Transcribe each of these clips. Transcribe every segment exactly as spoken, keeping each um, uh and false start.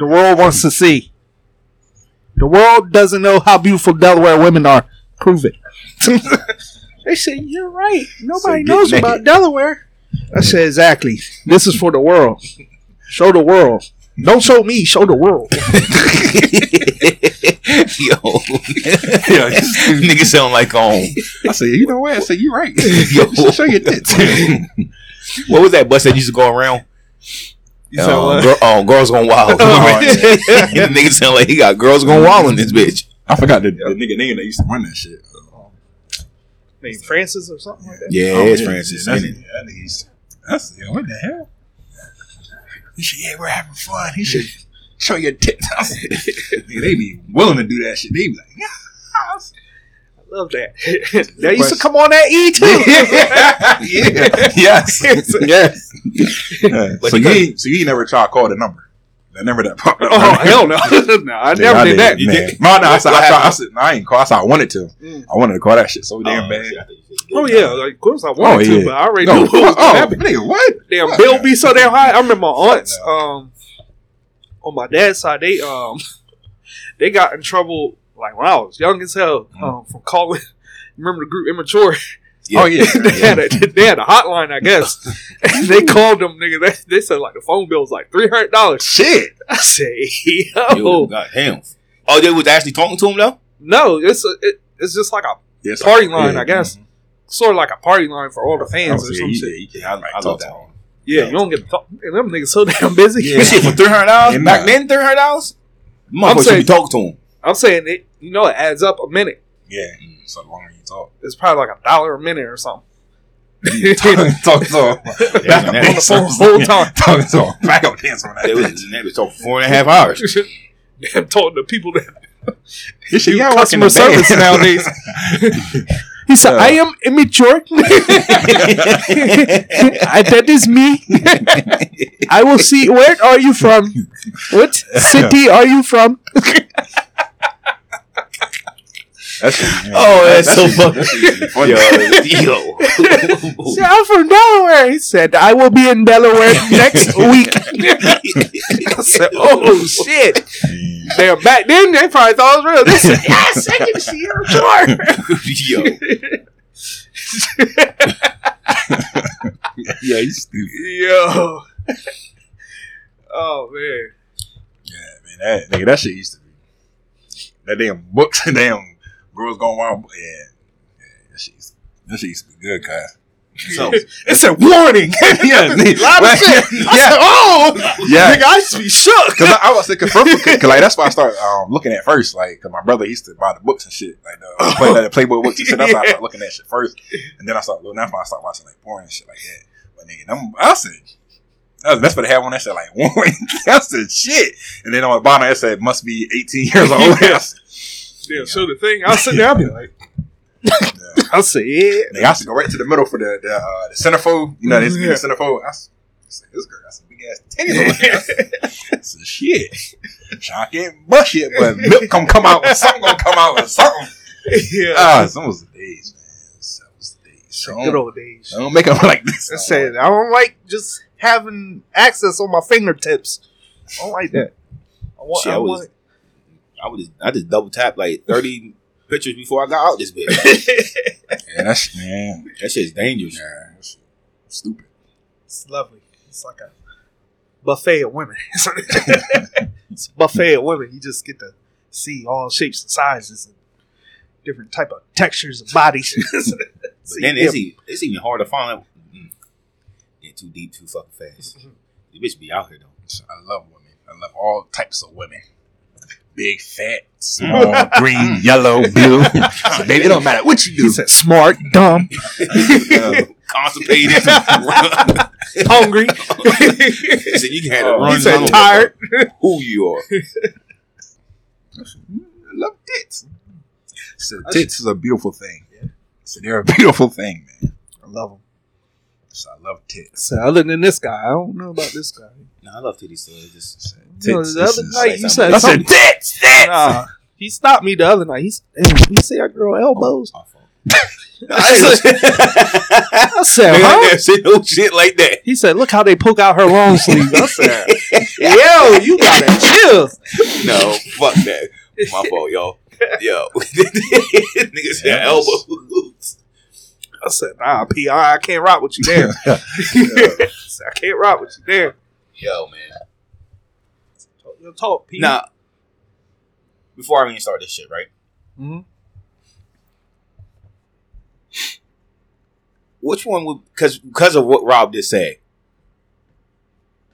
the world wants to see. The world doesn't know how beautiful Delaware women are. Prove it. They said, you're right. Nobody so knows naked. about Delaware. I said, exactly. This is for the world. Show the world. Don't show me. Show the world. Yo. Yo, niggas sound like home. I said, you know what? I said, you're right. Yo. Show your tits. What was that bus that used to go around? You um, what? Girl, oh, Girls Gone Wild. The nigga sound like he got Girls Gone Wild in this bitch. I forgot the, the nigga name that used to run that shit. Name Francis or something like that? Yeah, oh, it's yeah, Francis. That nigga, that nigga used to. I said, what the hell? He said, yeah, we're having fun. He should show your tits. I said, they be willing to do that shit. They be like, yeah. I love that. They used to come on that E too. Yeah. Yes. Yes. Uh, so, you ain't, so you ain't never tried to call the number. The number that popped up. Oh, right? Hell no. No, I never yeah, did, did that. You did. No, no, I, said, I, tried, I, said, no, I ain't call. I said I wanted to. Mm. I wanted to call that shit so damn oh, bad. Oh, yeah. Like, of course I wanted oh, yeah. to, but I already no, knew what was oh, happening. Nigga, what? Damn, bill be so damn high. I remember my aunts um, on my dad's side, they um, they got in trouble, like, when I was young as hell, mm. um, from calling. Remember the group Immature? Yeah. Oh, yeah. they, had a, they had a hotline, I guess. And they called them, nigga. They, they said, like, the phone bill was like three hundred dollars. Shit. I said, yo. Goddamn. Oh, they was actually talking to him, though? No. It's a, it, it's just like a yes, party I, line, yeah, I guess. Mm-hmm. Sort of like a party line for all the fans or yeah, some you, shit. Yeah, I, I love that one. Yeah, yeah, you don't get to talk. And them niggas so damn busy. Yeah. Shit, for three hundred dollars? Yeah, back then, three hundred dollars? Motherfucker should be talking to him. I'm saying, it, you know, it adds up a minute. Yeah. So the longer you talk, it's probably like a dollar a minute or something. Talk to the whole time. Talking to him. Back up dance on that. They was talking for four and a half hours. Damn, talking to people that this shit y'all customer service nowadays. He said, uh, "I am immature. That is me. I will see. Where are you from? What city are you from?" That's just, oh, that's, that's so just, funny. That's yo, yo. See, I'm from Delaware. He said, I will be in Delaware next week. I said, oh, shit. Damn, back then, they probably thought it was real. They said, yes, I can see your car. Yo. Yeah, you stupid. Yo. Oh, man. Yeah, man, that, nigga, that shit used to be. That damn books, damn. Girls Gone Wild. Yeah, yeah, that shit used to, that shit used to be good, cuz. So, it's a warning. Yeah, a lot of shit. I yeah. said, oh, yeah. Nigga, I used to be shook. Cause I, I was thinking, cause like that's why I started um, looking at first, like, cause my brother used to buy the books and shit, like the uh, play, like, Playboy books and shit. That's yeah. why I started looking at shit first, and then I started, now I started watching like porn and shit like that. But nigga, them, I said, that's what they have on that shit, like warning. That's the shit. And then on the bottom, it said must be eighteen years old. Yeah, yeah. So the thing, I'll sit there, I'll be like, yeah. I'll say, yeah. Nigga, I should go right to the middle for the the, uh, the centerfold. You know, mm-hmm. This yeah. the centerfold. I said, this girl got some big ass titties. That's the shit. I can't bust it, but milk gonna come out and something gonna come out and something. Yeah. Ah, some was the days, man. Some was the days. So good old days. I don't make them like this. I said, I don't like just having access on my fingertips. I don't like that. I want. She I want. Was- I would just, I just double tap like thirty pictures before I got out this bitch. Yeah, that's man, that shit's dangerous. Nah, that's stupid. It's lovely. It's like a buffet of women. It's a buffet of women. You just get to see all shapes and sizes and different type of textures and bodies. Then it's, e- it's even hard to find. Mm-mm. Get too deep, too fucking fast. Mm-hmm. You bitch be out here though. I love women. I love all types of women. Big, fat, small, green, yellow, blue. So, baby, it don't matter what you do. He said, smart, dumb, uh, constipated, hungry. He said, you had to run. He said, tired. Who you are? I love tits. So tits is a beautiful thing. Yeah. So they're a beautiful thing, man. I love them. So I love tits. So other than this guy, I don't know about this guy. No, I love titties. So it just tits. No, the other night you said I said tits, tits. Nah, he stopped me the other night. He, he said, "I girl elbows." Oh, I said, I said, huh? Said no shit like that. He said, "Look how they poke out her long sleeves." I said, "Yo, you gotta chill." No, fuck that. My fault, y'all. Yo, niggas said yeah, elbows. I said, "Nah, P R, I can't rock with you there." I, said, I can't rock with you there. Yo, man. Talk, yo, talk, P. Now, before I even start this shit, right? Mm-hmm. Which one would, because because of what Rob just said,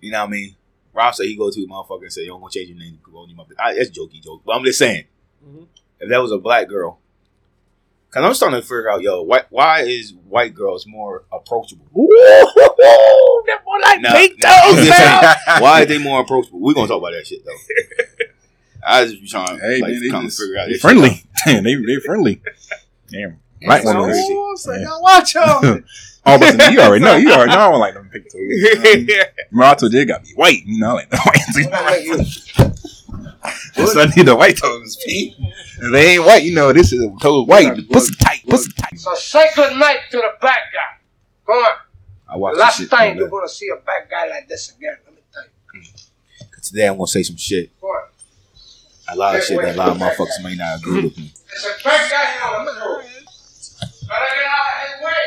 you know what I mean? Rob said he go to a motherfucker and said, "Yo, I'm gonna change your name." I, that's jokey joke, but I'm just saying, mm-hmm. if that was a black girl, because I'm starting to figure out, yo, why why is white girls more approachable? Ooh, they're more like now, pink toes. Why are they more approachable? We're gonna talk about that shit though. I was just be trying hey, like, man, to figure out. They friendly, damn, they they friendly, damn. Black one crazy. Like, yeah. Watch y'all. Oh, but you already know. You already know I don't like them pink toes. Marato did got me white. You know, like the white toes. So I need the white toes. If they ain't white, you know, this is toes white. Pussy tight. Pussy tight. So say good night to the black guy. Go on. I watch the last shit, time you're going to see a black guy like this again. Let me tell you. Because today I'm going to say some shit. Go on. A lot of There's shit that a lot of motherfuckers may not agree with me. It's a black guy in the room. Better get out of his way.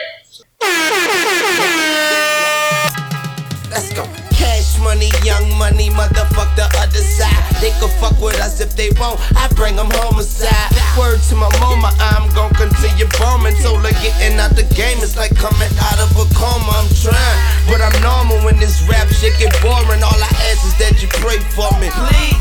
Let's go. Cash money, young money, motherfuck the other side. They could fuck with us if they won't. I bring them homicide. Word to my mama, I'm gon' continue bombing. Told her getting out the game is like coming out of a coma. I'm trying, but I'm normal when this rap shit get boring. All I ask is that you pray for me. Please.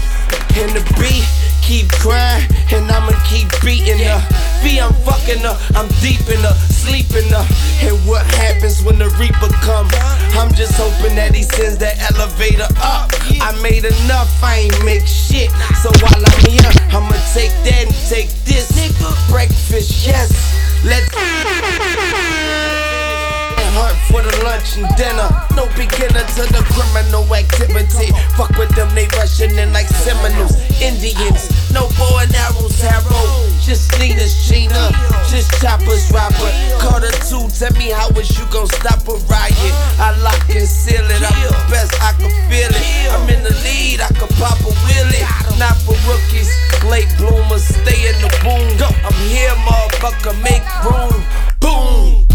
In the beat, keep crying, and I'ma keep beating her. V, I'm fucking her, I'm deep in her, sleeping her. And what happens when the reaper comes? I'm just hoping that he sends that elevator up. I made enough, I ain't make shit. So while I'm here, I'ma take that and take this. Breakfast, yes, let's hunt for the lunch and dinner. No beginner to the criminal activity. Fuck with them, they rushing in like Seminoles, Indians. No bow and arrows, Harold. Just Nina's Gina, just choppers, Robert. Call the two, tell me how is you gon' stop a riot? I lock and seal it, I'm the best, I can feel it. I'm in the lead, I can pop a wheelie. Not for rookies, late bloomers, stay in the boom. I'm here, motherfucker, make room, boom.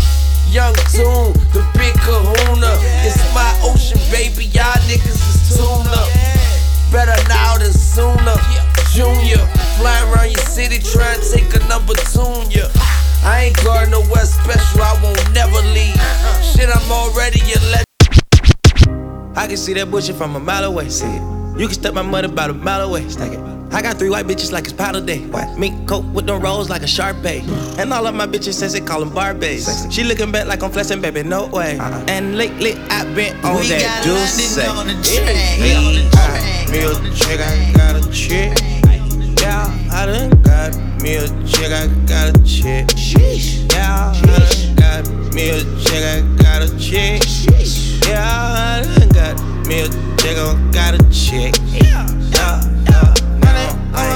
Young Tune, the big kahuna. It's my ocean, baby. Y'all niggas is tuna. Better now than sooner. Junior, flying around your city trying to take a number tune ya. I ain't guard nowhere special, I won't never leave. Shit, I'm already a legend. I can see that bullshit from a mile away. See it. You can step my money about a mile away. Stack it. I got three white bitches like it's powder day. What? Mink coat with them rolls like a Sharpay. And all of my bitches says they call them Barbies. She looking back like I'm flexing, baby, no way. Uh-uh. And lately I've been on we that juice. We got a yeah. on the track. Me a chick, I got a chick. Yeah, I done got me a chick, I got a chick. Yeah, I done got me a chick, I got a chick. Yeah, I done got me a chick, I got a chick. Yeah, yeah. Money,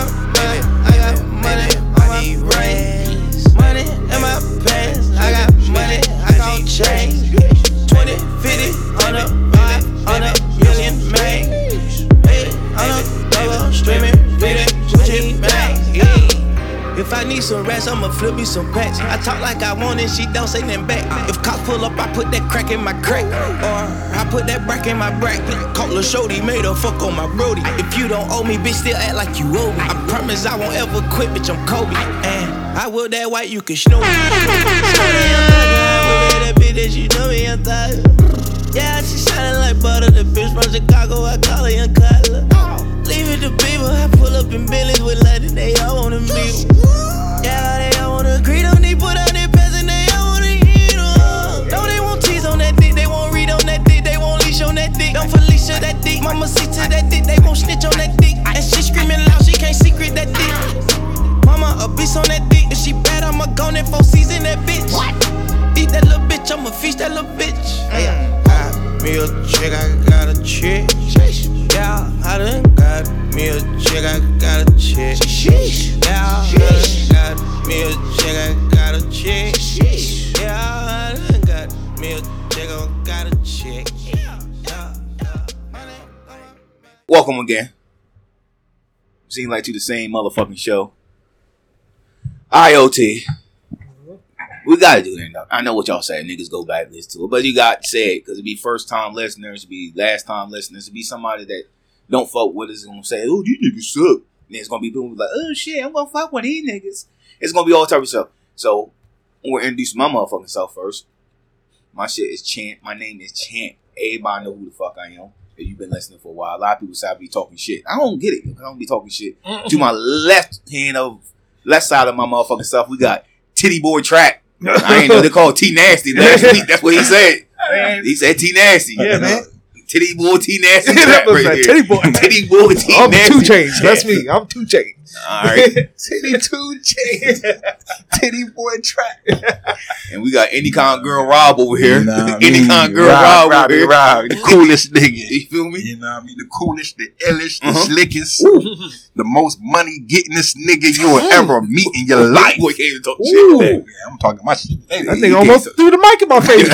money, I got money on my brains. Money in my pants, I got money, I don't change. Twenty, fifty, on a five, on a million man. Eight, on a double streaming, beat it, Gucci Mane. If I need some rest, I'ma flip me some packs. I talk like I want it, she don't say nothing back. If cops pull up, I put that crack in my crack, or I put that brack in my brack. Call a shorty, made her fuck on my brody. If you don't owe me, bitch, still act like you owe me. I promise I won't ever quit, bitch, I'm Kobe. And I will that white, you can snow me. That bitch that you know me, I thought. Yeah, she shining like butter. The bitch from Chicago, I call her young Kyler. Leave it to people, I pull up in Billy's with light and they all wanna meet. Yeah, they all wanna agree, don't need put on their pants and they all wanna eat them. No, they won't tease on that dick, they won't read on that dick, they won't leash on that dick. Don't Felicia that dick, mama see to that dick, they won't snitch on that dick. And she screaming loud, she can't secret that dick. Mama a beast on that dick, if she bad, I'ma go in four season that bitch. What? Eat that little bitch, I'ma feast that little bitch. Mm. Got me a chick, I got a chick. Yeah, I done got me a chick, I got a chick. Yeah, I done got got me a check, I got a check. Yeah, I done got me a check, I got a check. Welcome again. Seems like to the same motherfucking show. I O T. We gotta do that. Though. I know what y'all say. Niggas go back and listen to it. But you got to say it. Because it be first time listeners. It be last time listeners. It be somebody that don't fuck with us and gonna say, oh, these niggas suck. And it's gonna be people like, oh shit, I'm gonna fuck with these niggas. It's gonna be all type of stuff. So I'm gonna introduce my motherfucking self first. My shit is Champ. My name is Champ. Everybody know who the fuck I am. If you've been listening for a while, a lot of people say I be talking shit. I don't get it. I don't be talking shit. To my left hand of left side of my motherfucking self, we got Titty Boy Trap. I ain't know they called T Nasty last week. That's what he said. He said T Nasty. Yeah, man. Titty Boy T Nasty. Right like, here. Titty Boy. Titty Boy T I'm Nasty. I'm Two Chainz. That's me. I'm Two Chainz. All right. Titty Two Chainz. Titty Boy Trap. And we got Any Kind Girl Rob over here. You know I mean? Any Kind Girl Rob, Rob, Rob over here. Rob, the coolest nigga. You feel me? You know what I mean? The coolest, the illest, the uh-huh. slickest, Ooh. the most money gettingest nigga you will ever meet in your life. Boy, can't even talk shit today. Yeah, I'm talking my shit. Hey, that nigga almost talk. threw the mic in my face.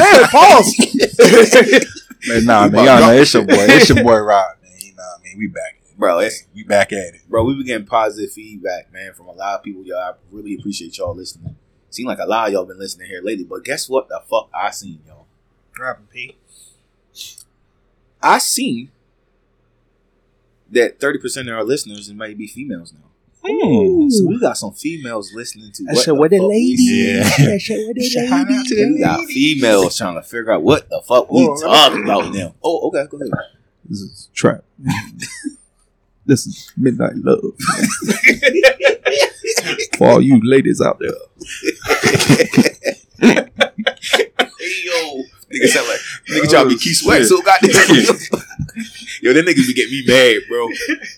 Hey, pause. Man, nah, man, y'all know it's your boy, it's your boy Rob, man. You know what I mean? We back, at it, bro. It's, we back at it, bro. We been getting positive feedback, man, from a lot of people. Y'all, I really appreciate y'all listening. Seem like a lot of y'all been listening here lately, but guess what? The fuck I seen, y'all. Dropping P. I seen that thirty percent of our listeners might be females now. Ooh. So we got some females listening to that what shit with the ladies. Yeah. That shit with the ladies. We lady. got females trying to figure out what the fuck we oh, talking right. about now. Oh, okay, go ahead. This is Trap. This is Midnight Love. For all you ladies out there. Hey, yo. Nigga sound like, nigga trying to be Key Sweat. So goddamn. Yo, that niggas be getting me mad, bro.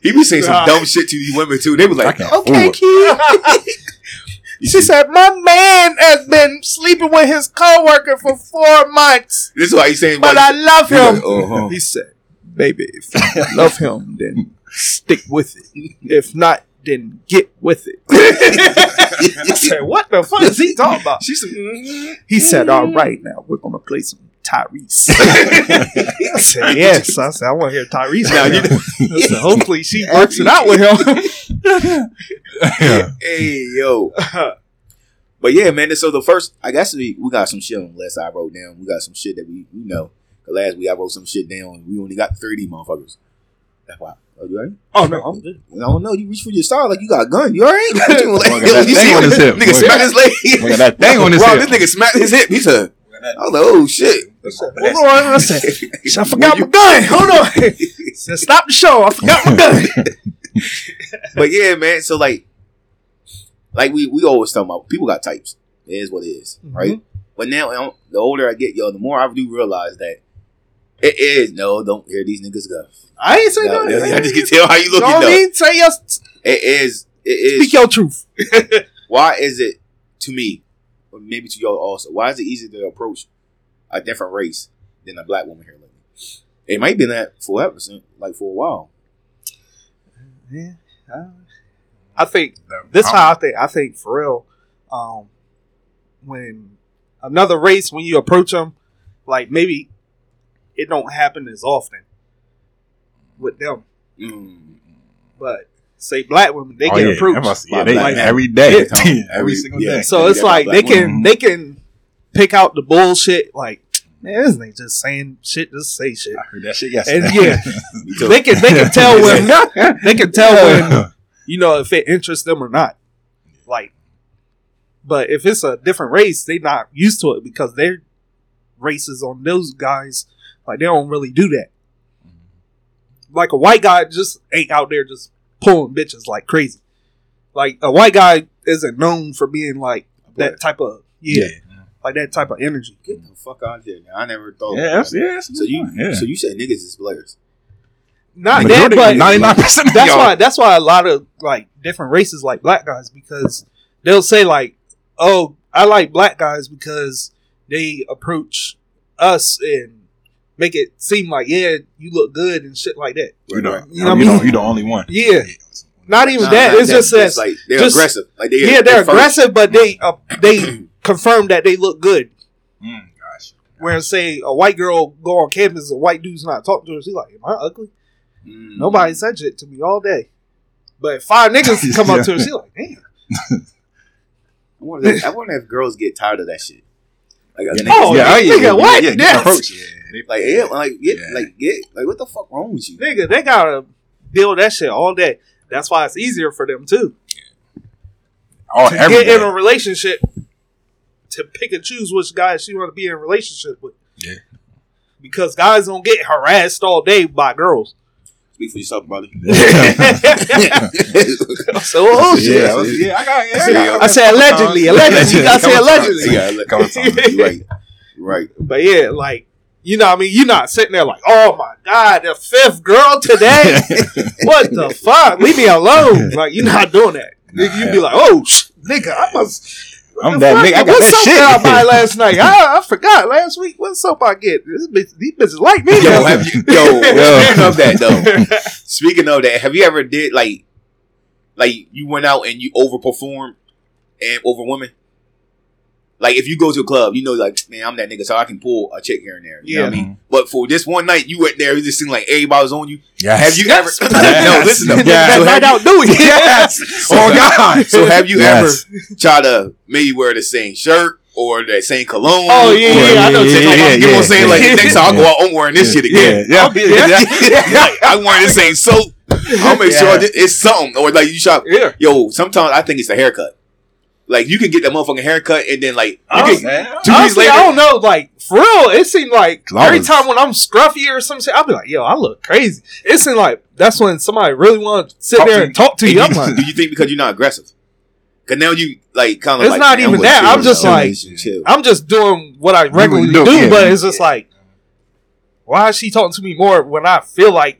He be saying some dumb shit to these women, too. They was like, okay, kid. She said, my man has been sleeping with his coworker for four months. This is why he's saying, but I love him. Like, uh-huh. He said, baby, if you love him, then stick with it. If not, then get with it. I said, what the fuck is he talking about? She said, mm-hmm. He said, all right, now we're going to play some Tyrese. I said, yes. I said, I want to hear Tyrese now. Right now. I said, hopefully she works it out with him. Yeah. Hey, yo. But yeah, man, so the first, I guess we, we got some shit on the list I wrote down. We got some shit that we, you know, the last week I wrote some shit down and we only got thirty motherfuckers. That's why. Are you all right? Oh, no. I'm good. I don't know. You reach for your star like you got a gun. You all right? You like, oh, yo, you see him? Nigga smacked his leg. Look at that thing on his hip. This nigga smacked his hip. He said, I was like, oh shit! Hold on, I said, I forgot my gun. Hold on, said, stop the show. I forgot my gun. But yeah, man. So like, like we we always talk about people got types. It is what it is, mm-hmm. right? But now the older I get, yo, the more I do realize that it is no. Don't hear these niggas go. I ain't say no. no I just can tell how you looking. You know what I mean? Say your. It is. It is. Speak your truth. Why is it to me? Maybe to y'all also. Why is it easier to approach a different race than a black woman here lately? It might be that forever, like for a while. Yeah, I, I think this how I think. I think for real, um, when another race, when you approach them, like maybe it don't happen as often with them, mm. but. Say black women, they oh, get yeah. approached yeah, they, every day, yeah. every single yeah. day. So every it's like they can women. they can pick out the bullshit. Like, man, this ain't just saying shit. Just say shit. I heard that shit yesterday. And yeah, they can they can tell when they can tell when you know if it interests them or not. Like, but if it's a different race, they not used to it because their races on those guys like they don't really do that. Like a white guy just ain't out there just. Pulling bitches like crazy. Like a white guy isn't known for being like that type of yeah, yeah. like that type of energy. Get the fuck out of here! Now. I never thought. Yeah, that's, yeah that's so you yeah. so you said niggas is players. Not that, but ninety-nine percent. That's y'all. why. That's why a lot of like different races like black guys because they'll say like, "Oh, I like black guys because they approach us and." Make it seem like yeah, you look good and shit like that. You know, you know what I mean? You're the only one. Yeah, Not even nah, that. Nah, it's just that it's like they're just, aggressive. Like they, yeah, they're, they're aggressive, but they uh, they confirm that they look good. Mm, gosh. Whereas say a white girl go on campus, a white dude's not talking to her. She's like, "Am I ugly?" Mm. Nobody said shit to me all day, but five niggas come yeah. up to her. She's like, "Damn." I wonder, if, I wonder if girls get tired of that shit. Like, yeah, oh, yeah, yeah, nigga, yeah, what? Yeah, yeah, approach. Yeah, they, like, yeah, like, get, yeah. like, get, like, what the fuck wrong with you, nigga? They gotta deal with that shit all day. That's why it's easier for them too. Oh, to every get day. in a relationship, to pick and choose which guy she want to be in a relationship with. Yeah, because guys don't get harassed all day by girls. Speak for yourself, brother. so, oh, shit. Yeah, I, was, yeah, I got yeah, I, got, I said allegedly, allegedly. I said allegedly. Come on, come on. Right. Right. But yeah, like, you know what I mean? You're not sitting there like, oh, my God, the fifth girl today? What the fuck? Leave me alone. Like, you're not doing that. Nah, you'd be like, oh, sh- nigga, I must. I'm that nigga. I got that shit. What's up I buy last night? I, I forgot last week. What soap I get? This bitch, these bitches like me. Yo, have you, yo, yo. Speaking of that though. Speaking of that, have you ever did like, like you went out and you overperformed and over women? Like if you go to a club, you know, like man, I'm that nigga, so I can pull a chick here and there. You yeah. know what I mean? Mm-hmm. But for this one night, you went there, it just seemed like everybody was on you. Yes. Have you yes. ever? Yes. No, listen to me. Yes. So that night out doing it. Yes. Oh God. So have you yes. ever tried to maybe wear the same shirt or that same cologne? Oh yeah, yeah, yeah. I know. Yeah, yeah, yeah, you know what I'm saying? Yeah, like yeah, next time yeah. I'll go out, I'm wearing this yeah, shit again. Yeah, yeah. I'm wearing the same soap. I'll make yeah. sure it's something. Or like you shop. Yeah. Yo, sometimes I think it's a haircut. Like, you can get that motherfucking haircut and then, like, oh, you can, two Honestly, weeks later. I don't know. Like, for real, it seemed like Long. every time when I'm scruffy or some shit, I'll be like, yo, I look crazy. It seemed like that's when somebody really want to sit talk there to and talk to you. I'm like, do you think because you're not aggressive? Because now you, like, kind of like. It's not even that. I'm just like, chill. I'm just doing what I regularly do, yeah, but it's just yeah. like, why is she talking to me more when I feel like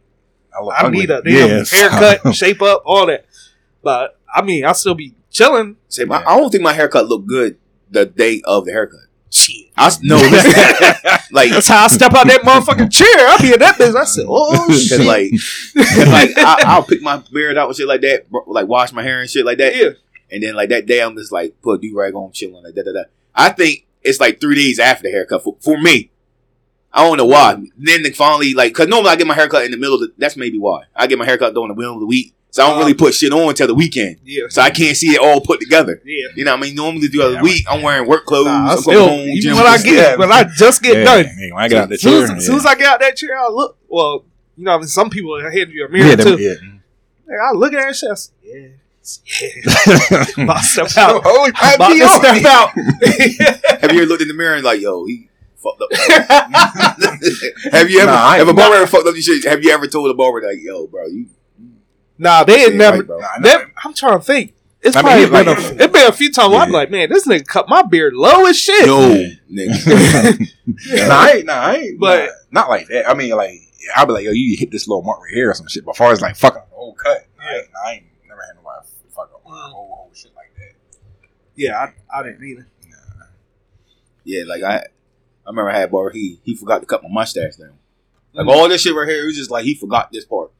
I, I don't need a damn yes. haircut, shape up, all that? But, I mean, I'll still be. Chilling. Say, my, I don't think my haircut looked good the day of the haircut. Shit, I no. Like that's how I step out that motherfucking chair. I'll be in that business. I said, oh shit. Like, like I, I'll pick my beard out and shit like that. Like wash my hair and shit like that. Yeah. And then like that day, I'm just like put a do-rag on, chilling like da da da. I think it's like three days after the haircut for, for me. I don't know why. Then finally, like, cause normally I get my haircut in the middle of the, that's maybe why I get my haircut during the middle of the week. So I don't really put shit on until the weekend. Yeah. So I can't see it all put together. Yeah. You know what I mean? Normally throughout the week, I'm wearing work clothes. Nah, I'm still, home, gym, when I get, when I just get yeah, done. Man, when I get out that chair. As soon as I get out that chair, I look. Well, you know, I mean, some people are heading to your mirror, yeah, too. Yeah. Man, I look at that shit. I say, yeah. Yeah. I step out. Oh, I about to step out. Have you ever looked in the mirror and like, yo, he fucked up. Have you ever, nah, if a barber ever fucked up your shit, have you ever told a barber, like, yo, bro, you. Nah, they had never. Right, nah, they, I'm trying to think. It's I probably mean, been, like, a, it been a few times. Yeah. I'm like, man, this nigga cut my beard low as shit. No, nigga. yeah. Nah, I ain't. Nah, I ain't. But nah, not like that. I mean, like, I'll be like, yo, you hit this little mark right here or some shit. But as far as like fucking the whole cut, yeah. I, ain't, I ain't never had nobody fuck up whole whole shit like that. Yeah, I, I didn't either. Nah. Yeah, like I, I remember I had Barber. He he forgot to cut my mustache down. Like mm. all this shit right here, it was just like he forgot this part.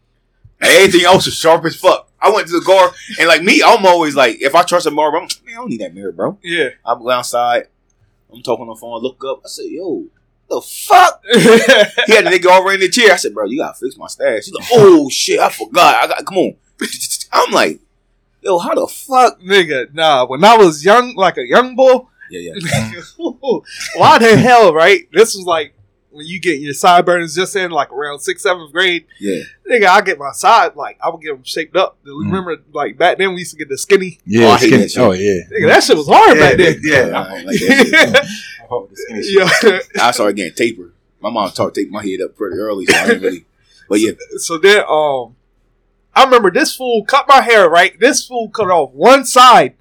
Everything else was sharp as fuck. I went to the car, and like me, I'm always like, if I trust a barber, I'm like, man, I don't need that mirror, bro. Yeah. I go outside, I'm talking on the phone, I look up, I said, yo, what the fuck? He had a nigga already in the chair. I said, bro, you gotta fix my stash. He's like, oh shit, I forgot. I got, come on. I'm like, yo, how the fuck? Nigga, nah, when I was young, like a young boy, yeah, yeah. why the hell, right? This was like, when you get your sideburns just in, like, around sixth, seventh grade. Yeah. Nigga, I get my side, like, I would get them shaped up. Remember, mm. like, back then we used to get the skinny. Yeah, oh, I skinny. Hate that shit. Oh, yeah. Nigga, that shit was hard yeah, back then. Yeah. yeah. I don't like that shit. I hope the skinny shit. Yeah. I started getting tapered. My mom started taping my head up pretty early, so I didn't really. But, yeah. So, so then, um, I remember this fool cut my hair, right? This fool cut off one side.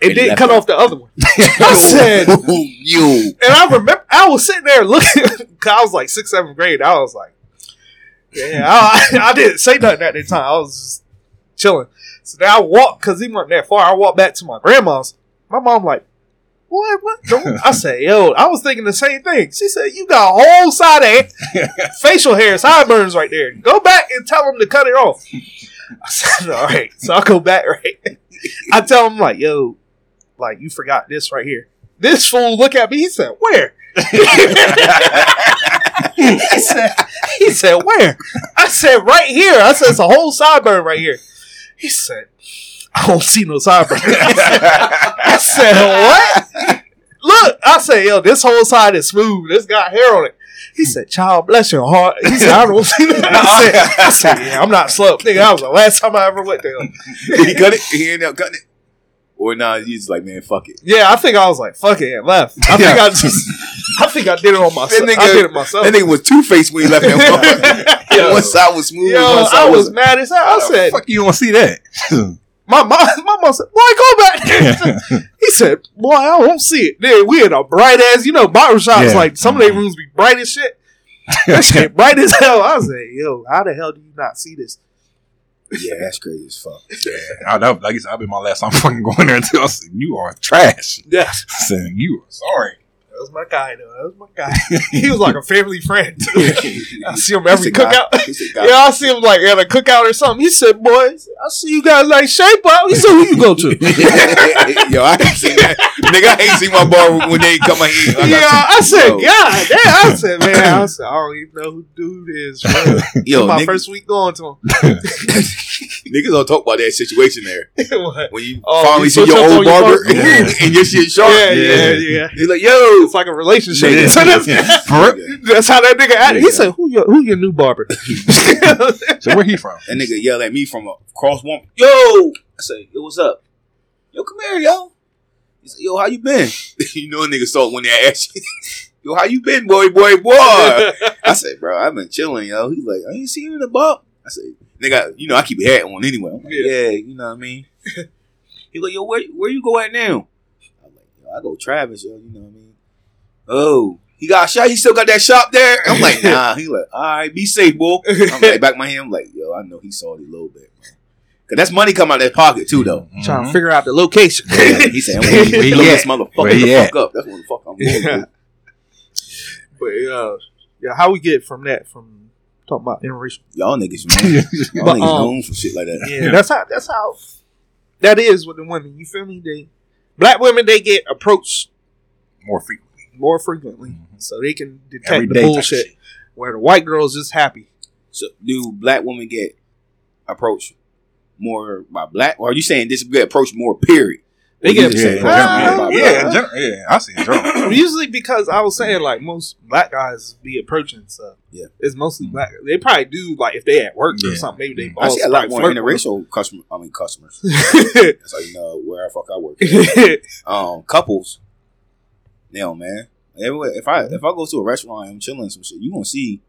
It didn't cut off the other one. I said, you. And I remember, I was sitting there looking, because I was like sixth, seventh grade. I was like, yeah, I, I didn't say nothing at that time. I was just chilling. So then I walked, because he wasn't that far, I walked back to my grandma's. My mom like, what? What? Don't? I said, yo, I was thinking the same thing. She said, you got a whole side of facial hair, sideburns right there. Go back and tell him to cut it off. I said, all right. So I go back, right? I tell him, like, yo, like, you forgot this right here. This fool look at me. He said, where? he said, he said, where? I said, right here. I said, it's a whole sideburn right here. He said, I don't see no sideburn. I said, I said what? Look, I said, yo, this whole side is smooth. It's got hair on it. He said, child, bless your heart. He said, I don't see that. I said, I said yeah, I'm not slow. Nigga, that was the last time I ever went there. He cut it? He ended up cutting it? Or nah, he's like, man, fuck it. Yeah, I think I was like, fuck it, and left. I think yeah. I just, I think I did it on myself. Nigga, I did it myself. That nigga was two-faced when he left that yeah. One side was smooth. Yo, one side I was, was mad as hell. I said, fuck you don't see that? My mom, my mom said, boy, go back there. He said, boy, I won't see it. Then we had a bright ass, you know, barbershops, yeah. like some of their rooms be bright as shit. That shit bright as hell. I was like, yo, how the hell do you not see this? Yeah, that's crazy as fuck. Yeah. I, that, like I said, that'll be my last time fucking going there until I said, you are trash. Yeah. I said, you are sorry. That was my guy, though. That was my guy. He was like a family friend. I see him every cookout. Yeah, I see him like at a cookout or something. He said, boys, I see you guys like shape up. He said, who you go to? Yo, I ain't seen that. Nigga, I ain't seen my bar when they come out here. Yeah, I said, God damn. I said, man, I said, I don't even know who dude is. Yo, my nigga, first week going to him. Niggas don't talk about that situation there. When you oh, finally you see your old barber your yeah. and your shit sharp. Yeah, yeah, yeah. He's like, yo. It's like a relationship. Yeah, so that's, yeah. that's how that nigga acted. Yeah. He said, "Who your who your new barber?" So where he from? That nigga yelled at me from across one. Yo, I say, "Yo, what's up? Yo, come here, yo." He said, "Yo, how you been?" You know, a nigga saw when they asked you, "Yo, how you been, boy, boy, boy?" I said, "Bro, I've been chilling, yo." He's like, "I ain't seen you in a bump." I said, "Nigga, you know I keep a hat on anyway." I'm like, yeah. yeah, you know what I mean. He's like, "Yo, where where you go at now?" I'm like, "Yo, I go Travis, yo. You know what I mean." Oh, he got a shop. He still got that shop there. I'm like, nah. He like, all right, be safe, boy. I'm like, back my hand. I'm like, yo, I know he saw it a little bit, man. Cause that's money coming out of that pocket too, though. Mm-hmm. Trying to figure out the location. Yeah, he said, where he blow this motherfucker the fuck up. That's what the fuck I'm going to do. But uh, yeah, how we get from that from talking about interracial? Y'all niggas, man. Y'all but, niggas known um, for shit like that. Yeah, that's how. That's how. That is with the women. You feel me? They black women they get approached more frequently. More frequently, mm-hmm. so they can detect everyday the bullshit. Where the white girls is happy. So, do black women get approached more by black? Or are you saying this get approached more? Period. They get approached. Yeah, yeah, yeah, yeah. I see it. Usually, because I was saying like most black guys be approaching stuff. Yeah, it's mostly mm-hmm. black. They probably do like if they at work yeah. or something. Maybe they. Mm-hmm. I see a lot more interracial customer. I mean customers. That's how you know where I fuck I work. um, couples. Now, man, if I if I go to a restaurant and I'm chilling and some shit, you gonna see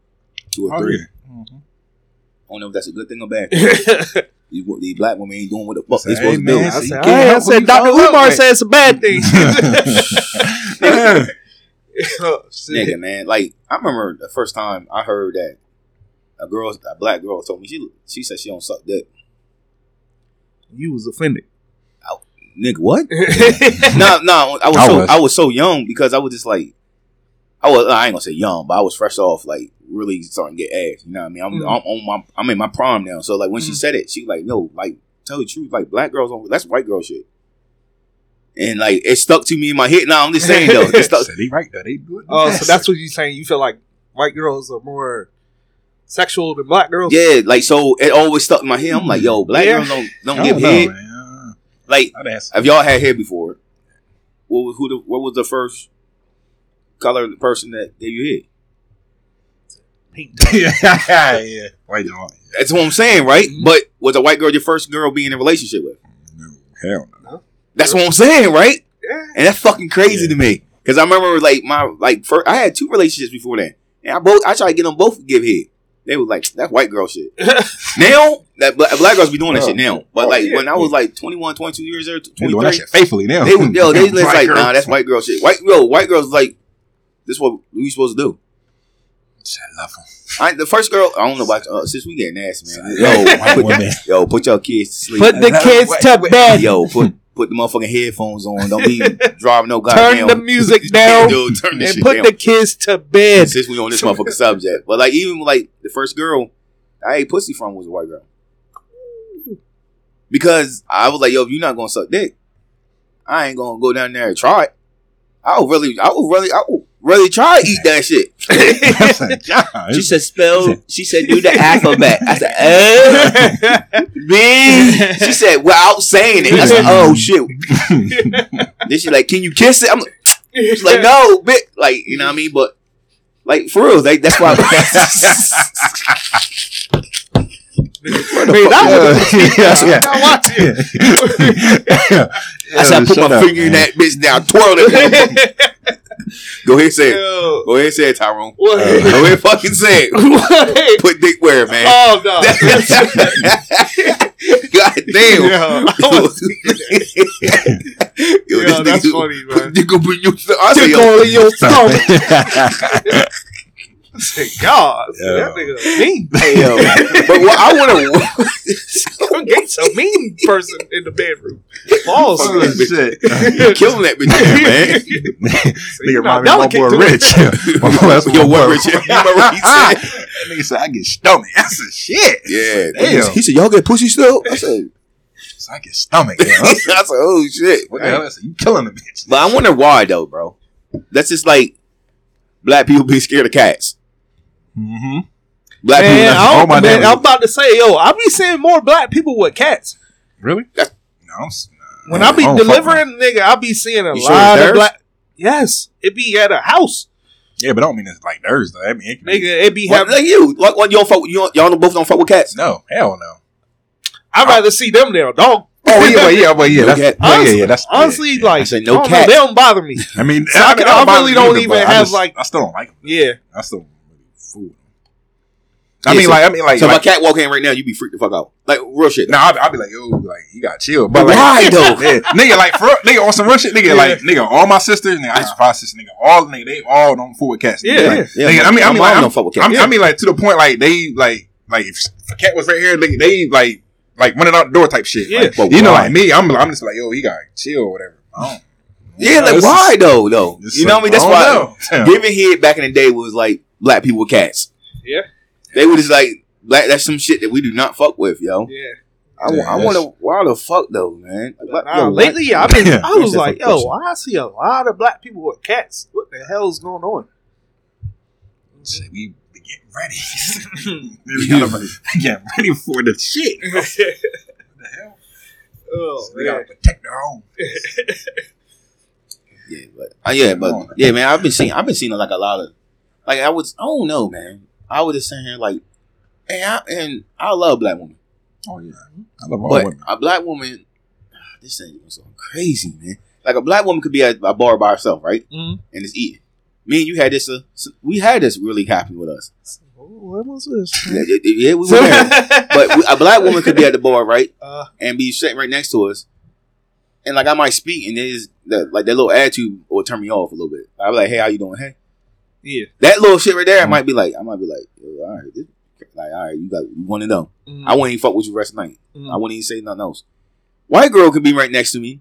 two or three. Oh, yeah. mm-hmm. I don't know if that's a good thing or bad thing. you, the black woman ain't doing what the fuck they supposed to do. I said, I said, I said Doctor Umar said it's a bad thing. oh, Nigga, man, like I remember the first time I heard that a girl, a black girl, told me she she said she don't suck dick. You was offended. Nigga, what? no, no, I was I so was. I was so young because I was just like, I was I ain't gonna say young, but I was fresh off like really starting to get ass. You know what I mean? I'm mm-hmm. I'm, on my, I'm in my prime now, so like when mm-hmm. she said it, she like, yo, like tell the truth, like black girls don't, that's white girl shit, and like it stuck to me in my head. Now nah, I'm just saying though, it stuck. So they right though, they good. Oh, uh, so that's what you saying? You feel like white girls are more sexual than black girls? Yeah, like so it always stuck in my head. I'm like, yo, black yeah. girls don't don't I give don't know, head. Man. Like, have y'all had hair before? What was, who the, what was the first color person that gave you hair? Pink. yeah, white girl. That's what I'm saying, right? Mm-hmm. But was a white girl your first girl being in a relationship with? No, hell no. That's what I'm saying, right? Yeah. And that's fucking crazy yeah. to me because I remember like my like first, I had two relationships before that, and I both I tried to get them both to give head. They was like, that's white girl shit. now, that black, black girls be doing that oh, shit now. But oh, like yeah, when I was yeah. like twenty-one, twenty-two years old, twenty-three. They doing that shit faithfully now. They, yo, they just like, girls. Nah, that's white girl shit. White yo, white girls like, this is what we supposed to do. I love them. I, the first girl, I don't know about uh, since we getting ass, man. Yo, put, yo, put your kids to sleep. Put the kids wait, to wait, bed. Yo, put put the motherfucking headphones on. Don't be driving no goddamn. Turn the music down. Dude, turn and shit put down. The kids to bed. Since we on this motherfucking subject, but like even like the first girl I ate pussy from was a white girl. Because I was like, yo, if you're not gonna suck dick, I ain't gonna go down there and try it. I would really, I would really, I would really try to eat that shit. That's a job. She said, spell, she said, do the alphabet. I said, oh, B. She said, without saying it. I said, oh, shit. Then she like, can you kiss it? I'm like, she's like, no, bitch. Like, you know what I mean? But, like, for real, like, that's why. Where the Wait, fuck? Yeah. I said, I put my up, finger man. in that bitch down, twirl it. Go ahead and say it. Yo. Go ahead and say it, Tyrone. What? Uh, Go ahead and fucking say it. What? Put dick where, man? Oh, no. God damn. Yo, Yo, Yo that's nigga, funny, man. You can bring your dick in your stomach. I said, God, yo. That nigga mean. Hey, yo. But what I want to... Don't get so mean person in the bedroom. Balls. Oh, shit. You're killing that bitch, man. So nigga remind me of my boy Rich. My boy, that's my boy Rich. You remember what he said? That nigga said, I get stomach. I said, shit. Yeah. Damn. He said, y'all get pussy still? I said... I get stomach. I said, oh, shit. What the hell? I said, you killing the bitch. But I wonder why, though, bro. That's just like... Black people be scared of cats. Mm-hmm. Black man, people. I oh my man, I'm about to say, yo, I be seeing more black people with cats. Really? That's, no. When I be I delivering, nigga, I be seeing a you lot sure of black. Yes, it be at a house. Yeah, but I don't mean it's like theirs though. I mean, it, nigga, be, it be having like you. Like, like you don't fuck. You y'all both don't fuck with cats. No, hell no. I'd I, rather see them there, dog. Oh yeah, but yeah, but yeah, no that's, honestly, yeah, yeah, that's honestly yeah, yeah. like I said, no I cat. Know, they don't bother me. I mean, so I, I, mean I, I really don't either, even have just, like I still don't like them. Yeah, I still fool. I yeah, mean, so, like I mean, like so like, if my cat walk in right now, you be freaked the fuck out, like real shit. Nah, I'll be like, yo, like you got chill, but like, why though, yeah, nigga? Like for nigga on some real shit, nigga. Yeah. Like nigga, all my sisters, nigga, I used to five sisters, nigga, all nigga, they all don't fool with cats. Yeah, yeah. Like, yeah nigga, I mean, I mean, like, don't fuck with cats. I mean, like to the point, like they like like if a cat was right here, nigga, they like. Like running out the door type shit. Yeah. Like, you know, like me, I'm I'm just like, yo, he got chill or whatever. I don't, yeah, know, like why is, though, though? You know what I mean? That's why giving head back in the day was like black people with cats. Yeah. They were just like black that's some shit that we do not fuck with, yo. Yeah. I, yeah, I want to why the fuck though, man? Like, nah, yo, lately black, I've been I was like, yo, I see a lot of black people with cats. What the hell's going on? Shit, we Get ready. Get ready. Get ready for the shit. What the hell? Oh, so we gotta protect our own. yeah, but uh, yeah, but on, yeah, man. I've been seeing. I've been seeing like a lot of, like I was. I don't know, man. I was just sitting here like, and I, and I love black women. Oh yeah, I love all but women. A black woman, this thing is so crazy, man. Like a black woman could be at a bar by herself, right? Mm-hmm. And it's eating. Me and you had this. Uh, we had this really happen with us. What was this? yeah, yeah, we were there. But we, a black woman could be at the bar, right, uh, and be sitting right next to us. And like I might speak, and there's the, like that little attitude will turn me off a little bit. I be like, "Hey, how you doing? Hey." Yeah. That little shit right there, mm-hmm. I might be like, I might be like, oh, "All right, this, like, all right, you got you one of them." Mm-hmm. I wouldn't even fuck with you the rest of the night. Mm-hmm. I wouldn't even say nothing else. White girl could be right next to me,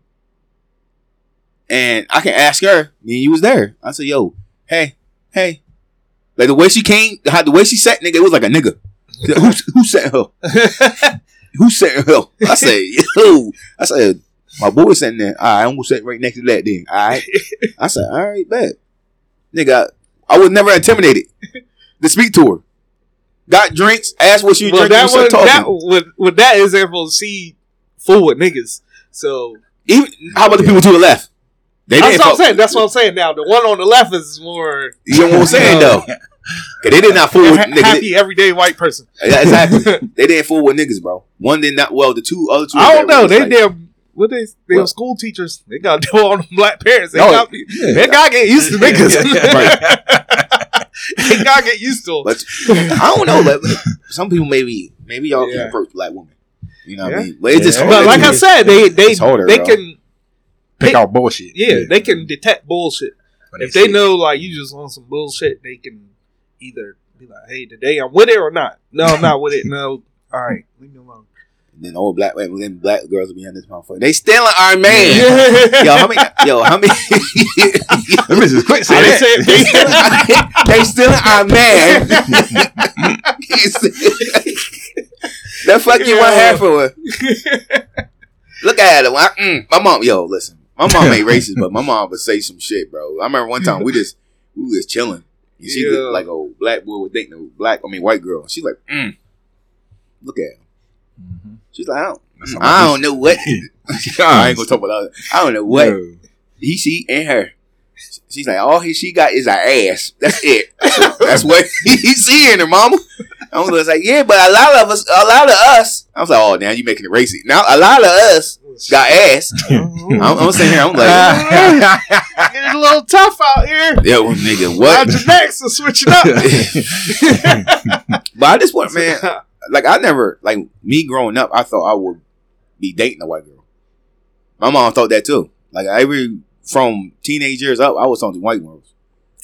and I can ask her. Me and you was there. I said, "Yo." Hey, hey. Like the way she came, how the way she sat, nigga, it was like a nigga. Like, who, who sent her? Who sent her? I said, yo. I said, my boy sitting there. All right, I'm going to sit right next to that then. All right. I said, all right, bad. Nigga, I, I was never intimidated to speak to her. Got drinks, asked what she was well, drinking, that was, that, with, with that example, she fool with niggas. So, even, how about yeah. the people to the left? That's what I'm saying. That's what I'm saying now. The one on the left is more... You know what I'm saying, though? Because they did not fool with niggas. Happy, everyday white person. Yeah, exactly. They didn't fool with niggas, bro. One did not... Well, the two other two... I don't know. They damn... What they... They were school teachers. They got to do all them black parents. They no, got yeah, yeah. to get used to niggas. They got to get used to them. But, I don't know. Like, some people maybe... Maybe y'all yeah. can approach black women. You know yeah. what I mean? But it's yeah. just... But like I said, they, they, harder, they can... Pick they, out bullshit. Yeah, yeah, they can detect bullshit. But if they, they know, like, you just on some bullshit, they can either be like, hey, today I'm with it or not. No, I'm not with it. No. All right. Leave me alone. And then old black then black girls will be on this motherfucker. They stealing our man. yo, how many? Yo, how many? Let me just quit saying that. They stealing our man. That fucking yeah. one half of it. Look at it. When I, mm, my mom, yo, listen. My mom ain't racist, but my mom would say some shit, bro. I remember one time we just we was chilling. And she yeah. looked like a black boy was dating a black, I mean, white girl. She's like, mm, look at him. Mm-hmm. She's like, I don't, I don't know what. I ain't gonna talk about that. I don't know what. No. He, she, and her. She's like, all he, she got is her ass. That's it. That's what he's seeing her, mama. I was like, yeah, but a lot of us, a lot of us. I was like, oh, now you making it racy. Now, a lot of us got ass. I'm, I'm sitting here, I'm like. It's a little tough out here. Yeah, well, nigga, what? Roger Max is switching up. But I just want, man, like, I never, like, me growing up, I thought I would be dating a white girl. My mom thought that, too. Like, every, from teenage years up, I was on the white girls.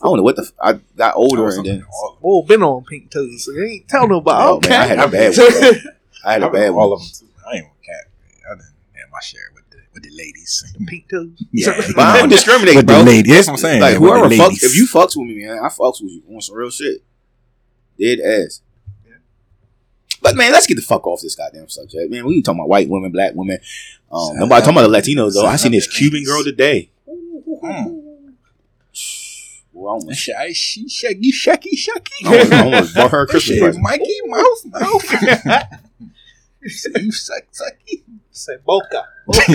I don't know what the... F- I got older and then... Oh, been on pink toes. So they ain't tell nobody. Oh, okay. Man, I had a bad one. I had a bad one. All of them, too. I ain't gonna cap, man. I didn't have my share with the, with the ladies. The pink toes? Yeah. But I don't discriminate, with bro. The ladies. That's what I'm saying. Like, yeah, whoever fucks... If you fucks with me, man, I fucks with you on some real shit. Dead ass. Yeah. But, man, let's get the fuck off this goddamn subject. Man, we ain't talking about white women, black women. Um, nobody talking about the Latinos, though. I seen this Cuban girl today. Mm. Well, I she shaggy, shaggy, shaggy. I almost bought her a Christmas present. Mikey Mouse Mouth. You suck, sucky. Say Boca. Boca.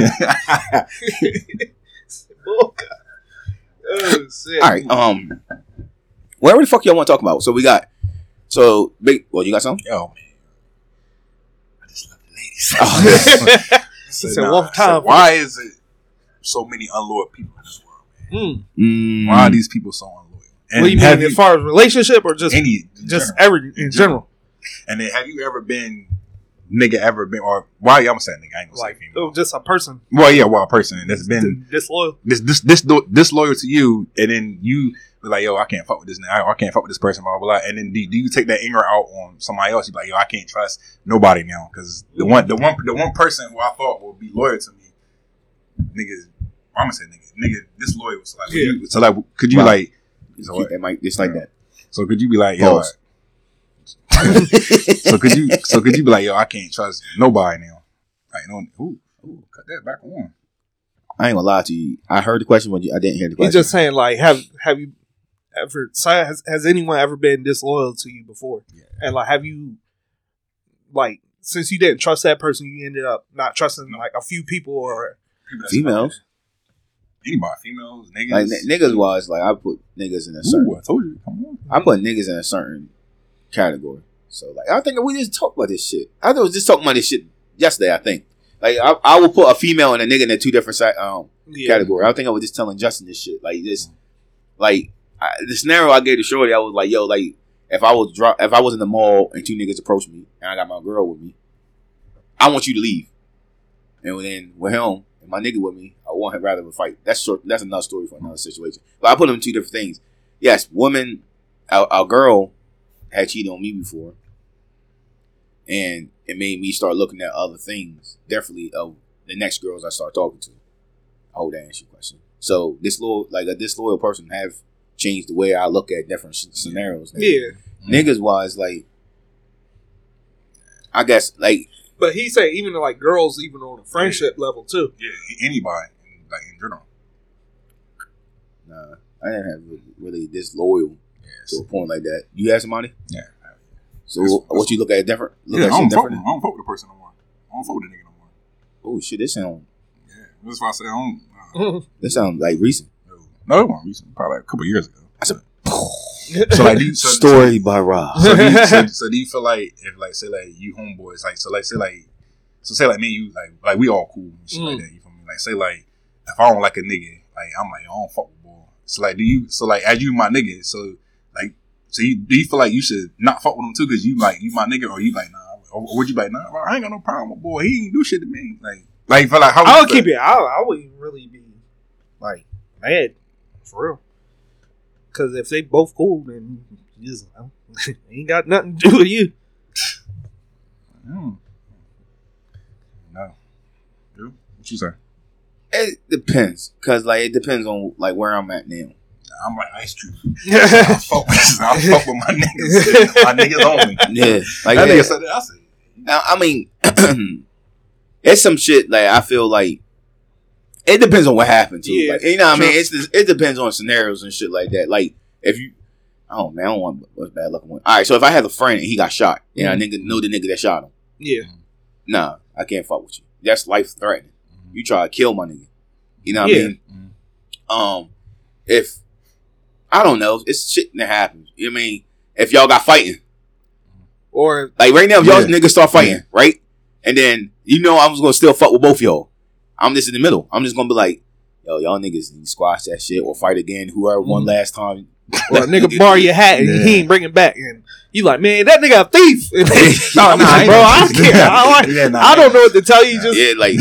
Boca. Oh, shit. All right. Um, whatever the fuck y'all want to talk about. So we got. So big. Well, you got something? Oh man, I just love the ladies. Oh, so, so, nah, one time. So why is it so many unloyal people in this world? Mm. Why are these people so unloyal? And what do you mean, you, as far as relationship or just any, just general, every in general? And then, have you ever been nigga ever been or why I'm saying nigga? I ain't gonna like, say female. Oh, just a person. Well, yeah, well, a person that's been disloyal, this this this disloyal to you, and then you be like, yo, I can't fuck with this nigga, I can't fuck with this person, blah blah blah. And then do, do you take that anger out on somebody else? You be like, yo, I can't trust nobody now because the one the one the one person who I thought would be loyal to me, niggas. I'm gonna say nigga, nigga, disloyal. So like, yeah. you, so like, could you wow. like, so what, might, it's like yeah. that. So could you be like, yo? Right. so could you, so could you be like, yo? I can't trust nobody now. Like, no, ooh, ooh, cut that back on. I ain't gonna lie to you. I heard the question, but I didn't hear the question. He's just saying, like, have have you ever? Has, has anyone ever been disloyal to you before? Yeah. And like, have you, like, since you didn't trust that person, you ended up not trusting like a few people or females. Anybody, females, niggas, like, n- niggas wise, like I put niggas in a certain. Ooh, I told you, come on. I put niggas in a certain category. So like, I think we just talked about this shit. I was just talking about this shit yesterday. I think like I, I will put a female and a nigga in a two different um yeah. category. I think I was just telling Justin this shit. Like this, like I, the scenario I gave to Shorty, I was like, yo, like if I was drop, if I was in the mall and two niggas approached me and I got my girl with me, I want you to leave. And then with him. And my nigga with me, I want him rather than fight. That's short. That's another story for another situation. But I put them in two different things. Yes, woman, our, our girl had cheated on me before, and it made me start looking at other things. Definitely of the next girls I start talking to. I hope that answers your question. So this loyal, like a disloyal person, have changed the way I look at different sh- scenarios. Now. Yeah, niggas wise, like I guess, like. But he said even like girls, even on a friendship yeah. level too. Yeah, anybody, like in general. Nah, I didn't have really disloyal yes. to a point like that. You had somebody? Yeah. So that's, what that's, you look at different? Look yeah, at I don't fuck with the person no more. I don't fuck with the nigga no more. Oh shit, this sound. Yeah, that's why I said I don't. Uh, this sound like recent. No, it wasn't recent. Probably like a couple years ago. I said. So like you, so, story so, by Rob. So, so, so do you feel like if like say like you homeboys like so like say like so say like me and you like like we all cool and shit mm. like that, you feel me? Like say like if I don't like a nigga, like I'm like I don't fuck with boy. So like do you so like as you my nigga, so like so you do you feel like you should not fuck with him too because you like you my nigga or you like nah or, or would you be like nah bro, I ain't got no problem with boy, he ain't do shit to me. Like like feel like how I'll keep it I I wouldn't really be like mad for real. Because if they both cool, then you just, you ain't got nothing to do with you. Mm. No. Dude, what you say? It depends. Because, like, it depends on, like, where I'm at now. I'm like Ice Cube. I fuck with my niggas. My niggas only. Yeah. Like, that nigga said that. I said. I mean, it's some shit like I feel like it depends on what happened to yeah, like, you know what true. I mean, it's just, it depends on scenarios and shit like that. Like if you, oh man, I don't want what's bad luck. All right, so if I had a friend and he got shot, and mm-hmm. I nigga know the nigga that shot him, yeah, nah, I can't fuck with you. That's life threatening. Mm-hmm. You try to kill my nigga, you know what yeah. I mean? Mm-hmm. Um, if I don't know, it's shit that happens. You know what I mean? If y'all got fighting, or like right now, if yeah. y'all niggas start fighting, yeah. right, and then you know I'm just gonna still fuck with both y'all. I'm just in the middle. I'm just gonna be like, yo, y'all niggas need to squash that shit or fight again. Whoever won mm. last time, or a nigga borrow your hat and yeah. he ain't bring it back, and you like, man, that nigga a thief. No, nah, like, bro, I don't care. Yeah. I, like, yeah, nah, I don't know what to tell you. Nah. Just yeah, like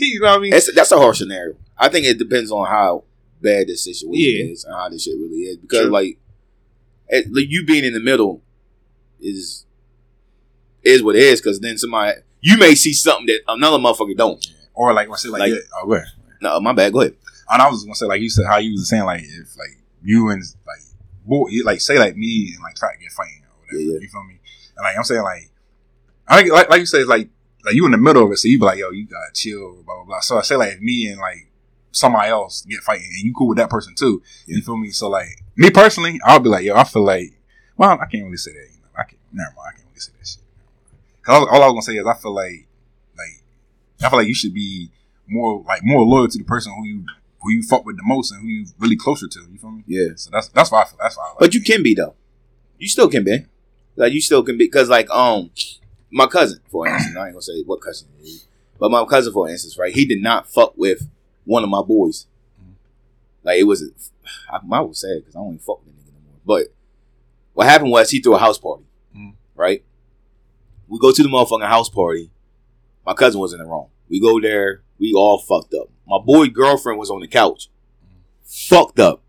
you know what I mean. That's, that's a harsh scenario. I think it depends on how bad this situation yeah. is and how this shit really is, because sure. like, at, like you being in the middle is is what it is, because then somebody you may see something that another motherfucker don't. Or like I said, like, like yeah, oh, go ahead. No, my bad. Go ahead. And I was gonna say, like you said, how you was saying, like if like you and like boy, like say like me and like try to get fighting or whatever, yeah, yeah. you feel me? And like I'm saying, like I like like you said, like like you in the middle of it, so you be like, yo, you gotta chill, blah blah blah. So I say, like if me and like somebody else get fighting, and you cool with that person too, yeah. you feel me? So like me personally, I'll be like, yo, I feel like, well, I can't really say that. You know, I can't. Never mind, I can't really say that shit. Cause all I was gonna say is I feel like. I feel like you should be more like more loyal to the person who you who you fuck with the most and who you really closer to. You feel me? Yeah. So that's that's why I feel. That's why. I like but you me. Can be though. You still can be. Like you still can be because like um my cousin for instance, I ain't gonna say what cousin, is, but my cousin for instance, right? He did not fuck with one of my boys. Like it was, I, I was sad because I don't even fuck with him anymore. But what happened was he threw a house party, mm. right? We go to the motherfucking house party. My cousin was in the wrong. We go there. We all fucked up. My boy girlfriend was on the couch. Fucked up.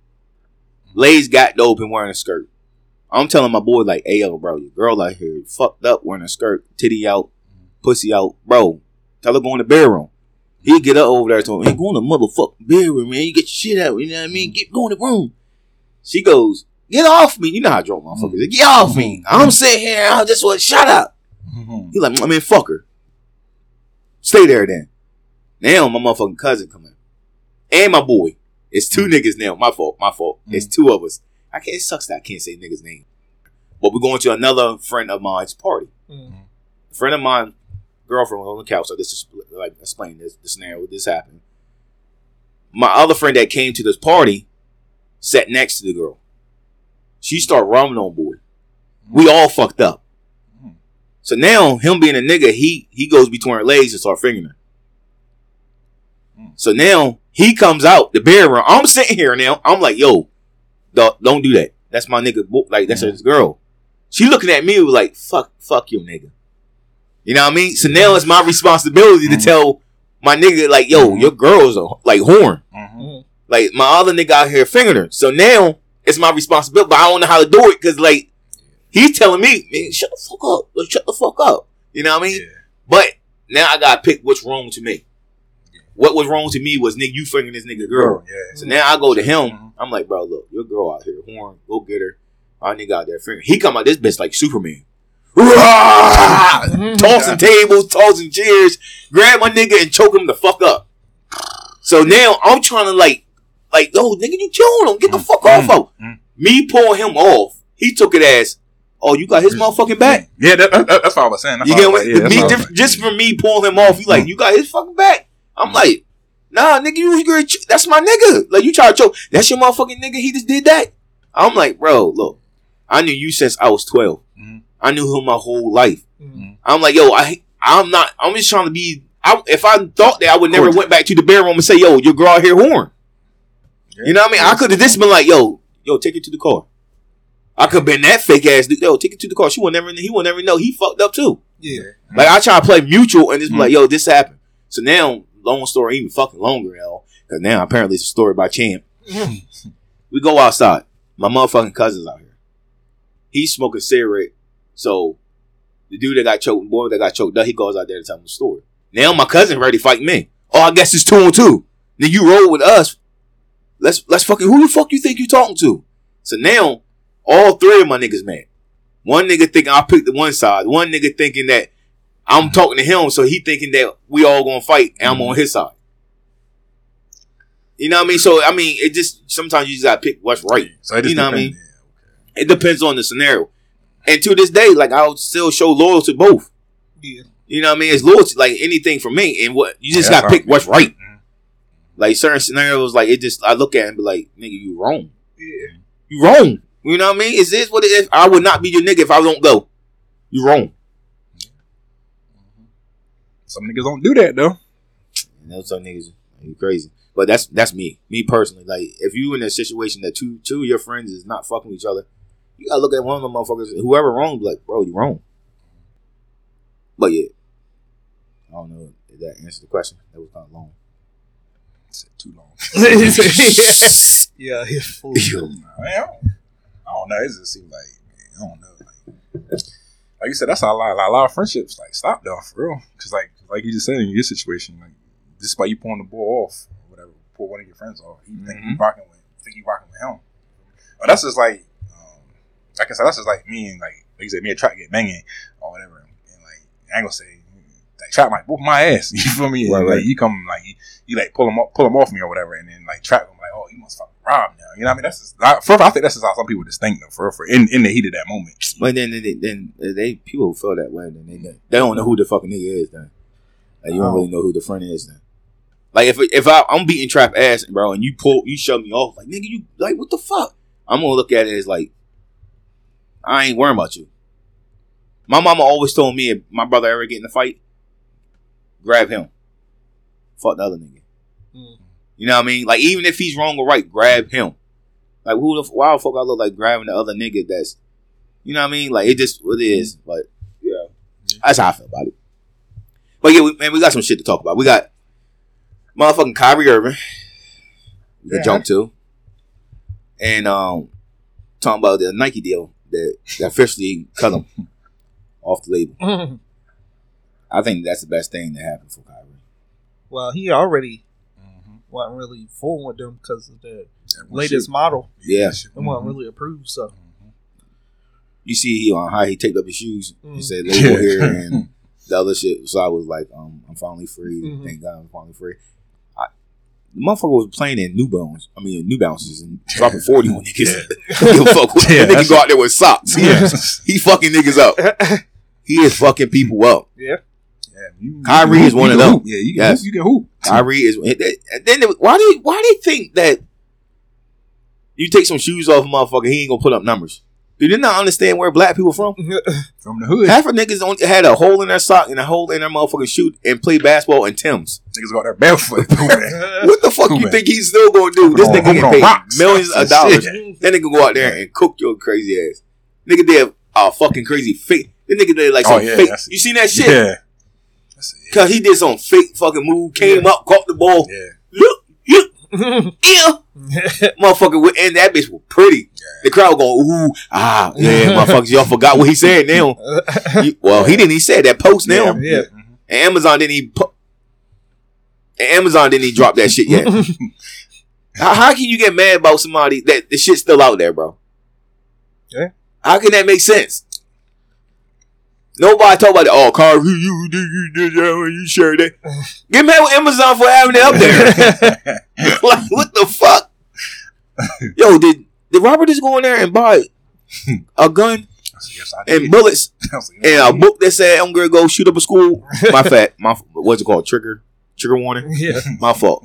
Lays got open wearing a skirt. I'm telling my boy like, hey, yo, bro, your girl out here fucked up wearing a skirt. Titty out. Pussy out. Bro, tell her go in the bedroom. He get up over there to him. Hey, go in the motherfucking bedroom, man. You get your shit out. You know what I mean? Get Go in the room. She goes, get off me. You know how drunk motherfuckers is. Get off me. I'm sitting here. I just want to shut up. He like, I mean, fuck her. Stay there then. Now my motherfucking cousin come in. And my boy. It's two niggas now. My fault. My fault. Mm-hmm. It's two of us. I can't, it sucks that I can't say niggas' name. But we're going to another friend of mine's party. Mm-hmm. A friend of mine, girlfriend was on the couch. So this is like explain this the scenario. This happened. My other friend that came to this party sat next to the girl. She started rumbling on board. We all fucked up. So now, him being a nigga, he he goes between her legs and starts fingering her. Mm. So now, he comes out the bedroom. I'm sitting here now. I'm like, yo, don't do that. That's my nigga. Like, that's mm. his girl. She looking at me like, fuck, fuck you, nigga. You know what I mean? So now, it's my responsibility mm. to tell my nigga, like, yo, mm-hmm. your girl's a, like, horn. Mm-hmm. Like, my other nigga out here fingered her. So now, it's my responsibility. But I don't know how to do it because, like, he's telling me, man, shut the fuck up. Like, shut the fuck up. You know what I mean? Yeah. But now I got to pick what's wrong to me. Yeah. What was wrong to me was, nigga, you fingering this nigga girl. Yeah. So now I go to him. I'm like, bro, look, your girl out here, horn, go get her. Our nigga out there fingering. He come out this bitch like Superman. Tossing tables, tossing chairs. Grab my nigga and choke him the fuck up. So now I'm trying to like, like, yo, nigga, you killing him. Get the fuck off of him. Me pulling him off. He took it as, oh, you got his motherfucking back? Yeah, that, that, that's what I was saying. That's you get what? Like, yeah, me, just, like. just for me pulling him off, you like, you got his fucking back? I'm mm-hmm. like, nah, nigga, you, you that's my nigga. Like, you try to choke. That's your motherfucking nigga. He just did that. I'm like, bro, look, I knew you since I was twelve. Mm-hmm. I knew him my whole life. Mm-hmm. I'm like, yo, I, I'm not, I'm just trying to be, I, if I thought that, I would never went back to the bedroom and say, yo, your girl out here horn. Yeah. You know what I mean? Yeah. I could have just been like, yo, yo, take it to the car. I could have been that fake ass dude. Yo, take it to the car. She won't never. He won't never know. He fucked up too. Yeah. Like I try to play mutual and just be mm-hmm. like, yo, this happened. So now, long story even fucking longer, yo. Because now apparently it's a story by Champ. Mm-hmm. We go outside. My motherfucking cousin's out here. He's smoking cigarette. So the dude that got choked, boy that got choked up, he goes out there to tell him the story. Now my cousin ready to fight me. Oh, I guess it's two on two. Then you roll with us. Let's let's fucking who the fuck you think you talking to? So now. All three of my niggas mad. One nigga thinking I picked the one side. One nigga thinking that I'm talking to him, so he thinking that we all gonna fight, and I'm on his side. You know what I mean? So I mean, it just sometimes you just gotta pick what's right. So you know what I mean? Yeah. It depends on the scenario. And to this day, like I'll still show loyalty to both. Yeah. You know what I mean? It's loyalty, like anything for me. And what you just yeah, gotta pick right. what's right. Mm-hmm. Like certain scenarios, like it just I look at it and be like, nigga, you wrong. Yeah. You wrong. You know what I mean? Is this what it is? I would not be your nigga if I don't go. You wrong. Some niggas don't do that though. You know, some niggas you crazy. But that's that's me. Me personally. Like if you in a situation that two two of your friends is not fucking with each other, you gotta look at one of them motherfuckers, whoever wrong, be like, bro, you wrong. But yeah. I don't know if that answered the question. That was kinda long. I said too long. Yeah, he's full. Well, I don't know. It just seems like, man, I don't know. Like, like you said, that's how a lot, a lot of friendships like stopped though, for real. Because like, like you just said in your situation, like just by you pulling the ball off, or whatever, pull one of your friends off, you mm-hmm. think you rocking with, think you rocking with him. But that's just like, um, like I said, that's just like me and like, like you said, me and Trap get banging or whatever, and like I ain't gonna say. Like, Trap might whoop my ass. You feel me? Right, like right. you come like you, you like pull him up, pull him off me or whatever, and then like Trap him like, oh, you must fucking rob now. You know what I mean? That's just, I, for, I think that's just how some people just think though, for for in, in the heat of that moment. But then they, then they people feel that way, then they they don't know who the fucking nigga is then. Like you don't um, really know who the friend is then. Like if if I, I'm beating Trap ass, bro, and you pull you shove me off, like nigga, you like what the fuck? I'm gonna look at it as like I ain't worrying about you. My mama always told me if my brother ever get in a fight, grab him. Fuck the other nigga. Mm. You know what I mean? Like, even if he's wrong or right, grab him. Like, who the wild fuck I look like grabbing the other nigga that's, you know what I mean? Like, it just, it is. But, yeah. That's how I feel about it. But, yeah, we, man, we got some shit to talk about. We got motherfucking Kyrie Irving. We can yeah. jump to. And, um, talking about the Nike deal that, that officially cut him off the label. I think that's the best thing that happened for Kyrie. Well, he already mm-hmm. wasn't really fooling with them because of the latest shit. model. Yeah. It mm-hmm. wasn't really approved, so. Mm-hmm. You see he on how he taped up his shoes. Mm-hmm. He said, label here and the other shit. So I was like, um, I'm finally free. Mm-hmm. Thank God I'm finally free. I, the motherfucker was playing in New Bones. I mean, New Bounces and dropping forty on niggas. Give a fuck with yeah, that nigga go out there with socks. Yeah. He fucking niggas up. He is fucking people up. Yeah. Yeah, you, Kyrie you is hoop, one of them. Hoop. Yeah, you, yes. you, you can hoop. Kyrie is. Then they, why do why do they think that you take some shoes off, a motherfucker? He ain't gonna put up numbers. Do they not understand where black people from? From the hood. Half of niggas only had a hole in their sock and a hole in their motherfucking shoe and play basketball in Tim's. Niggas got their barefoot. What the fuck Poo you man. think he's still gonna do? Put this on, nigga get paid rocks. millions of dollars. Shit. That nigga go out there and cook your crazy ass. Nigga did a fucking crazy fake. This nigga did like some oh, yeah, fake. You seen that shit? Yeah. Because he did some fake fucking move, came yeah. up, caught the ball. Yeah. Look, look, yeah. Motherfucker, and that bitch was pretty. Yeah. The crowd going, ooh, ah, yeah, motherfuckers, y'all forgot what he said now. He, well, he didn't, he said that post now. Yeah. yeah. Mm-hmm. And Amazon didn't even, po- and Amazon didn't even drop that shit yet. how, how can you get mad about somebody that the shit's still out there, bro? Yeah. How can that make sense? Nobody talk about it. Oh, Carl, you, you, you, you, you, you shared it. Get mad with Amazon for having it up there. Like, what the fuck? Yo, did did Robert just go in there and buy a gun yes, and bullets and a book that said I'm gonna go shoot up a school? My fat, my what's it called? Trigger, trigger warning. Yeah, my fault.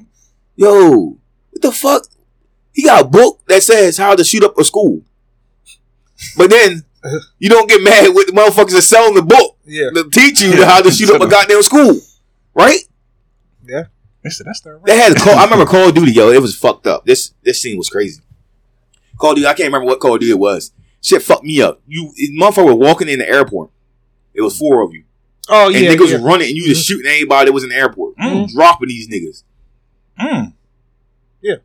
Yo, what the fuck? He got a book that says how to shoot up a school, but then. You don't get mad with the motherfuckers that selling the book yeah. to teach you yeah. how to shoot up a goddamn school, right? Yeah, that's that's the right. They had. Call, I remember Call of Duty, yo. It was fucked up. This this scene was crazy. Call of Duty. I can't remember what Call of Duty was. Shit fucked me up. You motherfucker were walking in the airport. It was four of you. Oh yeah, and niggas yeah. were running, and you just mm-hmm. shooting anybody that was in the airport, mm. dropping these niggas. Mm. Yeah.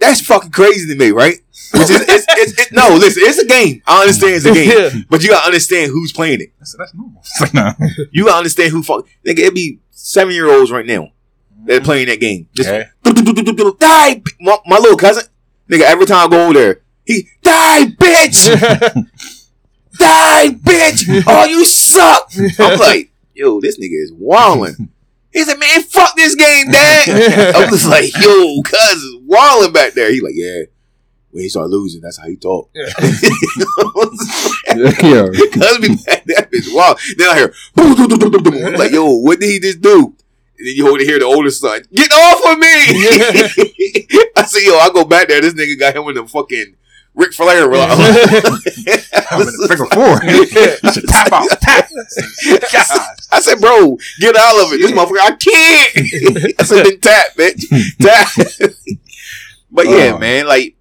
That's fucking crazy to me, right? Which is, it's, it's, it's, no, listen, it's a game. I understand it's a game, yeah. but you gotta understand who's playing it. That's, that's normal. Like, nah. You gotta understand who fuck. Nigga, it be seven year olds right now that are playing that game. Just okay. die, my, my little cousin. Nigga, every time I go over there, he die, bitch, die, bitch. Oh, you suck. I'm like, yo, this nigga is walling. He said, man, fuck this game, dad. I was like, yo, cuz is walling back there. He like, yeah. When he started losing, that's how he talked. Yeah. yeah. Cuz be back there, that bitch wild. Then I hear, I'm like, yo, what did he just do? And then you over here, the older son, get off of me. I said, yo, I go back there. This nigga got him with the fucking Ric Flair. I'm in the figure four. Tap out. Tap. I said, bro, get out of it. This motherfucker, I can't. I said, then tap, bitch. Tap. But yeah, uh, man, like,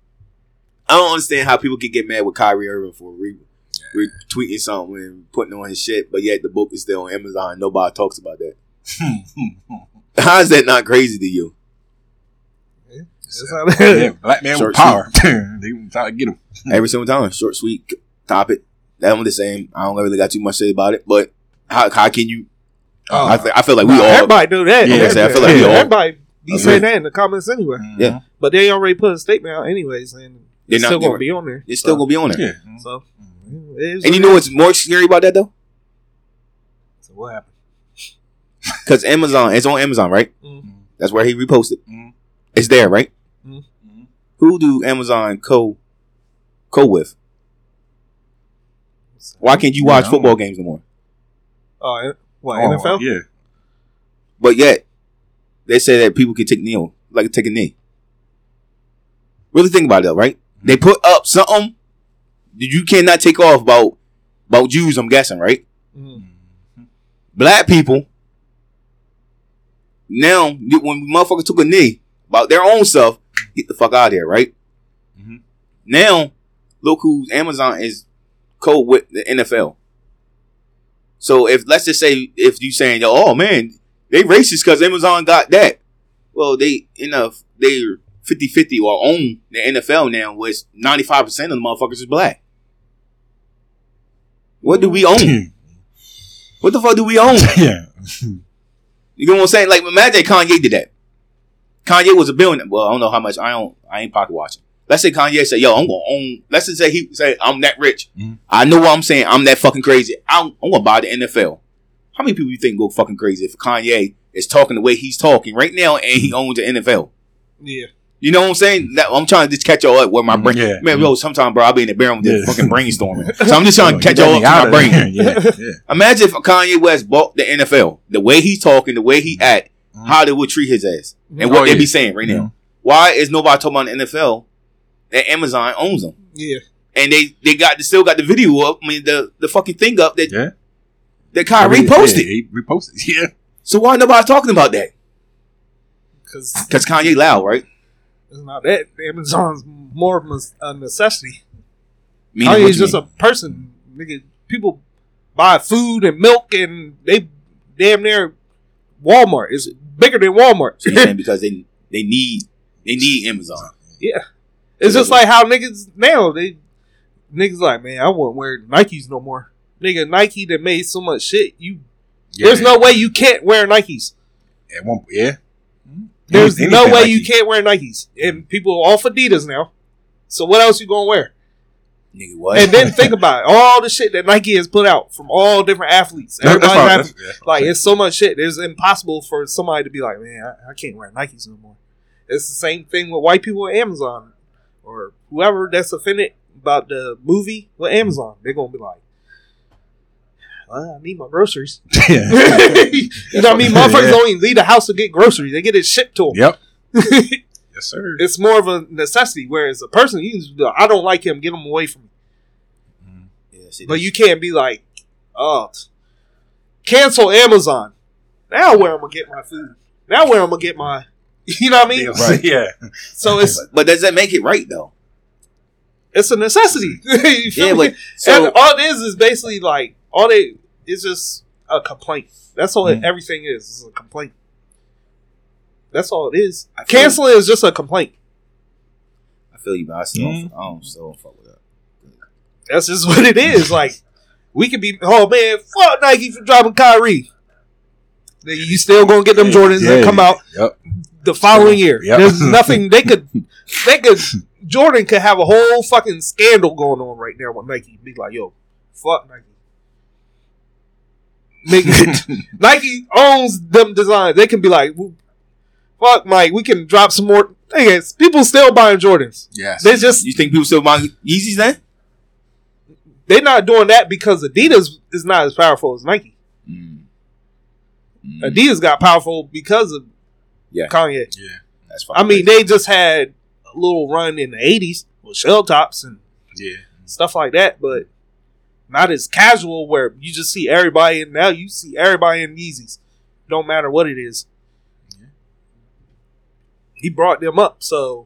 I don't understand how people can get mad with Kyrie Irving for re- yeah. retweeting something and putting on his shit, but yet the book is still on Amazon and nobody talks about that. How is that not crazy to you? Yeah, yeah, black man short with power. They try to get him every single time. Short, sweet topic. That one the same. I don't really got too much to say about it. But how how can you? Uh, I, feel, I feel like we nah, all everybody do that. Yeah, everybody, I feel like we all everybody be okay. saying that in the comments anyway. Mm-hmm. Yeah, but they already put a statement out anyway saying it's still gonna be on there. It's still so. gonna be on there. Yeah. Mm-hmm. So, and you know what's more scary about that though? So what happened? Because Amazon, it's on Amazon, right? Mm-hmm. That's where he reposted. Mm-hmm. It's there, right? Mm-hmm. Who do Amazon co co with? Why can't you watch yeah, football know. games no more? Uh, what, oh, N F L? Yeah. But yet, they say that people can take knee, like take a knee. Really think about that, right? Mm-hmm. They put up something that you cannot take off about, about Jews, I'm guessing, right? Mm-hmm. Black people. Now, when motherfuckers took a knee about their own stuff, get the fuck out of there, right? Mm-hmm. Now, look who's Amazon is co with the N F L. So, if let's just say, if you saying, yo, oh man, they racist because Amazon got that. Well, they enough, they're fifty-fifty or own the N F L now, which ninety-five percent of the motherfuckers is black. What do we own? What the fuck do we own? Yeah. You know what I'm saying? Like, imagine Kanye did that. Kanye was a billionaire. Well, I don't know how much. I don't. I ain't pocket watching. Let's say Kanye said, "Yo, I'm gonna own." Let's just say he said, "I'm that rich. Mm-hmm. I know what I'm saying. I'm that fucking crazy. I'm, I'm gonna buy the N F L." How many people you think go fucking crazy if Kanye is talking the way he's talking right now and he owns the N F L? Yeah. You know what I'm saying? That, I'm trying to just catch y'all up with my brain. Yeah. Man, yo, sometimes, bro, I'll be in the bedroom yeah. fucking brainstorming. So I'm just trying yo, to catch y'all up with my brain. Yeah. Yeah. Imagine if Kanye West bought the N F L. The way he's talking, the way he act, mm-hmm. how they would treat his ass. And what oh, they yeah. be saying right yeah. now. Why is nobody talking about the N F L that Amazon owns them? Yeah. And they, they got they still got the video up. I mean, the, the fucking thing up that, yeah. that Kyrie I mean, posted. Yeah, he reposted. Yeah. So why nobody talking about that? Because Kanye loud, right? It's not that. Amazon's more of a necessity. Kanye's just mean? a person. Nigga, people buy food and milk and they damn near Walmart. It's bigger than Walmart. So you're saying because they they need they need Amazon. Yeah. It's so just like how niggas now they niggas like, man, I wouldn't wear Nikes no more. Nigga, Nike that made so much shit, you yeah. there's no way you can't wear Nikes. It won't yeah. There's no way Nike. You can't wear Nikes. And people are off Adidas now. So what else you going to wear? Nigga, what? And then think about it. All the shit that Nike has put out from all different athletes. Everybody's athlete. Yeah. Like, it's so much shit. It's impossible for somebody to be like, man, I, I can't wear Nikes no more. It's the same thing with white people at Amazon or whoever that's offended about the movie with Amazon. They're going to be like, well, I need my groceries. Yeah. You know what I mean? Motherfuckers yeah. don't even leave the house to get groceries. They get it shipped to them. Yep. Yes, sir. It's more of a necessity, whereas a person, you can just be like, I don't like him. Get him away from me. Mm-hmm. Yeah, see, but you can't be like, oh, cancel Amazon. Now where I'm going to get my food. Now where I'm going to get my, you know what I mean? Yeah, right. yeah. So it's. But does that make it right, though? It's a necessity. You feel yeah, me? But, so, and all it is is basically like, all they is just a complaint. That's all mm-hmm. it, everything is. It's a complaint. That's all it is. Canceling is just a complaint. I feel you, but I still mm-hmm. don't, I don't, still don't fuck with that. That's just what it is. Like, we could be, oh man, fuck Nike for dropping Kyrie. You still gonna get them yeah, Jordans yeah, that come out yep. the following year. Yep. There's nothing they could. They could. Jordan could have a whole fucking scandal going on right now with Nike. Be like, yo, fuck Nike. Make it. Nike owns them designs. They can be like, fuck Mike, we can drop some more. Hey, people still buying Jordans. Yes. They just, you think people still buying Yeezys then? They're not doing that because Adidas is not as powerful as Nike. Mm. Mm. Adidas got powerful because of yeah. Kanye. Yeah. That's fine. I mean, they just had a little run in the eighties with shell tops and yeah. stuff like that, but not as casual where you just see everybody in, now you see everybody in Yeezys. Don't matter what it is. Yeah. He brought them up, so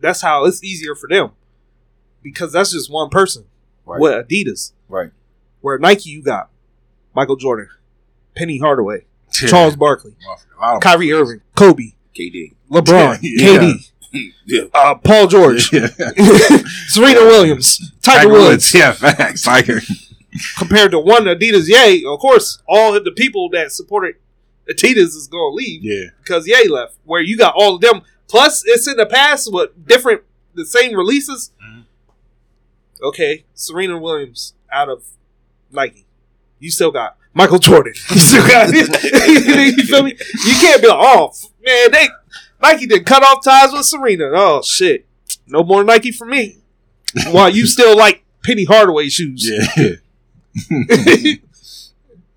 that's how it's easier for them. Because that's just one person. Right. With Adidas. Right. Where Nike, you got Michael Jordan, Penny Hardaway, yeah. Charles Barkley, wow. Kyrie Irving, Kobe, K D, LeBron, yeah. K D, yeah. Uh, Paul George, yeah. Serena yeah. Williams, Tiger, Tiger Woods. Woods. Yeah, facts. Tiger. Compared to one Adidas, yay, of course, all of the people that supported Adidas is going to leave yeah. because Ye left, where you got all of them. Plus, it's in the past with different, the same releases. Mm-hmm. Okay, Serena Williams out of Nike. You still got Michael Jordan. You still got him. You feel me? You can't be like, oh, man, they Nike did cut off ties with Serena. Oh, shit. No more Nike for me. While you still like Penny Hardaway shoes. Yeah.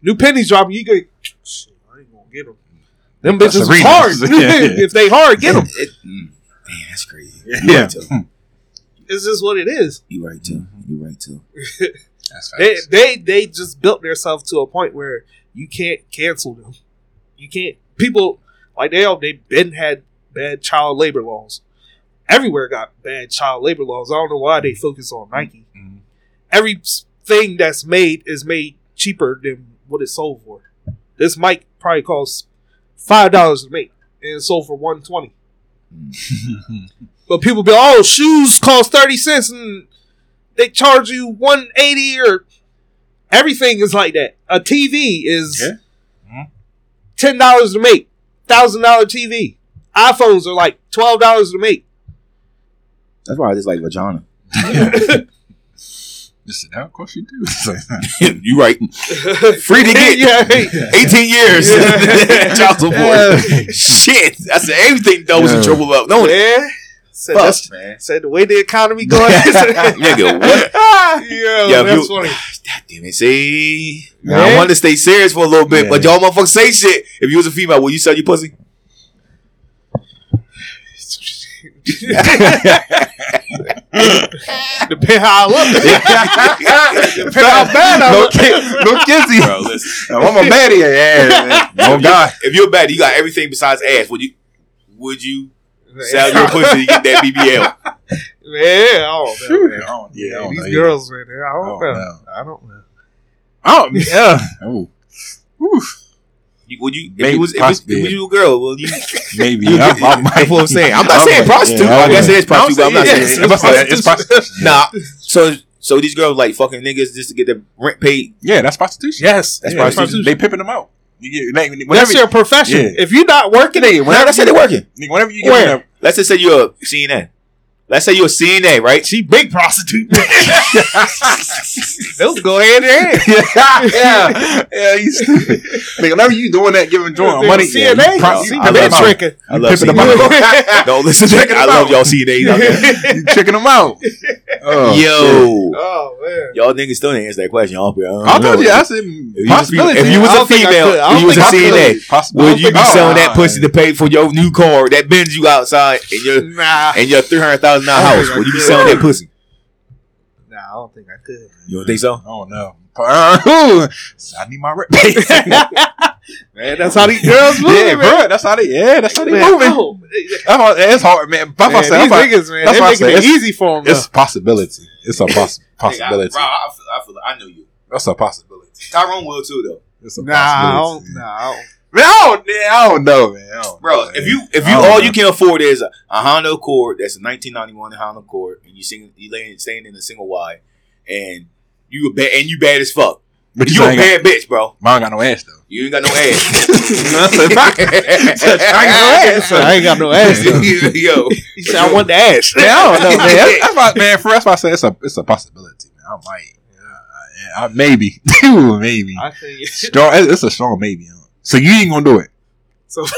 New pennies dropping. You go, shit, I ain't going to get them. Them bitches are hard. If they hard, get them. It, it, man, that's crazy. Yeah. yeah. It's just what it is. You right, too. You right, too. That's they, they they just built themselves to a point where you can't cancel them. You can't. People, like, they all, they been had bad child labor laws. Everywhere got bad child labor laws. I don't know why they focus on Nike. Mm-hmm. Everything that's made is made cheaper than what it's sold for. This mic probably costs five dollars to make, and it's sold for one hundred twenty dollars. But people be, oh, shoes cost thirty cents and they charge you one hundred eighty, or everything is like that. A T V is yeah. ten dollars to make, one thousand dollars T V. iPhones are like twelve dollars to make. That's why I just like vagina. Just sit down, of course you do. You right. Free to get. Yeah, eighteen years. Yeah. Child support. Yeah. Shit. I said everything though was yeah. in trouble up. No, yeah. Said, Fuck, that's, man. Said the way the economy going. Nigga, what? Yo, yo, that's you, funny. God damn it. See? Now, I wanted to stay serious for a little bit, yeah. but y'all motherfuckers say shit. If you was a female, would you sell your pussy? Depend how I look. Depend how bad I look. No, no kissy. Bro, listen. No, I'm a baddie. Yeah, man. Oh, God. If you're a baddie, you got everything besides ass. Would you? Would you? Sell your pussy to get that B B L. Man, oh, man. Oh, yeah, man. These girls right there. I don't, oh, know. No. I don't know. I don't know. Yeah. Oh, yeah. Would you? Maybe, if you was, if was, if was you a girl? Will you? Maybe. You, I'm, I'm, that's what I'm saying. I'm not saying prostitute. Yeah, I'm not saying it's prostitute. But I'm not saying it's prostitute. It's prostitution. Nah. So, so these girls like fucking niggas just to get their rent paid. Yeah, that's prostitution. Yes, that's yeah, prostitution. They pimping them out. You get, whenever, that's your profession. Yeah. If you're not working, hey, whenever, let's say they're working. Whenever you get, whenever, let's just say you're a C N A. Let's say you're a C N A, right? She big prostitute. Those go hand in hand. Yeah, yeah, you stupid. Like, whenever you doing that, giving Jordan money, C N A, yeah, prostitute. I love tricking. I love C N A. Don't listen to it. I love y'all C N A's out there. You tricking them out. Oh, yo, oh, man. Y'all niggas still didn't answer that question. I, I told know. you, I said if possibility. You be, if you was a female, if you was a C N A, would you be oh, selling that pussy to pay for your new car that bends you outside and your nah. and your three hundred thousand dollar house? Would you be selling that pussy? Nah, I don't think I could. You don't think so? I don't know. I need my rep. Man, that's how these girls move, yeah, man. Bro, that's how they, yeah, that's how they man, moving. Oh, it's hard, man. By man myself, these I, niggas, man, that's they making it it's, easy for them. Though. It's a possibility. It's a poss- possibility. Bro, I, I feel, I feel like I know you. That's a possibility. Tyrone will too, though. It's a nah, possibility. Nah, I don't, man, I don't, I don't know, man. I don't bro, know, if you, if you, all know. You can afford is a, a Honda Accord. That's a nineteen ninety-one Honda Accord, and you sing, you laying, staying in a single wide, and you bad, and you bad as fuck. But you, you a bad got, bitch, bro. Mine got no ass though. You ain't got no ass. I ain't got no ass. Though. Yo, you said I want the ass. Man, I don't know, man. That's, that's why, man. For us, I say it's a it's a possibility. Man. I might. Yeah, Yeah, maybe. Dude, maybe. I think strong. It's a strong maybe. Huh? So you ain't gonna do it. So, so,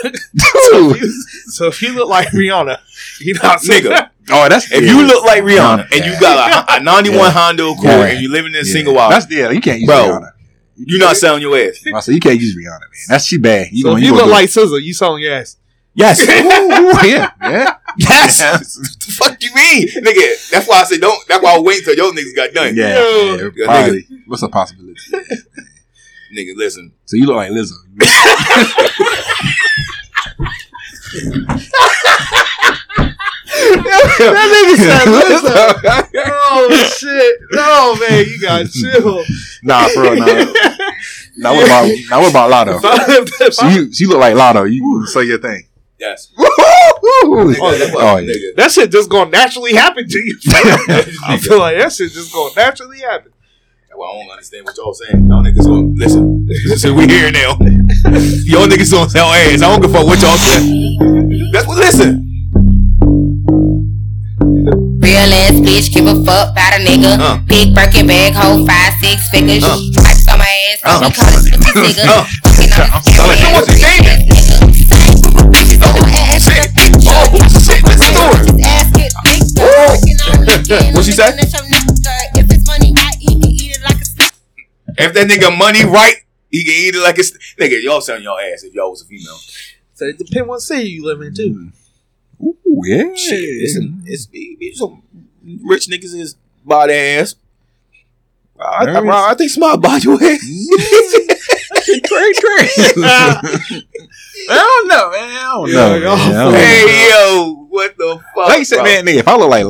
if you, so if you look like Rihanna, you not nigga. Oh, that's if yeah. you look like Rihanna yeah. and you got a, a ninety-one yeah. Honda Accord yeah. and you living in a yeah. single wide. That's yeah. You can't use Bro, Rihanna. You, you not selling your ass. I said you can't use Rihanna, man. That's she bad. You so gonna, if you, you look like Scissor, you selling your ass. Yes. Ooh, yeah. Yeah. Yes. Yes. What the fuck you mean, nigga? That's why I said don't. That's why I wait till your niggas got done. Yeah. yeah, yeah probably. Niggas. What's a possibility? Nigga, listen. So you look like Lizzo. That nigga said Lizzo. Oh shit! No, man, you got chill. Nah, bro. Nah. Now what about now what about Lotto? So you she look like Lotto. You say your thing. Yes. Oh, that, oh, yeah. that shit just gonna naturally happen to you. I feel like that shit just gonna naturally happen. Well, I don't understand what y'all saying. Y'all niggas on listen. Listen, we here now. Y'all niggas on sell ass. I don't give a fuck what y'all say. That's what listen. Real ass bitch, give a fuck about a nigga. Uh. Big Birkin bag, hold five, six figures. Uh. Stripes on my ass, uh, I'm calling it a nigga. Uh. I'm telling you what's the game. Oh shit! Oh shit! Let's do it. What she say? If that nigga money right, he can eat it like it's... Nigga, y'all selling y'all ass if y'all was a female. So it depends what city you live in, too. Ooh, yeah. Shit, it's, it's, it's some rich niggas is buy their ass. I, I, I, I think somebody bought your ass. Great, great. uh, I don't know, man. I don't know. Yo, man, I don't hey, know. Yo, what the fuck, Like you said, bro. Man, nigga, if I look like...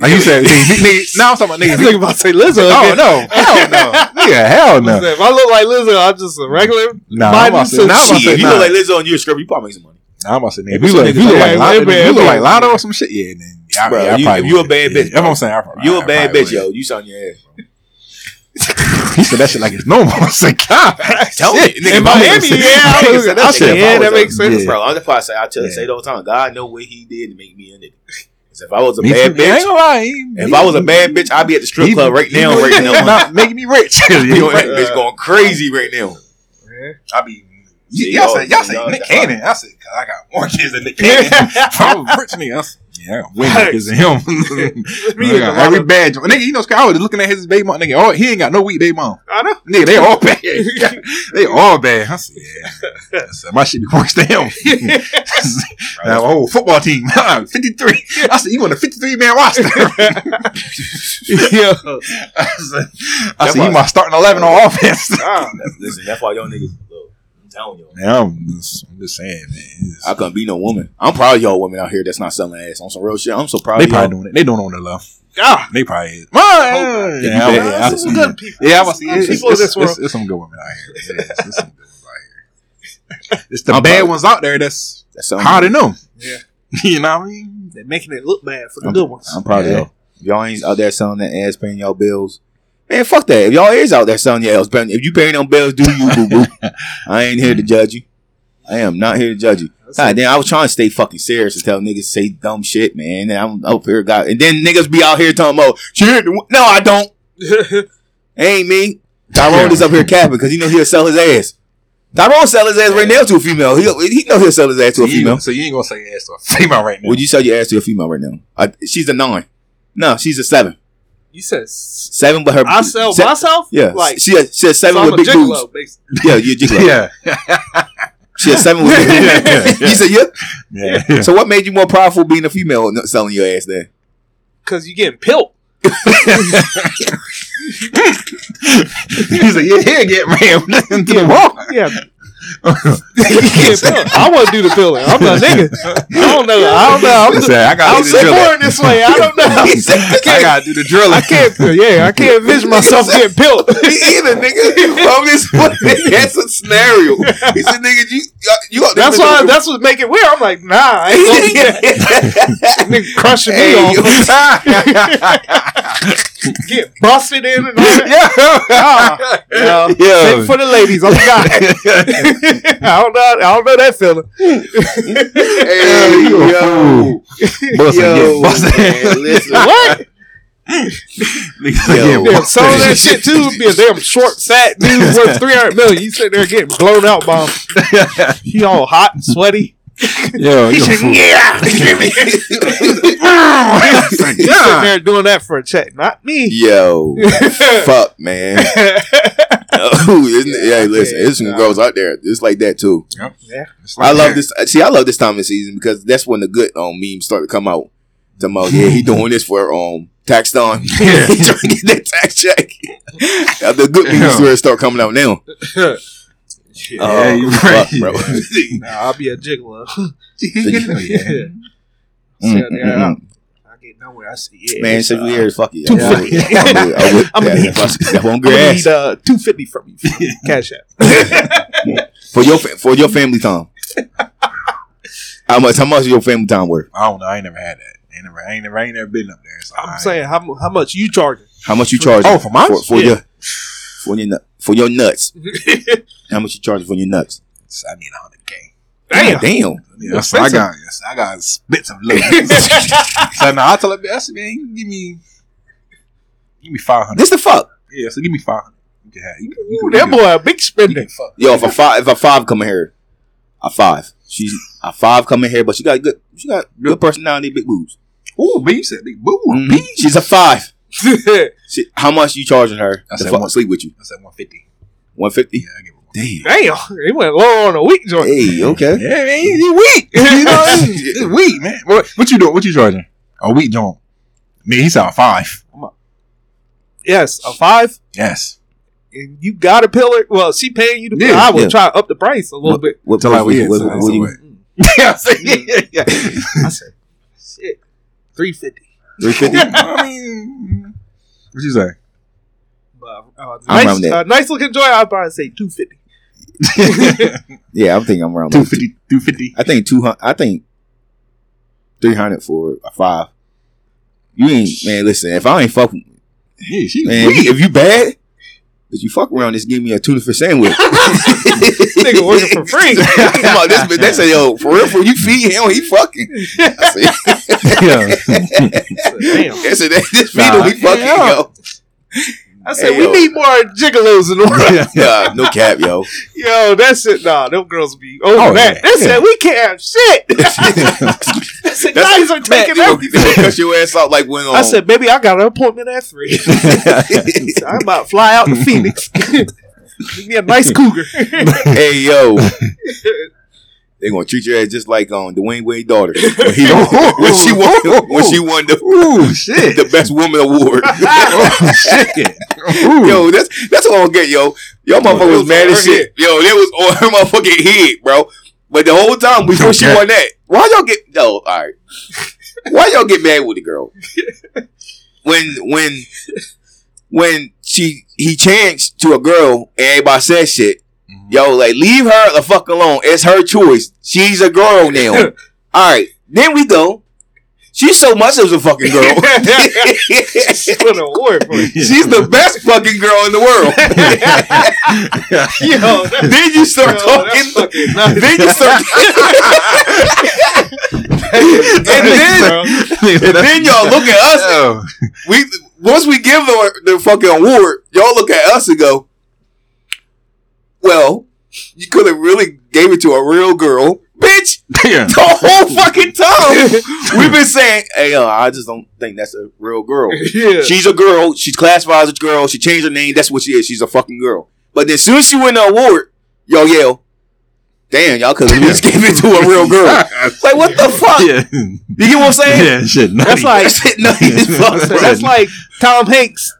Like you said, nigga, now I'm talking about niggas. This nigga about to say Lizzo. Oh, no. Hell no. Nigga, hell no. If I look like Lizzo, I'm just a regular. Nah, I'm about to say, nah, about to say, if you nah. look like Lizzo and you're a scrub, you probably make some money. Nah, I'm about to say, nigga, if you look, if you look like, like, like, like, like Lotto or some shit, yeah, then yeah, bro, yeah, you, I if you would, a bad yeah, bitch. That's what I'm saying. I probably, you I, a bad I bitch, would. Yo. You sound your ass, bro. He said that shit like it's normal. I said, God, tell me. In Miami, yeah. I said, yeah, that makes sense, bro. I'm the part I tell you, say it all the time. God know what he did to make me a nigga. If I was a me bad too, bitch, I ain't gonna lie. He, if he, I was a bad bitch, I'd be at the strip he, club right now, right now, not making me rich. You know, that bitch going crazy right now. Yeah. I be see, y'all, y'all say y'all say y'all Nick Cannon. I said I got more kids than Nick Cannon. I'm a rich nigga. I said, yeah, I got way more kids than him. I got every bad joint. Nigga, you know, I was looking at his baby mom. Nigga, all, he ain't got no weak baby mom. I know. Nigga, they all bad. They all bad. I said, yeah. I said, my shit be worse than him. Now, my whole football team, fifty-three. I said, you on a fifty-three man roster. Yeah. I said, I said you my starting eleven on offense. Listen, that's why y'all niggas. Telling you. Man, I'm, just, I'm just saying, man. I couldn't be no woman. I'm proud of y'all women out here that's not selling ass on some real shit. I'm so proud they of y'all. They probably doing it. They doing it on their love. Yeah. They probably is. Yeah, yeah, yeah, yeah, some some good people. Yeah, I want to see it. It's, it's, it's, it's, it's some good women out here. Yeah, it's, it's some good women out here. It's the I'm bad probably, ones out there that's, that's hard to know. Yeah. You know what I mean? They're making it look bad for the I'm, good ones. I'm proud yeah. of y'all. Y'all ain't out there selling that ass, paying y'all bills. Man, fuck that. If y'all is out there selling your ass, if you paying them bills, do you, boo-boo. I ain't here to judge you. I am not here to judge you. God damn, I was trying to stay fucking serious and tell niggas to say dumb shit, man. And I'm up here, God. And then niggas be out here talking about, no, I don't. Ain't me. Tyrone is up here capping because he know he'll sell his ass. Tyrone sell his ass right now to a female. He, he know he'll sell his ass to a female. So you ain't going to sell your ass to a female right now. Would you sell your ass to a female right now? I, she's a nine. No, she's a seven. You said seven, but her I sell se- myself. Yeah, like she had, she had seven so with big boobs. Basically. Yeah, you're gigolo. Yeah, she had seven with big boobs. You said yeah? Yeah. yeah. So what made you more powerful being a female selling your ass then? Because you getting pilled. You said your hair get rammed into the wall. Yeah. I want to do the filling. I'm a nigga. I don't know. I don't know. I'm, just, I I'm so born this way. I don't know. I, I gotta do the drilling. I can't. Yeah, I can't envision myself getting pilled. Me either, nigga. From this point, that's a scenario. He said, "Nigga, you, you." you that's why. That's what make it weird. I'm like, nah. I ain't that. Nigga crushing hey, me on. Get busted in and all that. Yeah. Uh, uh, yeah. Sick for the ladies. I'm God. I don't know. I don't know that feeling. Hey, yo. Yo. Busted. Yo, get busted. Man, listen. What? Yo, damn, some of that shit too would be a damn short sack dude worth three hundred million. You sit there getting blown out by him. He all hot and sweaty. Yo, he said, "Yeah, give me." He's sitting there doing that for a check, not me. Yo, fuck, man. Oh, isn't it? Yeah, listen, it's some girls out there. It's like that too. Yep. Yeah, like I love that. this. See, I love this time of the season because that's when the good um memes start to come out. About, yeah, he doing this for um tax time. Yeah. He trying to get that tax check. The good memes yeah. start coming out now. Yeah, uh, you right, fuck, bro. Nah, I'll be a jiggler. Yeah. Mm, mm, mm. I get nowhere. I say, yeah, man, so you fuck it. I'm gonna need uh, two fifty from you, for cash app for your fa- for your family time. How much? How much is your family time worth? I don't know. I ain't never had that. I ain't never, I ain't never, I ain't never been up there. So I'm saying, how, how much you charging? How much you charging? Oh, for my for, for yeah. your for your nuts. For your nuts. How much you charging for your nuts? I need a hundred K. Damn, damn. Yeah, so I got, yes, I got spits of loot. So now I tell him, I said, man, you give me, give me five hundred. This the fuck? Yeah, so give me five hundred. Yeah, you can, you can, Ooh, that boy a big spender. Yo, if a five, if a five coming here, a five. She's a five coming here, but she got good. She got good personality, big boobs. Oh, B, you said big boobs. Mm-hmm. She's a five. She, how much you charging her? I said fuck one, sleep with you. I said one fifty. One fifty. Yeah, I give her one. Damn, damn, it went low on a week joint. Hey, okay. Yeah, man, you weak. You know, it's, it's weak, man. What, what you doing? What you charging? A week joint. Man, he said a five. I'm a, yes, a five. Yes. And you got a pillar. Well, she paying you to pillar. Yeah, I would yeah. try to up the price a little what, bit. What price we what, what, what, what I said, yeah, yeah. I said, shit, three fifty. Three fifty. I mean, what you say? Uh, uh, nice, uh, nice looking joint. I'd probably say two fifty. Yeah, I'm thinking I'm around two fifty. Two fifty. I think two hundred. I think three hundred for a five. You ain't man. Listen, if I ain't fucking, yeah, she man, if you, if you bad. If you fuck around, just give me a tuna fish sandwich. Nigga working for free. Come on, this bitch. They say, yo, for real, for you feed him, he fucking. I said, damn. They said, this feed him, he fucking, yo. I said, hey, we yo. need more gigolos in the world. Yeah, nah, no cap, yo. Yo, that's it. Nah, them girls be over oh, that. Man. They said, we can't have shit. They said, guys are taking everything. Cut your ass out like when on. I said, baby, I got an appointment at three. So I'm about to fly out to Phoenix. Give me a nice cougar. Hey, yo. They gonna treat your ass just like um Dwayne Wade's daughter when, he, when she won when she won the, Ooh, shit. the best woman award. Oh, shit. Ooh. Yo, that's that's all I get, yo. Yo, motherfucker was mad as shit. Head. Yo, that was on her motherfucking head, bro. But the whole time before okay. she won that, why y'all get no? All right, why y'all get mad with the girl when when when she he changed to a girl and everybody said shit. Yo, like, leave her the fuck alone. It's her choice. She's a girl now. All right. Then we go. She's so much as a fucking girl. She's an award for it. She's the best fucking girl in the world. Yo, then you start yo, talking. Then you start and then, and then y'all look at us. Oh. We Once we give her the fucking award, y'all look at us and go, well, you could have really gave it to a real girl. Bitch, yeah. The whole fucking time we've been saying, hey, yo, I just don't think that's a real girl. Yeah. She's a girl. She's classified as a girl. She changed her name. That's what she is. She's a fucking girl. But then as soon as she win the award, y'all yell, damn, y'all could have just gave it to a real girl. Like, what the fuck? Yeah. You get what I'm saying? Yeah, shit, that's like, shit, fuck, that's like Tom Hanks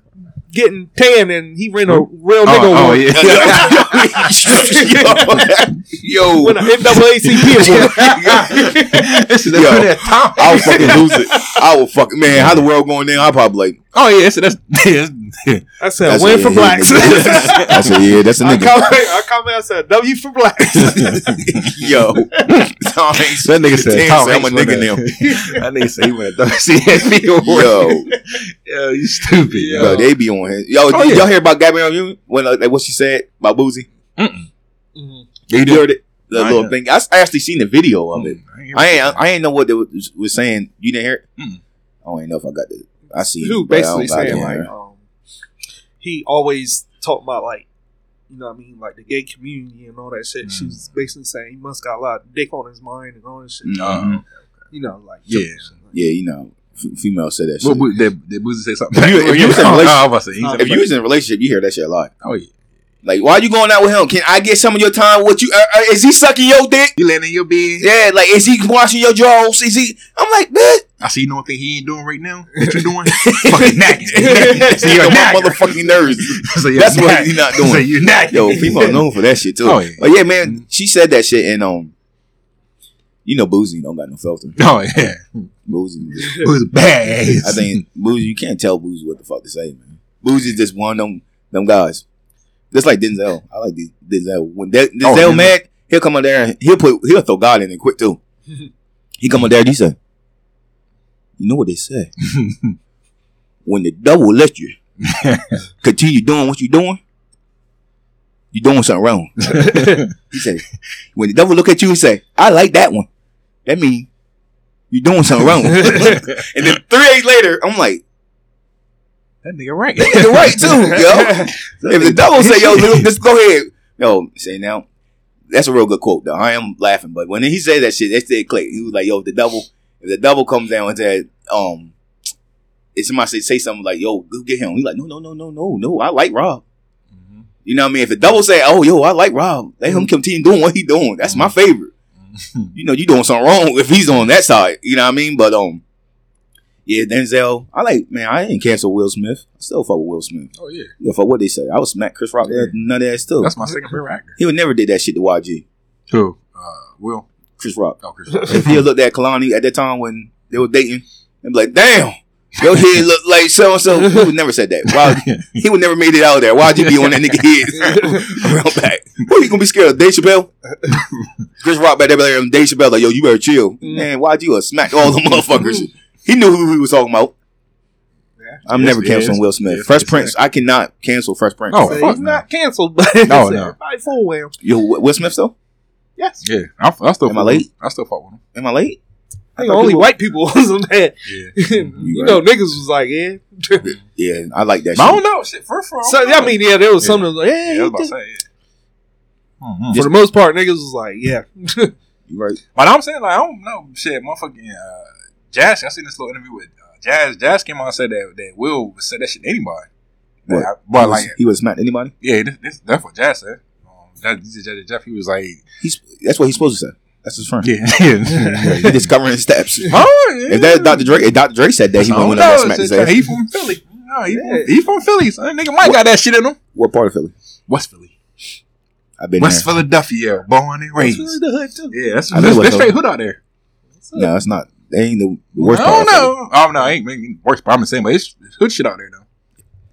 getting tan and he ran a real nigga oh, award. Oh, yeah. Yo. Yo. When an N double A C P award. That's that Tom. I would fucking lose it. I would fucking, man, how the world going down? I'd probably like, oh, yeah, that's, that's, yeah, that's, I said, that's win a, for yeah, blacks. I said, yeah, that's a nigga. I comment, I, comment, I said, W for blacks. Yo. Tom Hanks. That nigga said, Tom Hanks, I'm a nigga now. That nigga said he went a W C F P award. Yo. Yo, you stupid. Yo. Bro, they be on. Yo, oh, yeah. Y'all hear about Gabrielle Union? When uh, like what she said about Boozy? Mm-mm. Mm-mm. You heard it? The I little know. thing. I, I actually seen the video of it. Mm, I, ain't, I, ain't, I ain't know what they was, was saying. You didn't hear it? Mm. I don't even know if I got the I see. Who basically saying like, um, he always talked about like, you know what I mean, like the gay community and all that shit. Mm. She's basically saying he must got a lot of dick on his mind and all that shit. Mm-hmm. You know, like yeah, like, yeah, you know. Female said that shit. Well, did, did Boozy say something? You, if you was in a relationship, oh, if you was in a relationship, you hear that shit a lot. Oh yeah. Like, why are you going out with him? Can I get some of your time with you? Uh, uh, is he sucking your dick? You laying in your bed? Yeah. Like, is he washing your drawers? Is he? I'm like, man. I see. You know what thing he ain't doing right now? That you doing? Fucking nagging. So you're my motherfucking nerves. So that's nagging. What he's not doing. So you're nagging. Yo, people are known for that shit too. Oh, yeah. But yeah, man. Mm-hmm. She said that shit and um. You know, Boozy don't got no filter. Oh yeah, Boozy, Boozy bad. I think Boozy, you can't tell Boozy what the fuck to say, man. Boozy's just one of them, them guys. Just like Denzel, I like Denzel. When De- Denzel oh, mad, he'll come up there and he'll put he'll throw God in it quick too. He come up there and he say, "You know what they say? When the devil lets you continue doing what you're doing, you're doing something wrong." He said, "When the devil look at you and say, 'I like that one,' that means you're doing something wrong." And then three days later, I'm like, "That nigga right, that nigga right too, yo." If the devil say, "Yo, nigga, just go ahead," yo, say now, that's a real good quote though. I am laughing, but when he said that shit, that shit clicked. He was like, "Yo, if the devil, if the devil comes down and said, um, if somebody say say something like, 'Yo, go get him,' he like, no, no, no, no, no, no, I like Rob." You know what I mean? If the devil say, "Oh, yo, I like Rob. Let him continue doing what he doing. That's my favorite." You know, you doing something wrong if he's on that side. You know what I mean? But, um, yeah, Denzel. I like, man, I didn't cancel Will Smith. I still fuck with Will Smith. Oh, yeah. Yeah, for what they say. I was smack Chris Rock there, nut ass too. That's my second favorite actor. He would never did that shit to Y G. Who? Uh, Will? Chris Rock. Oh, Chris Rock. If he looked at Kalani at that time when they were dating, they'd be like, "Damn. Your head look like so and so." He would never said that. Why, he would never made it out of there. Why'd you be on that nigga head? Around back. Who are you gonna be scared of? Dave Chappelle? Chris Rock back there, like, Dave Chappelle, like, "Yo, you better chill." Man, why'd you smack all the motherfuckers? He knew who he was talking about. Yeah. I'm yes, never canceling Will Smith. Yes, Fresh yes, Prince, I cannot cancel Fresh Prince. Oh, so fuck, he's man. Not canceled, but no, no. Everybody fool with him. Yo, Will Smith though? Yes. Yeah. I, I still Am I late? Him. I still fuck with him. Am I late? I think only people, white people was on that. Yeah. You, you know, right. Niggas was like, yeah. Yeah, I like that shit. I don't know. Shit, first of all. So, I mean, yeah, there was yeah. something that was like, yeah. yeah I was about to say, yeah. Mm-hmm. For the most part, niggas was like, yeah. You right. But I'm saying, like, I don't know. Shit, motherfucking uh, Jazz. I seen this little interview with uh, Jazz. Jazz came out and said that, that Will said that shit to anybody. What? I, but he, like, was, he was not anybody? Yeah, this, this, that's what Jazz said. Um, Jeff, he was like. He's, that's what he's supposed to say. That's his friend. Yeah, yeah. He just covering his steps. Oh, yeah. If that Doctor Dre, if Doctor Dre said that, he wouldn't know that smack his ass. He from Philly. No, he, yeah. from, he from Philly. Son. Nigga Mike what, got that shit in him. What part of Philly? West Philly. I've been West there. Philadelphia, born and raised. That's really the hood too. Yeah, that's, that's, that's straight hood out there. No, it's not. They ain't the worst part. I don't know. Oh no, I ain't making worst part. I'm the same, but it's hood shit out there though.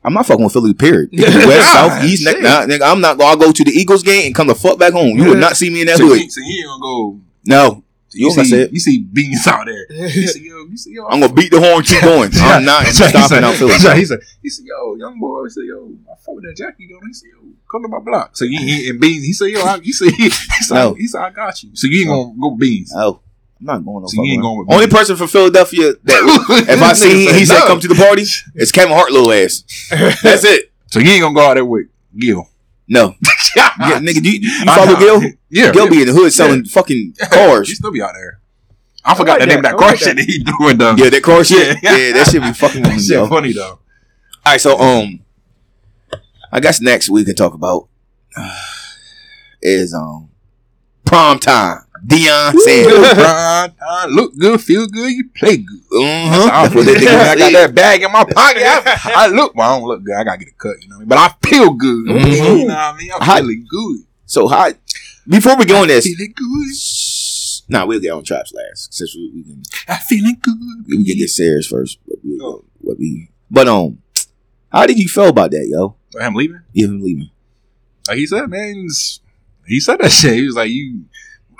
I'm not fucking with Philly, period. West, South, East, neck, nah, nigga, I'm not going to go to the Eagles game and come the fuck back home. You yeah. will not see me in that so hood. You, so you ain't going to go. No. So you, you, see, said. You see beans out there. You see, yo, you see, yo, I'm going to beat the horn, keep going. I'm not stopping out Philly. He said, he said, "Yo, young boy," he said, "Yo, I fuck with that Jackie, yo." He said, "Yo, come to my block." So you and Beans, he said, "Yo, I, you see, he said, no. He said, I got you." So you ain't going to go Beans. No. I'm not going. No so you ain't going with only me. Person from Philadelphia that if I see he, he said no. come to the party, it's Kevin Hart little ass. That's it. So you ain't gonna go out there with Gil? No. Yeah, nigga, do you, you follow Gil? Yeah, Gil yeah. be in the hood selling yeah. fucking cars. He still be out there. I forgot I like the name that. Of that car like shit that. That he doing though. Yeah, that car shit. Yeah, yeah that shit be fucking that shit funny though. All right, so um, I guess next we can talk about uh, is um prom time. Deion Sanders. Look good, feel good, you play good. Uh-huh. That's all that I got that bag in my pocket. I, I look, well, I don't look good. I got to get a cut, you know what I mean? But I feel good. Mm-hmm. You know what I mean? I'm hot. Feeling good. So, hot. Before we go on this. Feeling good. Nah, we'll get on traps last. Since we, we can, I'm feeling good. We can get serious first. What we, oh. what we, but, um, how did you feel about that, yo? I'm leaving? Yeah, I'm leaving. Like he said, man, he said that shit. He was like, you.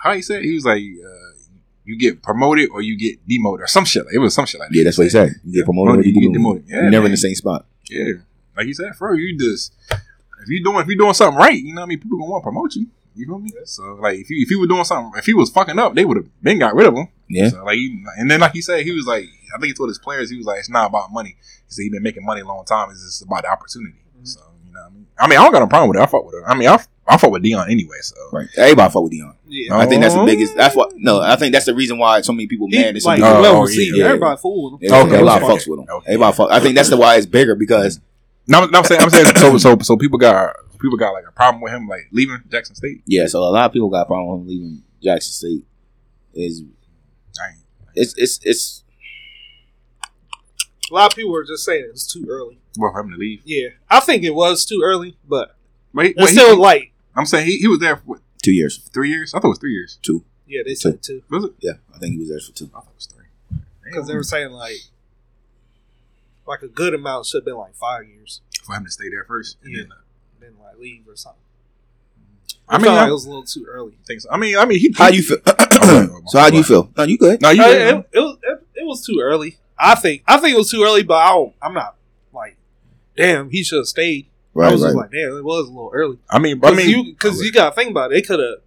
How he said? He was like, uh, you get promoted or you get demoted or some shit. Like, it was some shit like that. Yeah, that's what he said. You get promoted or you, you get demoted. Yeah, you're never in the same spot. Yeah. Like he said, bro, you just, if you're doing, if you're doing something right, you know what I mean? People going to want to promote you. You feel me? So, like, if you, if you were doing something, if he was fucking up, they would have been got rid of him. Yeah. So, like, he, and then like he said, he was like, I think he told his players, he was like, it's not about money. He said he's been making money a long time. It's just about the opportunity. Mm-hmm. So you know what I mean? I mean, I don't got no problem with it. I fuck with it. I mean, I, I fuck with Deion anyway. So right. Everybody fuck with Deion. Yeah. I think that's the biggest. That's what. No, I think that's the reason why so many people he, mad. At so like, many people. Oh, yeah, yeah. Everybody fool with him. Okay. A lot of fucks with him. Okay. Everybody fuck. I think that's the why it's bigger because. No, I'm, I'm saying. I'm saying. So so so people got people got like a problem with him like leaving Jackson State. Yeah. So a lot of people got a problem with him leaving Jackson State. Is. It's it's it's. A lot of people were just saying it was too early. Well, for him to leave. Yeah, I think it was too early, but wait, wait, still he, like I'm saying he, he was there for what, two years, three years. I thought it was three years. Two. Yeah, they said two. two. Was it? Yeah, I think he was there for two. I thought it was three. Because they were saying like, like a good amount should have been like five years for him to stay there first, and yeah. then, uh, then like leave or something. I, I mean, like it was a little too early. I think so. I mean, I mean, he. How do you feel? So how do you feel? No, you good? No, you good? It, it, it was it, it was too early. I think I think it was too early, but I don't, I'm not like, damn, he should have stayed. Right, I was right. just like, damn, it was a little early. I mean, because I mean, you, right. you got to think about it. They could have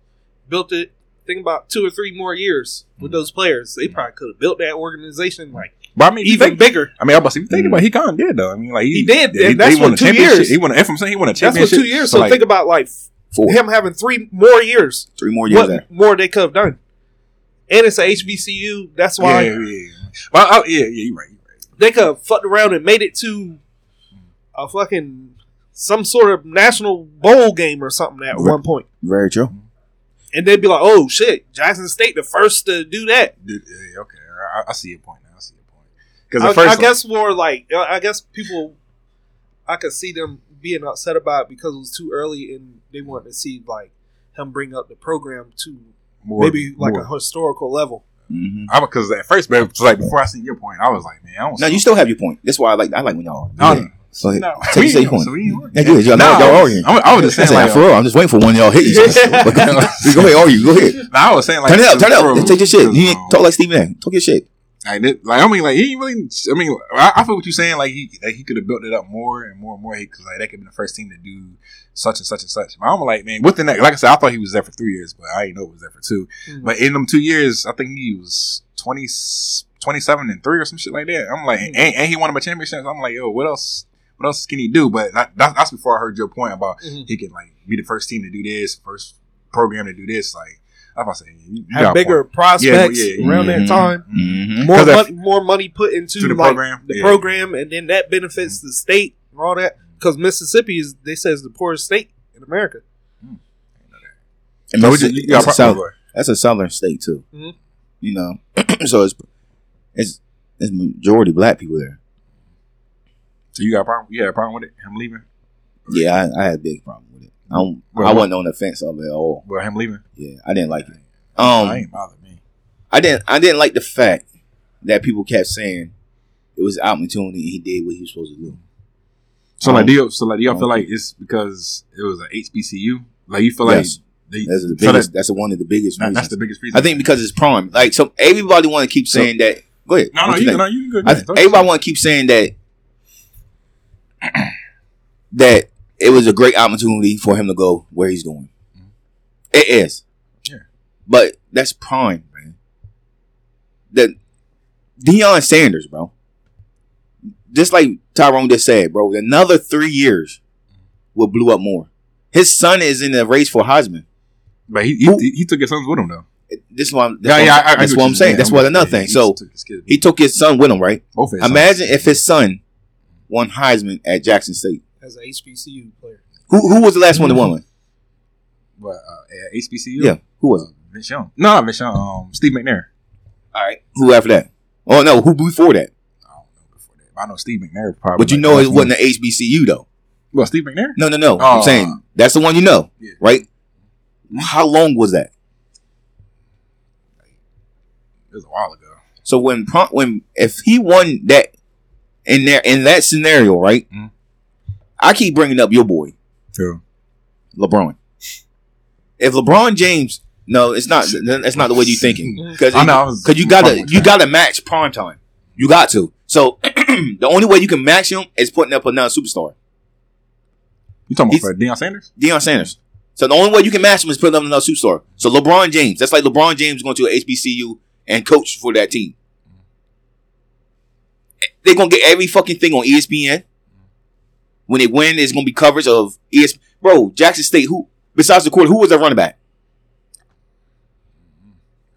built it, think about two or three more years with mm-hmm. those players. They probably could have built that organization like but I mean, even think, bigger. I mean, I was thinking mm-hmm. about he kind of did, though. I mean, like he, he did. He, that's he won for two years. He won, if I'm saying he won a championship. That's for two years. So, so like, think about like four. him having three more years. Three more years. What there. More they could have done. And it's a H B C U. That's why. Yeah, yeah, yeah. Well, I, yeah, yeah, you're right, you're right. They could have fucked around and made it to a fucking some sort of national bowl game or something at very, one point. Very true. And they'd be like, "Oh shit, Jackson State, the first to do that." Yeah, okay, I, I see your point. Now I see your point. Because I, first I one, guess more like I guess people, I could see them being upset about it because it was too early and they wanted to see like him bring up the program to more, maybe like more. a historical level. Mm-hmm. Because at first, man, like before I see your point, I was like, man, I don't. No, see you still have your point. That's why I like. I like when y'all. Are. No, so no, take your point. So yeah, good. Y'all no, y'all arguing. I, I was just saying, saying like, for real, I'm just waiting for one of y'all hit you. Go ahead, argue. Go ahead. No, I was saying like, turn it up, turn it up. Real, take your shit. You ain't talk like Steve Mann. Talk your shit. Like, like, I mean, like he really. I mean, I, I feel what you're saying. Like he, like he could have built it up more and more and more. Because like that could be the first team to do such and such and such. But I'm like, man, within that, like I said, I thought he was there for three years, but I didn't know it was there for two. Mm-hmm. But in them two years, I think he was twenty, twenty-seven and three or some shit like that. I'm like, mm-hmm. and, and he won him a championship. So I'm like, yo, what else? What else can he do? But that, that's before I heard your point about mm-hmm. he can like be the first team to do this, first program to do this, like. I'm about to say, you have bigger point. prospects yeah, yeah, yeah. around mm-hmm. that time. Mm-hmm. More money, more money put into the, like, program. the yeah. program, and then that benefits mm-hmm. the state and all that. Because Mississippi is, they say, is the poorest state in America. Mm. I know that. And that's, you, you that's, a southern, that's a southern state too. Mm-hmm. You know, so it's it's it's majority black people there. So you got a problem? You had a problem with it? Him leaving? Yeah, I, I had a big problem with it. I'm, well, I wasn't on the fence of it at all. Well, him leaving? Yeah, I didn't like it. Um, I ain't bothered me. I didn't. I didn't like the fact that people kept saying it was out opportunity and he did what he was supposed to do. So, um, like, do you, so like, do y'all um, feel like it's because it was an H B C U? Like, you feel yes. like they, that's the biggest. So that, that's one of the biggest. Reasons. That's the biggest reason. I think because it's prime. Like, so everybody want to keep saying so, that. Go ahead. No, no, you, no, you can go. I, everybody want to keep saying that. that. It was a great opportunity for him to go where he's going. Mm-hmm. It is. Yeah. But that's prime, man. The Deion Sanders, bro. Just like Tyrone just said, bro, another three years will blew up more. His son is in the race for Heisman. But he he, he took his sons with him, though. This is what I'm, that's yeah, yeah, what, I, I that's what I'm saying. That's what another yeah, thing. He so took he took his son with him, right? Both Imagine sons. if his son won Heisman at Jackson State. As an H B C U player. Who who was the last one to win? What, uh, H B C U? Yeah. Who was it? Uh, Vince Young. No, Vince Young. Um, Steve McNair. All right. Who after that? Oh, no. Who before that? I don't know before that. I know Steve McNair probably. But you like know it one. wasn't an H B C U, though. Well, Steve McNair? No, no, no. Uh, I'm saying that's the one you know, yeah. right? How long was that? It was a while ago. So when when if he won that in there in that scenario, right? Mm-hmm. I keep bringing up your boy, True. LeBron. If LeBron James, no, it's not. That's not the way you're thinking. Because you gotta, you gotta match prime time. You got to. So the only way you can match him is putting up another superstar. You talking He's, about Deion Sanders? Deion Sanders. So the only way you can match him is putting up another superstar. So LeBron James. That's like LeBron James going to an H B C U and coach for that team. They're going to get every fucking thing on E S P N. When they win, there's going to be coverage of E S P N. Bro, Jackson State, who besides the quarter, who was their running back?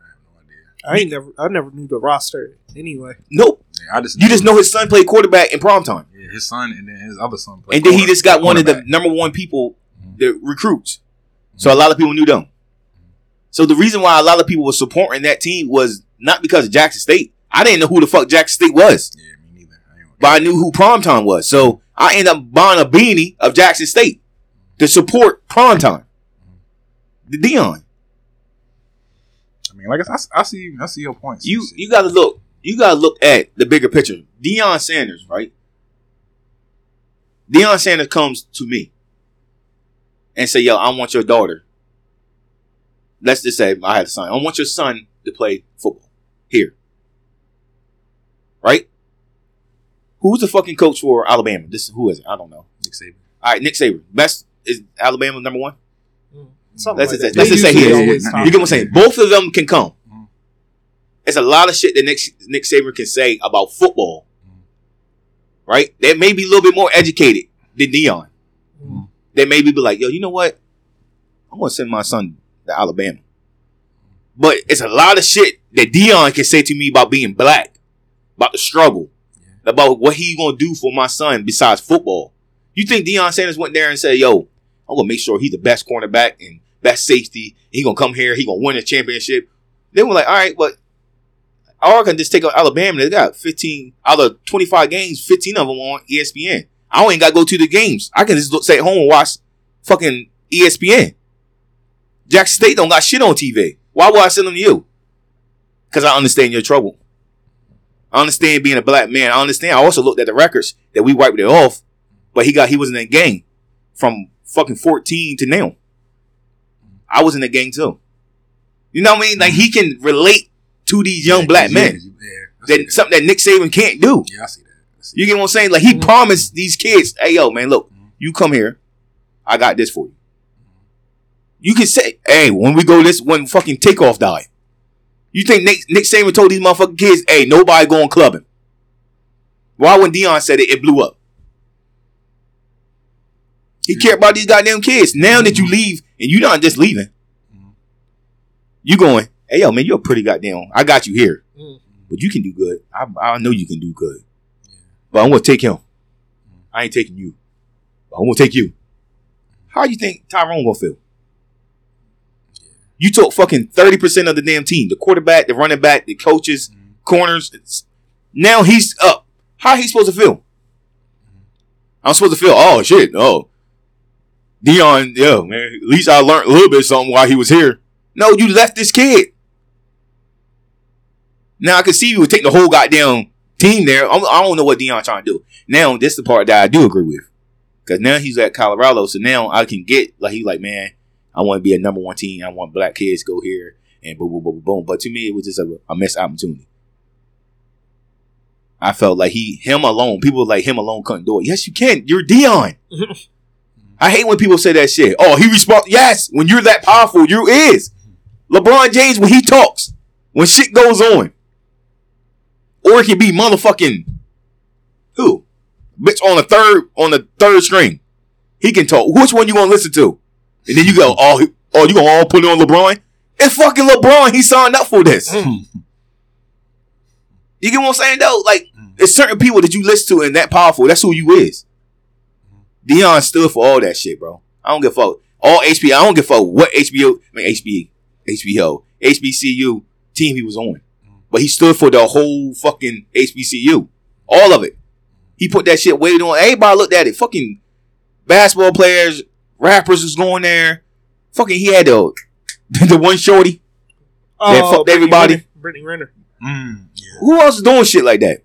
I have no idea. I ain't never, I never knew the roster anyway. Nope. Yeah, I just you just know his son played quarterback in prime time. Yeah, his son and then his other son played. And then he just got one of the number one people, mm-hmm. the recruits. Mm-hmm. So a lot of people knew them. Mm-hmm. So the reason why a lot of people were supporting that team was not because of Jackson State. I didn't know who the fuck Jackson State was. Yeah, me neither. I but I knew who Primetime was. So I ended up buying a beanie of Jackson State to support Primetime. The Deion. I mean, like I, I, I see, I see your points. You you gotta look. You gotta look at the bigger picture. Deion Sanders, right? Deion Sanders comes to me and say, "Yo, I want your daughter. Let's just say I have a son. I want your son to play football here." Right? Who's the fucking coach for Alabama? This who is it? I don't know. Nick Saban. All right, Nick Saban. Best is Alabama number one. Mm, let's like just, let's just say he is. You get what I'm saying? Both of them can come. Mm. It's a lot of shit that Nick, Nick Saban can say about football, mm. right? They may be a little bit more educated than Deion. Mm. They may be like, yo, you know what? I'm gonna send my son to Alabama, but it's a lot of shit that Deion can say to me about being black. About the struggle. Yeah. About what he gonna do for my son besides football. You think Deion Sanders went there and said, yo, I'm gonna make sure he's the best cornerback and best safety. He gonna come here. He gonna win a championship. They were like, all right, but I can just take out Alabama. They got fifteen out of twenty-five games, fifteen of them on E S P N. I don't even gotta go to the games. I can just look, stay at home and watch fucking E S P N. Jackson State don't got shit on T V. Why would I send them to you? Because I understand your trouble. I understand being a black man. I understand. I also looked at the records that we wiped it off, but he got he was in that gang from fucking fourteen to now. I was in the gang too. You know what I mean? Like he can relate to these young yeah, black yeah, men. Yeah, that, that something that Nick Saban can't do. Yeah, I see that. I see you get what I'm saying? Like he mm-hmm. promised these kids, hey yo, man, look, mm-hmm. you come here, I got this for you. You can say, hey, when we go this when fucking Takeoff died. You think Nick, Nick Saban told these motherfucking kids, hey, nobody going clubbing. Why when Deion said it, it blew up? He yeah. cared about these goddamn kids. Now mm-hmm. that you leave, and you're not just leaving. Mm-hmm. You going, hey, yo, man, you're pretty goddamn. I got you here. Mm-hmm. But you can do good. I, I know you can do good. Yeah. But I'm going to take him. Mm-hmm. I ain't taking you. But I'm going to take you. How you think Tyrone going to feel? You took fucking thirty percent of the damn team. The quarterback, the running back, the coaches, mm-hmm. corners. It's, now he's up. How he supposed to feel? Mm-hmm. I'm supposed to feel, oh, shit, oh. Deion, yo, man, at least I learned a little bit of something while he was here. No, you left this kid. Now, I could see you would take the whole goddamn team there. I'm, I don't know what Deion trying to do. Now, this is the part that I do agree with. Because now he's at Colorado, so now I can get, like, he's like, man, I want to be a number one team. I want black kids to go here and boom, boom, boom, boom. But to me, it was just a, a missed opportunity. I felt like he, him alone, people like him alone couldn't do it. Yes, you can. You're Deion. I hate when people say that shit. Oh, he responds. Yes, when you're that powerful, you is. LeBron James, when he talks, when shit goes on. Or it could be motherfucking who? Bitch on the third, on the third string. He can talk. Which one you going to listen to? And then you go, oh, oh, you gonna all put it on LeBron? It's fucking LeBron. He signed up for this. Mm. You get what I'm saying, though? Like, mm. there's certain people that you listen to and that powerful. That's who you is. Deion stood for all that shit, bro. I don't give a fuck. All H B O. I don't give a fuck what H B O. I mean, H B O. H B O. H B C U team he was on. But he stood for the whole fucking H B C U. All of it. He put that shit weight on. Everybody looked at it. Fucking basketball players. Rappers was going there. Fucking he had the the one shorty oh, that fucked Brittany everybody. Renner. Brittany Renner. Mm, yeah. Who else is doing shit like that?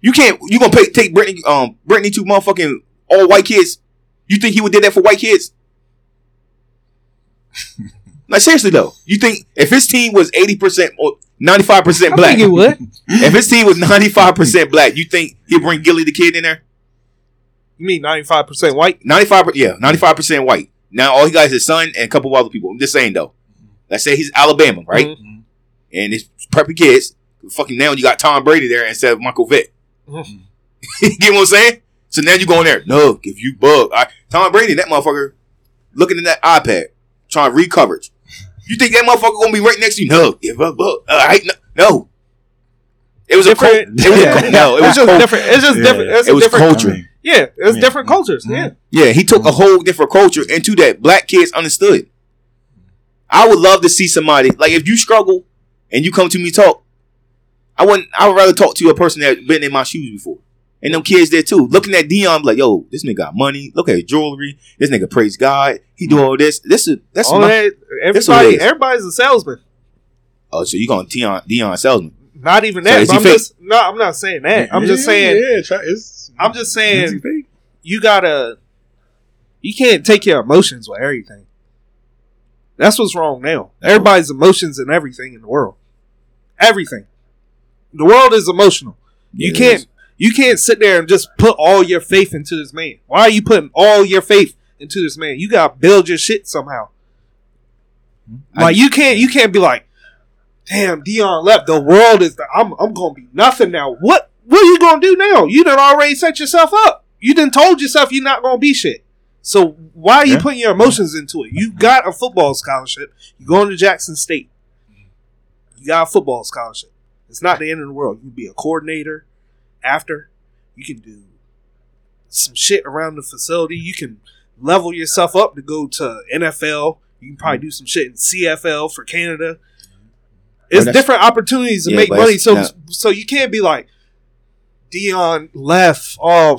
You can't. You gonna pay, take Brittany um Brittany to motherfucking all white kids? You think he would did that for white kids? Like seriously though, you think if his team was eighty percent or ninety five percent black, I think it would. If his team was ninety five percent black, you think he'd bring Gilly the Kid in there? You mean ninety-five percent white? ninety-five, yeah, ninety-five percent white. Now all he got is his son and a couple of other people. I'm just saying, though. Let's say he's Alabama, right? Mm-hmm. and it's perfect kids. Fucking now you got Tom Brady there instead of Michael Vick. Mm-hmm. You get what I'm saying? So now you go in there. No, if you bug. Right. Tom Brady, that motherfucker, looking at that iPad, trying to read coverage. You think that motherfucker going to be right next to you? No, give up, bug. All right, no. no. It was different. a cold, it was yeah. a, No, it was just different. It's just yeah. different. It's it was different culture. I mean, yeah, it was yeah. different cultures. Yeah. Yeah, he took a whole different culture into that. Black kids understood. I would love to see somebody, like if you struggle and you come to me talk, I wouldn't, I would rather talk to a person that's been in my shoes before. And them kids there too. Looking at Deion, I'm like, yo, this nigga got money. Look at his jewelry. This nigga praise God. He do all this. This is, that's all my, that, everybody, is. Everybody's a salesman. Oh, so you're going to Deion, Deion salesman. Not even that. So but I'm just, no, I'm not saying that. I'm yeah, just saying. Yeah, try, it's, I'm just saying. You gotta. You can't take your emotions with everything. That's what's wrong now. Everybody's emotions and everything in the world. Everything. The world is emotional. You yeah, can't. You can't sit there and just put all your faith into this man. Why are you putting all your faith into this man? You gotta build your shit somehow. I, like you can't. You can't be like. Damn, Deion left. The world is the, I'm I'm gonna be nothing now. What what are you gonna do now? You done already set yourself up. You done told yourself you're not gonna be shit. So why are you yeah. putting your emotions into it? You got a football scholarship. You're going to Jackson State. You got a football scholarship. It's not the end of the world. You can be a coordinator after. You can do some shit around the facility. You can level yourself up to go to N F L. You can probably do some shit in C F L for Canada. It's different opportunities to yeah, make money. So no. so you can't be like, Deion left. Oh,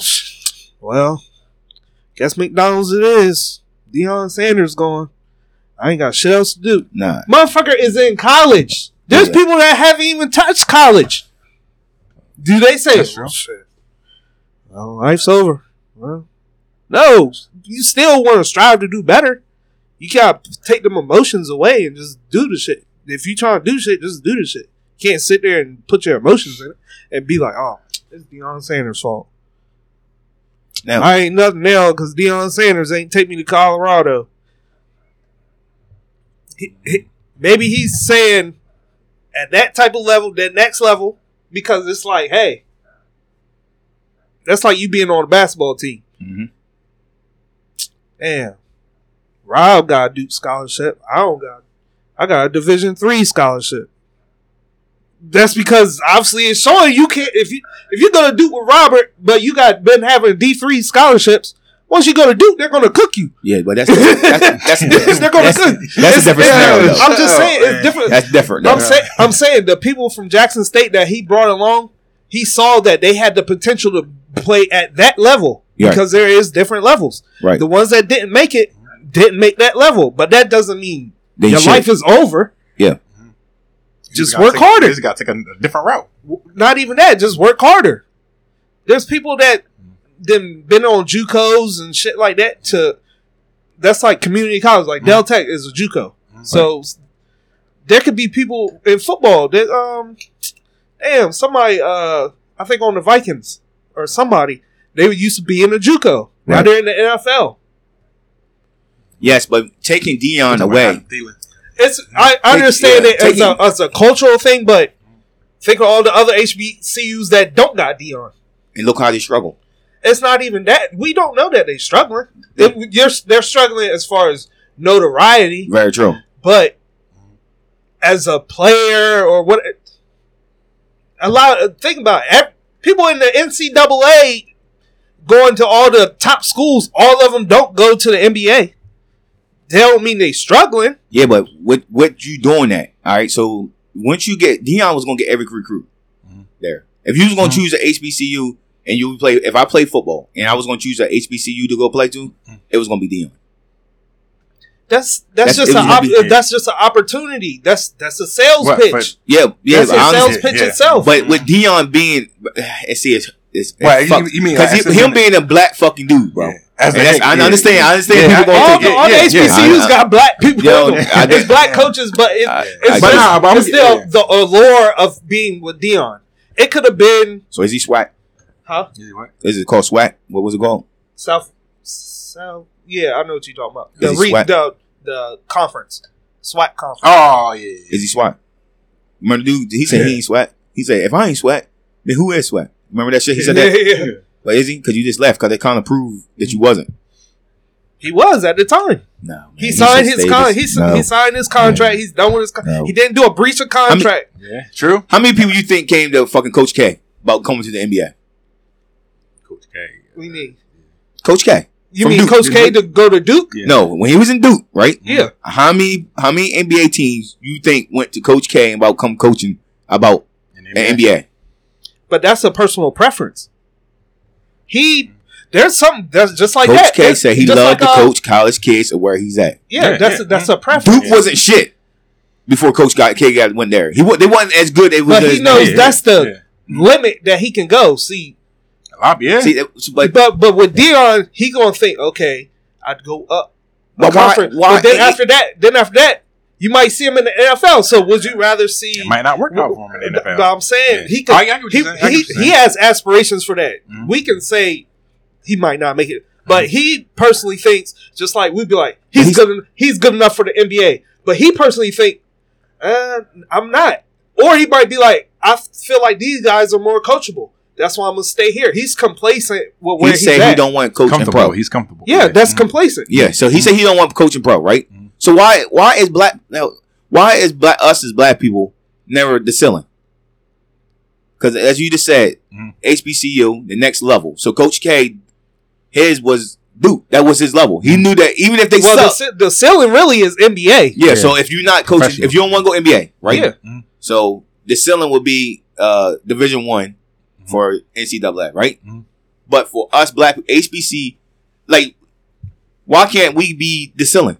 well, guess McDonald's it is. Deion Sanders gone. I ain't got shit else to do. Nah. Motherfucker is in college. There's yeah. people that haven't even touched college. Do they say, oh, shit. Well, life's over. Well, no. You still want to strive to do better. You got to take them emotions away and just do the shit. If you trying to do shit, just do the shit. You can't sit there and put your emotions in it and be like, oh, it's Deion Sanders' fault. Now, I ain't nothing now because Deion Sanders ain't take me to Colorado. He, he, maybe he's saying at that type of level, that next level, because it's like, hey, that's like you being on a basketball team. Mm-hmm. Damn. Rob got a Duke scholarship. I don't got I got a Division three scholarship. That's because obviously it's showing you can't if you if you're gonna Duke with Robert, but you got been having D three scholarships. Once you go to Duke, they're gonna cook you. Yeah, but that's that's, that's, that's they're gonna that's, cook. That's, that's a different scenario. Though. I'm just saying it's different. That's different. No, I'm no. saying I'm saying the people from Jackson State that he brought along, he saw that they had the potential to play at that level yeah. because there is different levels. Right. The ones that didn't make it didn't make that level, but that doesn't mean. They Your should. life is over. Yeah. Mm-hmm. Just work take, harder. You just got to take a, a different route. Not even that. Just work harder. There's people that them been on JUCOs and shit like that to. That's like community college. Like mm-hmm. Del Tech is a JUCO. Mm-hmm. So there could be people in football that um, damn somebody uh I think on the Vikings or somebody they used to be in a JUCO. Right. Now they're in the N F L. Yes, but taking Deion away. It's I, I understand yeah, it as a, as a cultural thing, but think of all the other H B C Us that don't got Deion. And look how they struggle. It's not even that. We don't know that they're struggling. Yeah. They, you're, they're struggling as far as notoriety. Very true. But as a player or what, a lot. Think about it. People in the N C double A going to all the top schools, all of them don't go to the N B A. They don't mean they struggling. Yeah, but what what you doing that? All right, so once you get Deion was gonna get every recruit mm-hmm. there. If you was gonna mm-hmm. choose an H B C U and you play, if I play football and I was gonna choose an H B C U to go play to, mm-hmm. it was gonna be Deion. That's that's, that's just an op- be, that's just an opportunity. That's that's a sales right, pitch. But, yeah, yeah, that's a sales it, pitch yeah. itself. But with Deion being, and see, it's it's right, fuck, you mean because him being a black fucking dude, bro. Yeah. That's and that's, I yeah, understand. Yeah, I understand. Yeah, people all take the, it. all yeah, the H B C Us yeah, I, got black people. Yo, in them. I, I, it's black yeah. coaches, but it's, I, it's, but just, nah, but it's still yeah. the allure of being with Deion. It could have been. So is he SWAT? Huh? Is he what? Is it called SWAT? What was it called? South, South. Yeah, I know what you're talking about. The re, the the conference, SWAT conference. Oh yeah. Is he SWAT? Remember, dude, he said yeah. he ain't swag. He said, if I ain't swag, then who is swag? Remember that shit? He said yeah, that. Yeah. But is he? Because you just left. Because they kind of proved that you wasn't. He was at the time. No, man, he, he signed his con- he, no. he signed his contract. Man. He's done with his contract. No. He didn't do a breach of contract. Many, yeah, true. How many people you think came to fucking Coach K about coming to the N B A? Coach K. What do you mean? Coach K. You mean Duke. Coach K to go to Duke? Yeah. No, when he was in Duke, right? Yeah. How many how many N B A teams you think went to Coach K about come coaching about an N B A? An N B A? But that's a personal preference. He. There's something that's just like Coach that. Coach K said he loved like, to uh, coach college kids at where he's at. Yeah, yeah that's yeah. A, that's a preference. Duke yeah. wasn't shit before Coach K got went there. He they wasn't as good. They but he knows yeah, that's the yeah. limit that he can go. See, yeah. See, like, but but with Deion, he gonna think, okay, I'd go up. But why, why, but then it, after that, then after that, you might see him in the N F L. So would you rather see? It might not work out for him in the N F L. But I'm saying yeah. he could, I, I he, I he, he has aspirations for that. Mm-hmm. We can say. He might not make it, but he personally thinks just like we'd be like he's, he's good. He's good enough for the N B A, but he personally think uh, I'm not. Or he might be like, I feel like these guys are more coachable. That's why I'm gonna stay here. He's complacent with where he's at. He said he don't want coaching pro. He's comfortable. Yeah, that's mm-hmm. complacent. Yeah, so he mm-hmm. said he don't want coaching pro, right? Mm-hmm. So why why is black now? Why is black us as black people never the ceiling? Because as you just said, mm-hmm. H B C U the next level. So Coach K. His was Duke. That was his level. He knew that even if they well, suck, the, the ceiling really is N B A. Yeah, yeah. So if you're not coaching, if you don't want to go N B A, right? Yeah. Mm-hmm. So the ceiling would be uh, Division One mm-hmm. for N C double A, right? Mm-hmm. But for us black H B C, like, why can't we be the ceiling?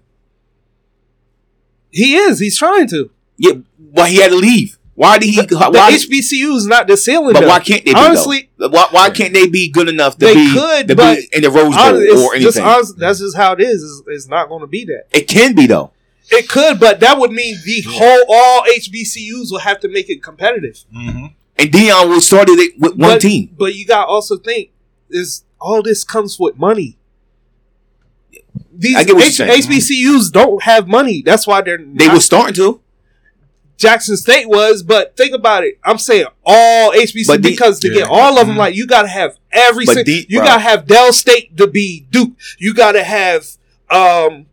He is. He's trying to. Yeah, but he had to leave. Why did he? The, why the H B C U is not the ceiling. But though. Why can't they be honestly? Though? Why, why can't they be good enough to they be? Could, to but be in the Rose Bowl or anything. Just honest, that's just how it is. It's, it's not going to be that. It can be though. It could, but that would mean the yeah. whole all H B C Us will have to make it competitive. Mm-hmm. And Deion will start it with one but, team. But you got to also think is all this comes with money. These H- H B C Us don't have money. That's why they're they not, were starting to. Jackson State was, but think about it. I'm saying all H B C but because the, to yeah. get all of them, mm-hmm. like you gotta have every. But the, you bro. gotta have Dell State to be Duke. You gotta have um,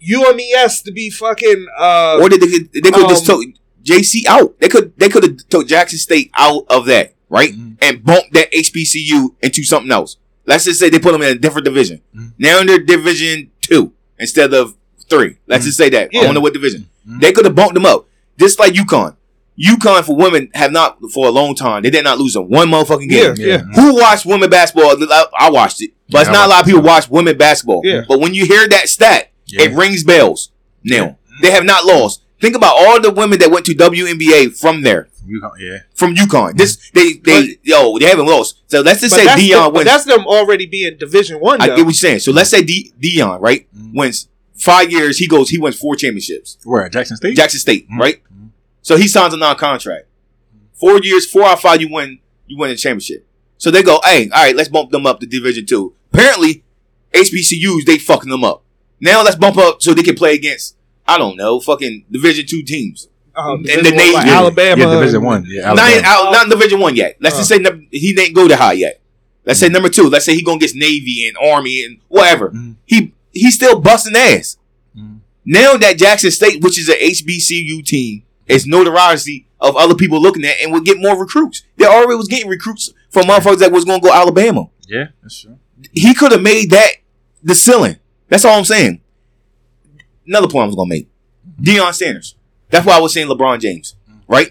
U M E S to be fucking. Uh, or did they? They could um, just took J C out. They could. They could have took Jackson State out of that, right? Mm-hmm. And bumped that H B C U into something else. Let's just say they put them in a different division. Mm-hmm. Now in their division two instead of three. Let's mm-hmm. just say that. Yeah. I don't know what division. Mm-hmm. They could have bumped them up. Just like UConn. UConn for women have not, for a long time, they did not lose a one motherfucking game. Yeah, yeah. Who watched women basketball? I watched it. But yeah, it's not a lot of people watch women basketball. Yeah. But when you hear that stat, yeah. it rings bells. Now, yeah. they have not lost. Think about all the women that went to W N B A from there. UConn, yeah. From UConn. This, they, they, but, yo, they haven't lost. So let's just say Deion the, wins. But that's them already being Division One. I, I get what you're saying. So let's say De- Deion, right, mm. wins. Five years, he goes, he wins four championships. Where? Jackson State? Jackson State, mm-hmm. right? Mm-hmm. So he signs a non-contract. Four years, four out of five, you win, you win a championship. So they go, hey, all right, let's bump them up to Division Two. Apparently, H B C Us, they fucking them up. Now let's bump up so they can play against, I don't know, fucking Division Two teams. Uh, and the name like Alabama. Yeah, Division One. Yeah, Alabama. Not, in, not in Division One yet. Let's uh. just say he didn't go that high yet. Let's mm-hmm. say number two. Let's say he gonna get Navy and Army and whatever. Mm-hmm. He... He's still busting ass. Mm. Now that Jackson State, which is an H B C U team, is notoriety of other people looking at and will get more recruits. They already was getting recruits from motherfuckers that was going to go Alabama. Yeah, that's true. He could have made that the ceiling. That's all I'm saying. Another point I was going to make. Deion Sanders. That's why I was saying LeBron James, right?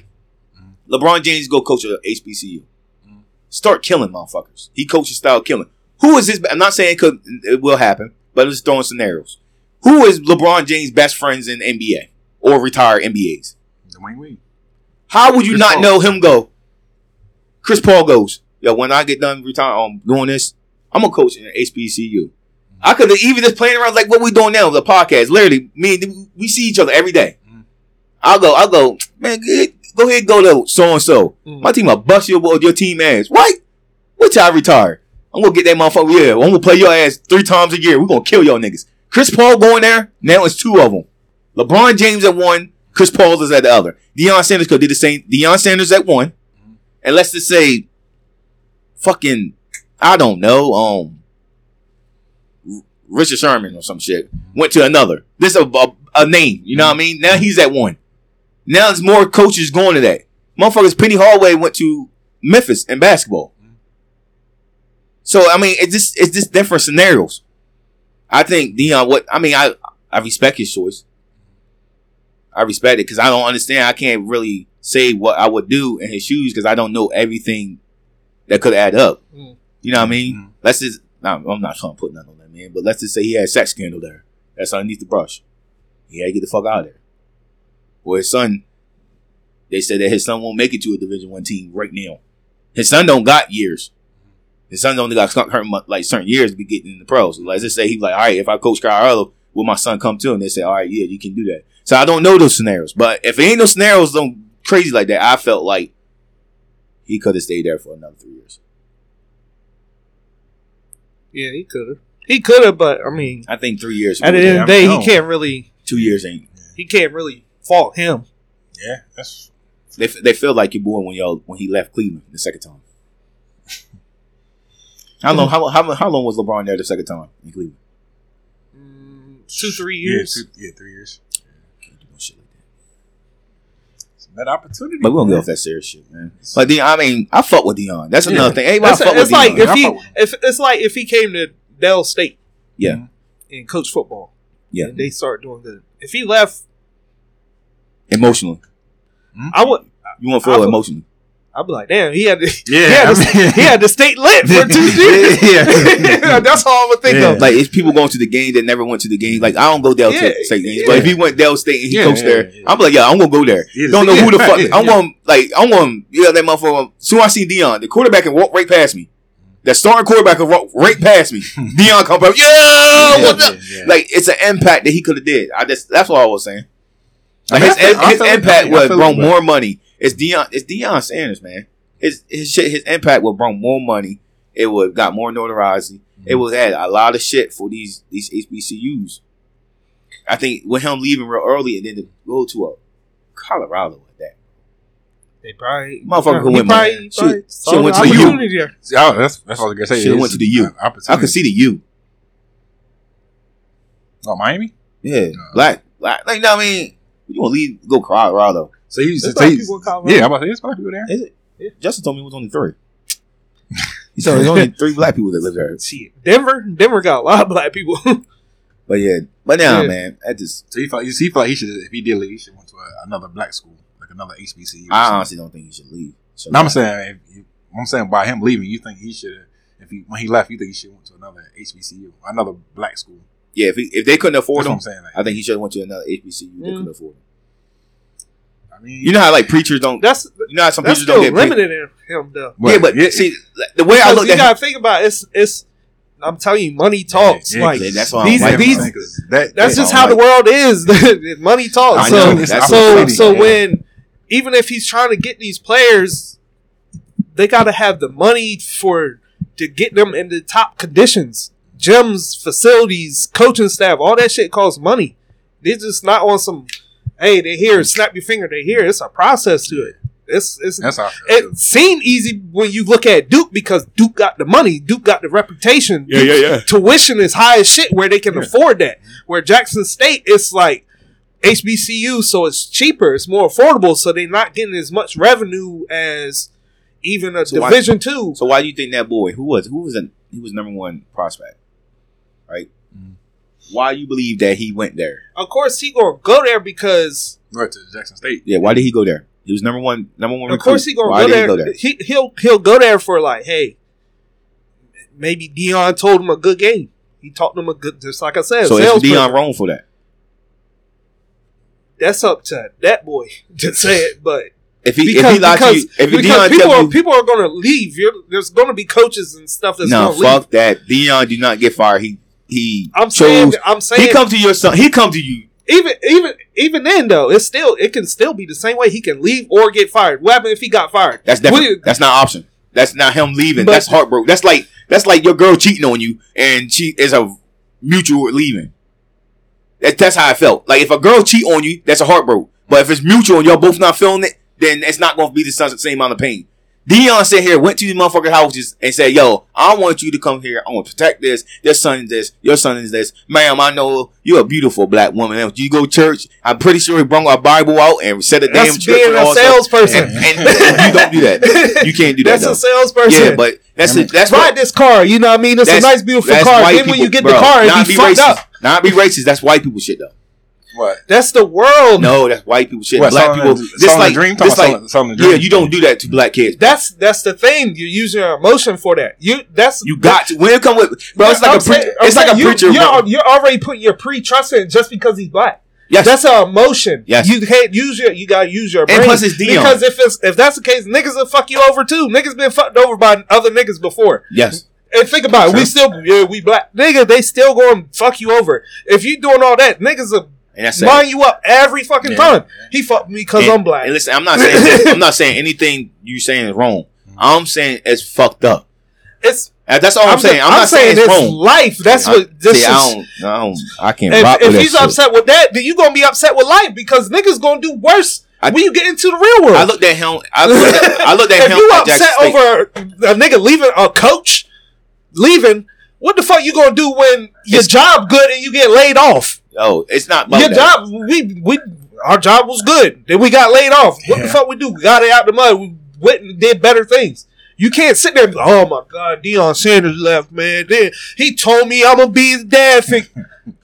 Mm. LeBron James go coach at H B C U. Mm. Start killing motherfuckers. He coaches style killing. Who is his? I'm not saying it, could, it will happen. But I'm just throwing scenarios. Who is LeBron James' best friends in N B A or retired N B As? Dwayne Wade. How would you Chris not Paul. know him go? Chris Paul goes, yo, when I get done retiring, um, doing this, I'm going to coach in an H B C U. Mm-hmm. I could have even just playing around like what we doing now with the podcast. Literally, me and we see each other every day. Mm-hmm. I'll go, I'll go, man, go ahead go to so-and-so. Mm-hmm. My team will bust your, your team ass. What? What y'all retired? I'm going to get that motherfucker. Yeah, I'm going to play your ass three times a year. We're going to kill y'all niggas. Chris Paul going there. Now it's two of them. LeBron James at one. Chris Paul is at the other. Deion Sanders could do the same. Deion Sanders at one. And let's just say, fucking, I don't know, um, Richard Sherman or some shit went to another. This a, a, a name, you know what I mean? Now he's at one. Now there's more coaches going to that. Motherfuckers, Penny Hardaway went to Memphis in basketball. So, I mean, it's just, it's just different scenarios. I think Deion, what, I mean, I, I respect his choice. I respect it because I don't understand. I can't really say what I would do in his shoes because I don't know everything that could add up. Mm. You know what I mean? Mm. Let's just, nah, I'm not trying to put nothing on that man, but let's just say he had a sex scandal there. That's underneath the brush. He had to get the fuck out of there. Or his son, they said that his son won't make it to a Division One team right now. His son don't got years. His son only got like certain years to be getting in the pros. So let's just say he's like, all right, if I coach Kyrie Irving, will my son come to him? They say, all right, yeah, you can do that. So I don't know those scenarios. But if it ain't no scenarios don't crazy like that, I felt like he could have stayed there for another three years. Yeah, he could have. He could have, but I mean, I think three years. At the end of the day, he can't really. Two years ain't. He can't really fault him. Yeah, that's. They they feel like your boy when y'all when he left Cleveland the second time. How long? How how how long was LeBron there the second time in Cleveland? Two, three years. Yeah, two, yeah three years. Yeah, can't do no shit like that. It's a bad opportunity. But we don't go off that serious shit, man. But Deion, I mean, I fuck with Deion. That's another yeah. thing. Everybody fuck with Deion. Like if he, if, it's like if he came to Dell State yeah. and, and coached football. Yeah. And they start doing good. If he left. Emotionally. I would. You want to feel I would, emotionally. I'd be like, damn, he had the, yeah, he, had I mean, the, he had the state lit for two years. Yeah. That's all I would think yeah. of. Like, it's people going to the game that never went to the game. Like, I don't go Dell yeah, State games, yeah. but if he went Dell State and he yeah, coached yeah, there, yeah. I'm like, yeah, I'm going to go there. Yeah, don't know yeah, who the fuck. Yeah, I'm yeah. going, like, I'm going, you know, that motherfucker. So I see Deion, the quarterback can walk right past me. The starting quarterback can walk right past me. Deion come up, yeah, yeah, what yeah, the? Yeah. Like, it's an impact that he could have did. I just, that's what I was saying. Like, I mean, his, I his, his impact would have brought more money. It's Deion. It's Deion Sanders, man. His his shit. His impact would bring more money. It would have got more notoriety. Mm-hmm. It would have had a lot of shit for these these H B C Us. I think with him leaving real early and then to go to a Colorado like that, they probably motherfucker who went probably, she, probably she went to the U. Oh, that's that's all I gotta say. She went to the U. I could see the U. Oh, Miami. Yeah, uh, black, black. Like, you know what I mean, you want to leave? Go Colorado. So he was to say, yeah, I'm about to say, there's black people there. Is it? Yeah. Justin told me it was only three. He told me there's only three black people that live there. Shit. Denver? Denver got a lot of black people. But yeah, but now, yeah. man, I just. So he felt, he felt he should, if he did leave, he should went to a, another black school, like another H B C U. I honestly don't think he should leave. Should no, I'm saying, if you, I'm saying by him leaving, you think he should, if he, when he left, you think he should went to another H B C U, another black school. Yeah, if he, if they couldn't afford That's him, what I'm saying, like, I think he should have went to another H B C U. Mm. They couldn't afford him. I mean, you know how like preachers don't. That's you know how some preachers don't get limited in him though. But, yeah, but yeah, see the way I look. You gotta him, think about it, it's it's. I'm telling you, money talks. Yeah, yeah, like that's why these, like these that, that's just how like the world is. Money talks. Know, so so so yeah. when even if he's trying to get these players, they gotta have the money for to get them in the top conditions, gyms, facilities, coaching staff, all that shit costs money. They're just not on some. Hey, they here. Snap your finger. They here. It's a process to it. It's it's. That's how it seemed easy when you look at Duke because Duke got the money. Duke got the reputation. Yeah, Duke's yeah, yeah. Tuition is high as shit where they can yeah. afford that. Where Jackson State, it's like H B C U, so it's cheaper. It's more affordable, so they're not getting as much revenue as even a so Division Two. So why do you think that boy who was who was a, he was number one prospect, right? Mm-hmm. Why you believe that he went there? Of course he gonna go there because right to Jackson State. Yeah, why did he go there? He was number one, number one. Of recruit. Course he gonna why go there. He, go there? He he'll he'll go there for like, hey, maybe Deion told him a good game. He taught him a good, just like I said. So is Deion wrong for that? That's up to that boy to say it. But if he because, if he lied to you, if because Deion people are, you, people are gonna leave. You're, there's gonna be coaches and stuff that's no, gonna leave. No, fuck that. Deion do not get fired. He. He I'm saying, I'm saying, he come to your son. He come to you. Even, even, even then though, it's still, it can still be the same way. He can leave or get fired. What happened if he got fired? That's definitely that's not an option. That's not him leaving. But, that's heartbroken. That's like that's like your girl cheating on you, and she is a mutual leaving. That, that's how I felt. Like if a girl cheat on you, that's a heartbroken. But if it's mutual and y'all both not feeling it, then it's not going to be the same amount of pain. Deion sat here, went to these motherfucking houses and said, yo, I want you to come here. I want to protect this. Your son is this. Your son is this. Ma'am, I know you're a beautiful black woman. You go to church. I'm pretty sure he brought a Bible out and said a damn church. That's being a salesperson. And, and, and you don't do that. You can't do that. That's though. A salesperson. Yeah, but that's it. That's Ride what, this car. You know what I mean? It's a nice, beautiful car. Then people, when you get bro, the car, it'd be, be fucked racist. Up. Not be racist. That's white people shit, though. What? That's the world. No, that's white people shit. What, black people. This like, dream, this like, dream, yeah, you don't do that to black kids. Bro. That's that's the thing. You use your emotion for that. You that's you got that, to. When it come with, bro, it's like I'm a saying, pre- it's saying, like a you, preacher. You're, you're already putting your pre-trust in just because he's black. Yes, that's an emotion. Yes, you can't use your. You gotta use your brain. And plus, it's Deion. Because if it's if that's the case, niggas will fuck you over too. Niggas been fucked over by other niggas before. Yes. And think about it. True. We still yeah, we black nigga. They still gonna fuck you over if you doing all that. Niggas are. And that's mind it. You up every fucking yeah. time. He fucked me because I'm black. And listen, I'm not saying I'm not saying anything you saying is wrong. I'm saying it's fucked up. It's that's all I'm, I'm saying. Just, I'm, I'm not saying, saying it's wrong. Life. That's I, what this see, is. I don't. I, don't, I can't. If, rock if with he's that upset shit. With that, then you gonna be upset with life because niggas gonna do worse I, when you get into the real world. I looked at him. I looked at, I looked at him. If you at upset Jackson State. Over a nigga leaving a coach leaving, what the fuck you gonna do when your it's, job good and you get laid off? Oh, it's not about your that. Job. We we our job was good. Then we got laid off. What yeah. the fuck we do? We got it out the mud. We went and did better things. You can't sit there and be, oh my God, Deion Sanders left, man. Then he told me I'm gonna be his dad.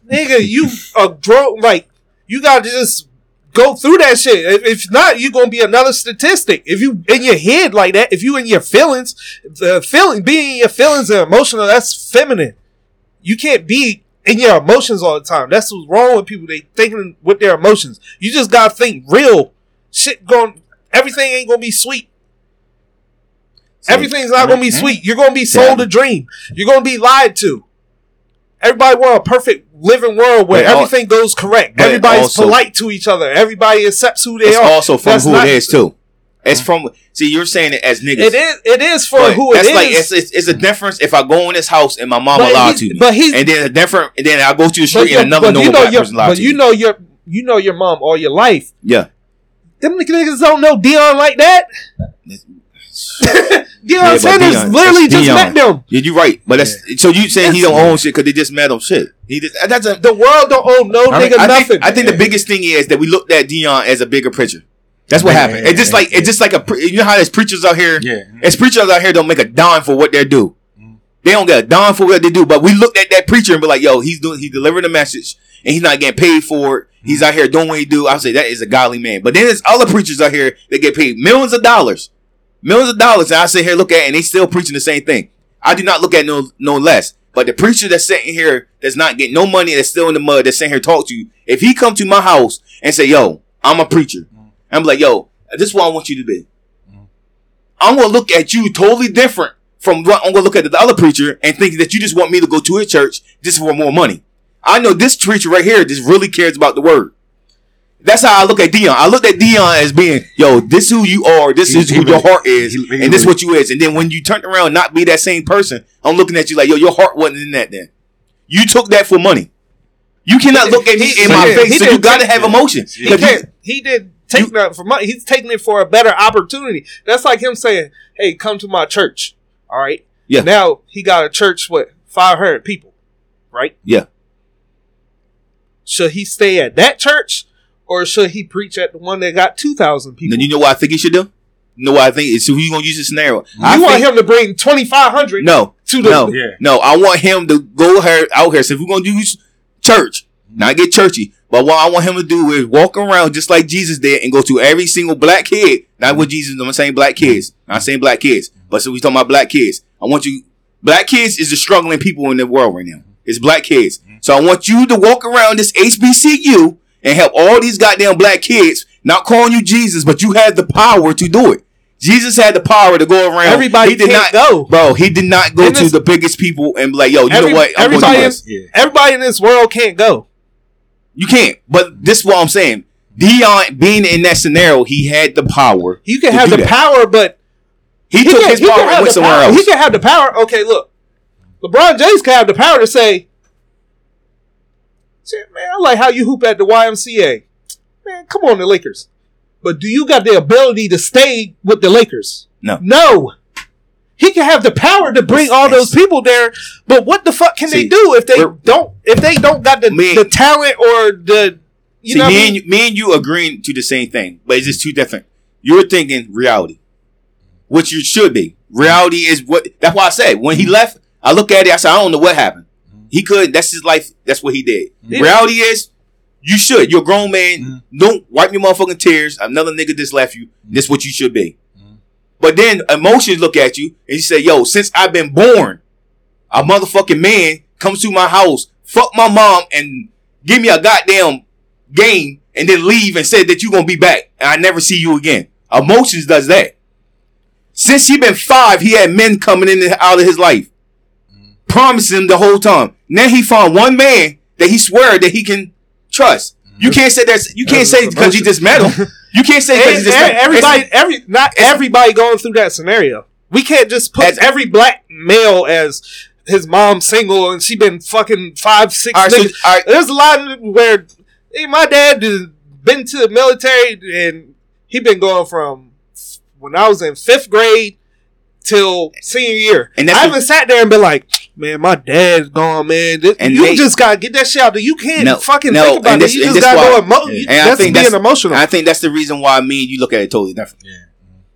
Nigga, you a grown like you gotta just go through that shit. If, if not, you're gonna be another statistic. If you in your head like that, if you in your feelings, the feeling being in your feelings and emotional, that's feminine. You can't be and your emotions all the time. That's what's wrong with people. They thinking with their emotions. You just gotta think real. Shit going. Everything ain't gonna be sweet. So, Everything's not gonna be sweet. You're gonna be sold yeah. a dream. You're gonna be lied to. Everybody want a perfect living world where all, everything goes correct. Everybody's also, polite to each other. Everybody accepts who they it's are. It's also from that's who not, it is too. It's from see you're saying it as niggas. It is it is for but who it that's is. Like, it's, it's it's a difference if I go in this house and my mama lied to me. But he's and then a different and then I go to the street and another normal black person lied to me. But you know your you know your mom all your life. Yeah. Them niggas don't know Deion like that. Deion yeah, Sanders Deion, literally just Deion. Met them. Yeah, you're right. But that's yeah. so you saying that's he don't own shit because they just met him shit. He just that's a, the world don't own no I mean, nigga I nothing. Think, I think yeah. the biggest thing is that we looked at Deion as a bigger picture. That's what yeah, happened. Yeah, it's just yeah, like yeah. it's just like a pre- you know how there's preachers out here. Yeah, it's preachers out here don't make a dime for what they do. Mm. They don't get a dime for what they do. But we looked at that preacher and be like, "Yo, he's doing. He's delivering a message, and he's not getting paid for it. He's out here doing what he do." I say that is a godly man. But then there's other preachers out here that get paid millions of dollars, millions of dollars. And I sit here look at it, and they still preaching the same thing. I do not look at no no less. But the preacher that's sitting here that's not getting no money that's still in the mud that's sitting here talk to you. If he come to my house and say, "Yo, I'm a preacher." I'm like, yo, this is what I want you to be. Mm. I'm going to look at you totally different from what I'm going to look at the other preacher and think that you just want me to go to his church just for more money. I know this preacher right here just really cares about the word. That's how I look at Deion. I look at Deion as being, yo, this is who you are. This he, is who really, your heart is. He, he and really. This is what you is. And then when you turn around and not be that same person, I'm looking at you like, yo, your heart wasn't in that then. You took that for money. You cannot look at me in my face. So you got to have emotion. He did. He did. Taking that for money, he's taking it for a better opportunity. That's like him saying, "Hey, come to my church." All right. Yeah. Now he got a church with five hundred people, right? Yeah. Should he stay at that church, or should he preach at the one that got two thousand people? Then you know what I think he should do. You know what I think? So who's gonna use this scenario? You I want think, him to bring twenty five hundred? No, to the no, yeah. no. I want him to go her, out here. So if we're gonna do church, not get churchy. But what I want him to do is walk around just like Jesus did and go to every single black kid. Not with Jesus, I'm saying black kids. I'm saying black kids. But so we talking about black kids. I want you, black kids is the struggling people in the world right now. It's black kids. So I want you to walk around this H B C U and help all these goddamn black kids, not calling you Jesus, but you have the power to do it. Jesus had the power to go around. Everybody he did can't not go, bro. He did not go in to this, the biggest people and be like, yo, you every, know what? I'm everybody, in, yeah. everybody in this world can't go. You can't, but this is what I'm saying. Deion being in that scenario, he had the power. You can have the that. power, but he, he took can, his he power and went somewhere power. else. He can have the power. Okay, look, LeBron James can have the power to say, "Man, I like how you hoop at the Y M C A. Man, come on, the Lakers. But do you got the ability to stay with the Lakers? No. No. He can have the power to bring all those people there, but what the fuck can see, they do if they don't if they don't got the, me, the talent or the you see, know me, what I mean? and you, me and you agreeing to the same thing, but it's just too different. You're thinking reality, which you should be. Reality is what. That's why I said when he left, I look at it. I said I don't know what happened. He could. That's his life. That's what he did. Yeah. Reality is you should. You're a grown man. Mm. Don't wipe your motherfucking tears. Another nigga just left you. That's what you should be. But then emotions look at you and you say, yo, since I've been born, a motherfucking man comes to my house, fuck my mom, and give me a goddamn game and then leave and said that you're going to be back and I never see you again. Emotions does that. Since he been five, he had men coming in and out of his life, mm. promising him the whole time. Now he found one man that he swear that he can trust. Mm. You can't say that. You can't say because you just met him. You can't say and, just like, everybody. Every not everybody going through that scenario. We can't just put as, every black male as his mom single and she been fucking five, six. Right, niggas. So, right. There's a lot of where hey, my dad has been to the military and he been going from when I was in fifth grade till senior year. And I haven't what, sat there and been like, man, my dad's gone, man. This, and you they, just gotta get that shit out. You can't no, fucking no, think about this, it. You just gotta why, go emotional. Yeah. That's I think being that's, emotional. I think that's the reason why me and you look at it totally different. Yeah.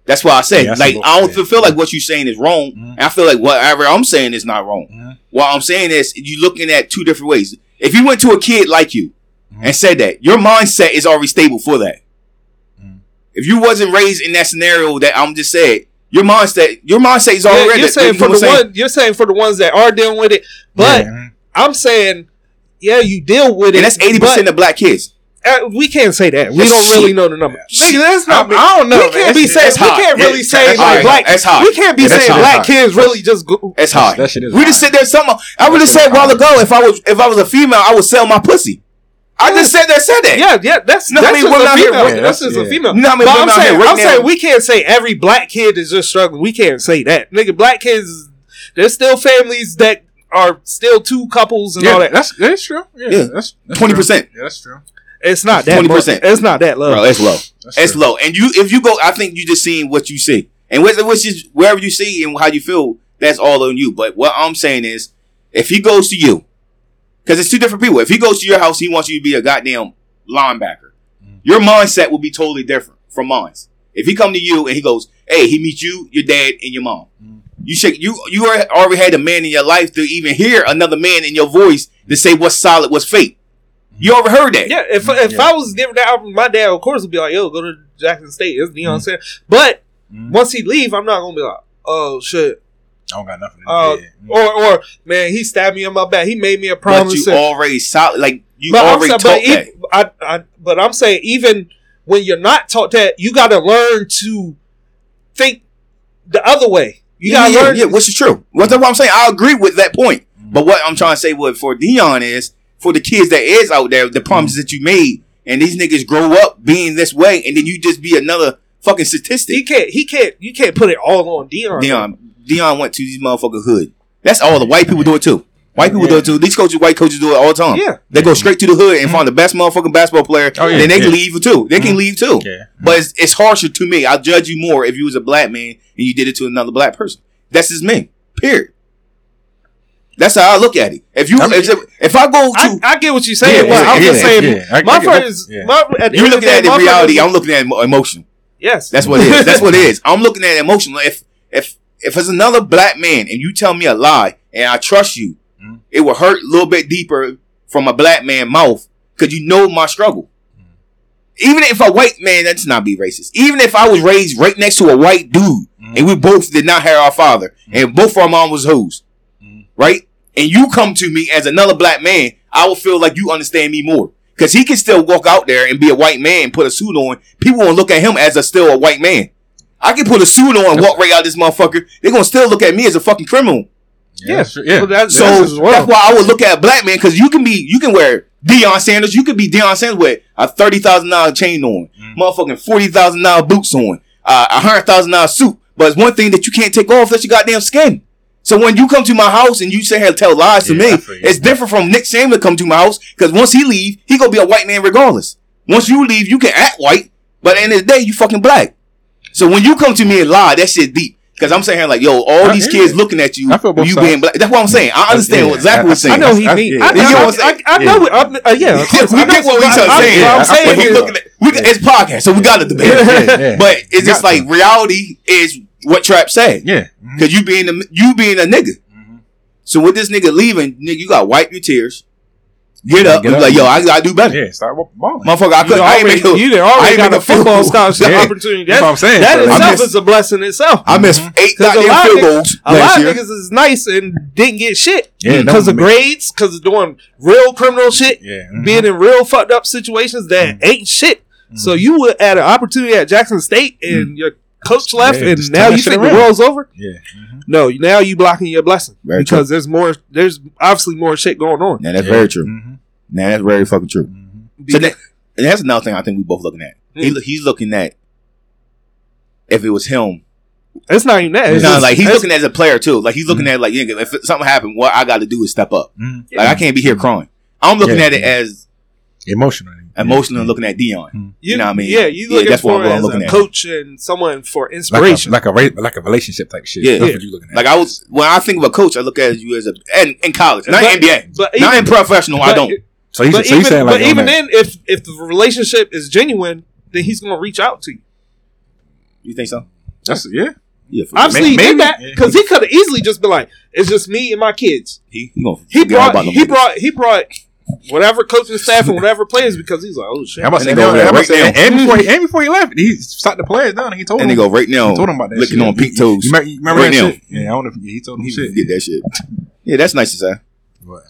That's why I said, yeah, like, I don't yeah. feel like what you're saying is wrong. Mm-hmm. I feel like whatever I'm saying is not wrong. Mm-hmm. What I'm saying is you're looking at two different ways. If you went to a kid like you mm-hmm. and said that, your mindset is already stable for that. Mm-hmm. If you wasn't raised in that scenario that I'm just saying, Your mindset, your mindset is already. Yeah, you're saying for the saying? one, you're saying for the ones that are dealing with it, but yeah. I'm saying, yeah, you deal with and it. And that's eighty percent of black kids. Uh, we can't say that. We that's don't shit. really know the number. Nigga, that's not. I, mean, I don't know. We man. can't that's, be saying. We can't really yeah, say like black. That's high. We can't be yeah, saying high. black kids really just. Go, that's hard. That shit is. We just sit there. Some. I would have said a while ago if I was if I was a female, I would sell my pussy. I just said that, said that. Yeah, yeah, that's no, that's I mean, just a female. Here, yeah, that's just yeah. a female. No, I mean, but I'm, saying, right I'm saying we can't say every black kid is just struggling. We can't say that, nigga. Black kids, there's still families that are still two couples and yeah, all that. That's that's true. Yeah, yeah. that's twenty percent. Yeah, that's true. It's not that twenty percent. It's not that low. Bro, it's low. That's it's true. low. And you, if you go, I think you just seen what you see, and which is wherever you see and how you feel. That's all on you. But what I'm saying is, if he goes to you. Because it's two different people. If he goes to your house, he wants you to be a goddamn linebacker. Mm. Your mindset will be totally different from mine. If he come to you and he goes, hey, he meets you, your dad, and your mom. Mm. You shake, you you already had a man in your life to even hear another man in your voice to say what's solid, what's fake. Mm. You ever heard that? Yeah, if if yeah. I was giving that album, my dad, of course, would be like, yo, go to Jackson State. It's Deion mm. Sanders. But mm. once he leave, I'm not going to be like, oh, shit. I don't got nothing to uh, do. Or, or man, he stabbed me in my back. He made me a promise. But you and, already solid. Like, you already saying, taught even, that. I, I, but I'm saying, even when you're not taught that, you got to learn to think the other way. You yeah, got to yeah, learn. Yeah, which is true. Well, that's what I'm saying. I agree with that point. Mm-hmm. But what I'm trying to say what for Deion is, for the kids that is out there, the promises mm-hmm. that you made, and these niggas grow up being this way, and then you just be another fucking statistic. He can't, he can't, you can't put it all on Deion. Deion. Deion went to these motherfucking hood. That's all the white people do it too. White people yeah. do it too. These coaches, white coaches do it all the time. Yeah. They go straight to the hood and mm-hmm. find the best motherfucking basketball player. Oh, yeah, and they yeah. can leave too. They mm-hmm. can leave too. Yeah. But it's, it's harsher to me. I'll judge you more if you was a black man and you did it to another black person. That's his man. Period. That's how I look at it. If you, I mean, if, if I go to, I, I get what you're saying. Yeah, well, yeah, I'm just yeah, saying, yeah, yeah. my friends, yeah. you're looking at the reality. I'm looking at emotion. Yes. That's what it is. That's what it is. I'm looking at emotion. If, if, If it's another black man and you tell me a lie and I trust you, mm. it will hurt a little bit deeper from a black man's mouth because you know my struggle. Mm. Even if a white man, that's not be racist. Even if I was raised right next to a white dude mm. and we both did not have our father mm. and both our mom was hoes, mm. right? And you come to me as another black man, I will feel like you understand me more because he can still walk out there and be a white man and put a suit on. People won't look at him as a still a white man. I can put a suit on and walk right out of this motherfucker. They're going to still look at me as a fucking criminal. Yeah, yeah. So that's, that's why I would look at a black man because you can be, you can wear Deion Sanders. You could be Deion Sanders with a thirty thousand dollars chain on, mm. motherfucking forty thousand dollars boots on, uh, a one hundred thousand dollars suit. But it's one thing that you can't take off, that's your goddamn skin. So when you come to my house and you say, hey, tell lies yeah, to me, it's different from Nick Saban come to my house because once he leave, he going to be a white man regardless. Once you leave, you can act white, but at the end of the day, you fucking black. So when you come to me and lie, that shit deep. Because I'm saying here like, yo, all I these kids it. looking at you, you being black. That's what I'm saying. I understand yeah. what Zach was saying. I know he means. I, I, I, I, I know what I'm saying. Uh, yeah, we get what each other saying. I'm saying here. It's podcast, so we got to debate. Yeah, yeah, yeah. But it's just like reality is what Trap said. Yeah. Because you being a, you being a nigga. Mm-hmm. So with this nigga leaving, nigga, you got to wipe your tears. Get up. Get up. Like, yo, I gotta do better. Yeah, start balling. Motherfucker, I couldn't. I ain't make a, you didn't already got a football scholarship yeah. opportunity. That's, That's what I'm saying. That bro. itself missed, is a blessing itself. I missed mm-hmm. eight goddamn field goals. A lot of niggas is nice and didn't get shit. Yeah, because of grades, because of doing real criminal shit, yeah. mm-hmm. being in real fucked up situations that mm-hmm. ain't shit. Mm-hmm. So you were at an opportunity at Jackson State and mm-hmm. your coach left yeah, and now you think the world's over? Yeah. Mm-hmm. No, now you blocking your blessing. Very because true. there's more there's obviously more shit going on. Yeah, that's yeah. very true. Mm-hmm. Now that's very fucking true. Mm-hmm. So that, and that's another thing I think we both looking at. Mm-hmm. He, he's looking at if it was him. It's not even that. It's no, just, like he's looking at as a player too. Like he's looking mm-hmm. at like yeah, if something happened, what I gotta do is step up. Mm-hmm. Yeah. Like I can't be here crying. I'm looking yeah. at it as emotional. Emotional yeah. looking at Deion. Mm. You, you know what I mean? Yeah, you looking yeah, that's for what I'm looking a at. Coach and someone for inspiration. Like a like a, like a relationship type shit. Yeah. That's yeah. what you looking at. Like I was when I think of a coach, I look at you as a and in college. Not but, in N B A. But not even, in professional, but, I don't. So he's, so he's even, saying like But even then if if the relationship is genuine, then he's gonna reach out to you. You think so? That's yeah. Yeah, obviously, maybe, maybe. Because he could have easily just been like, it's just me and my kids. He he, gonna, he brought he kids. brought he brought whatever coaching staff and whatever players, because he's like, oh shit. I'm about to go there right now. And, and, before he, and before he left, he shot the players down and he told and him. And they go right now. He told him about that. Licking shit. on peak toes. You, you remember right that now. Shit? Yeah, I don't know if he, he told him he shit. Get that shit. Yeah, that's nice to say. What?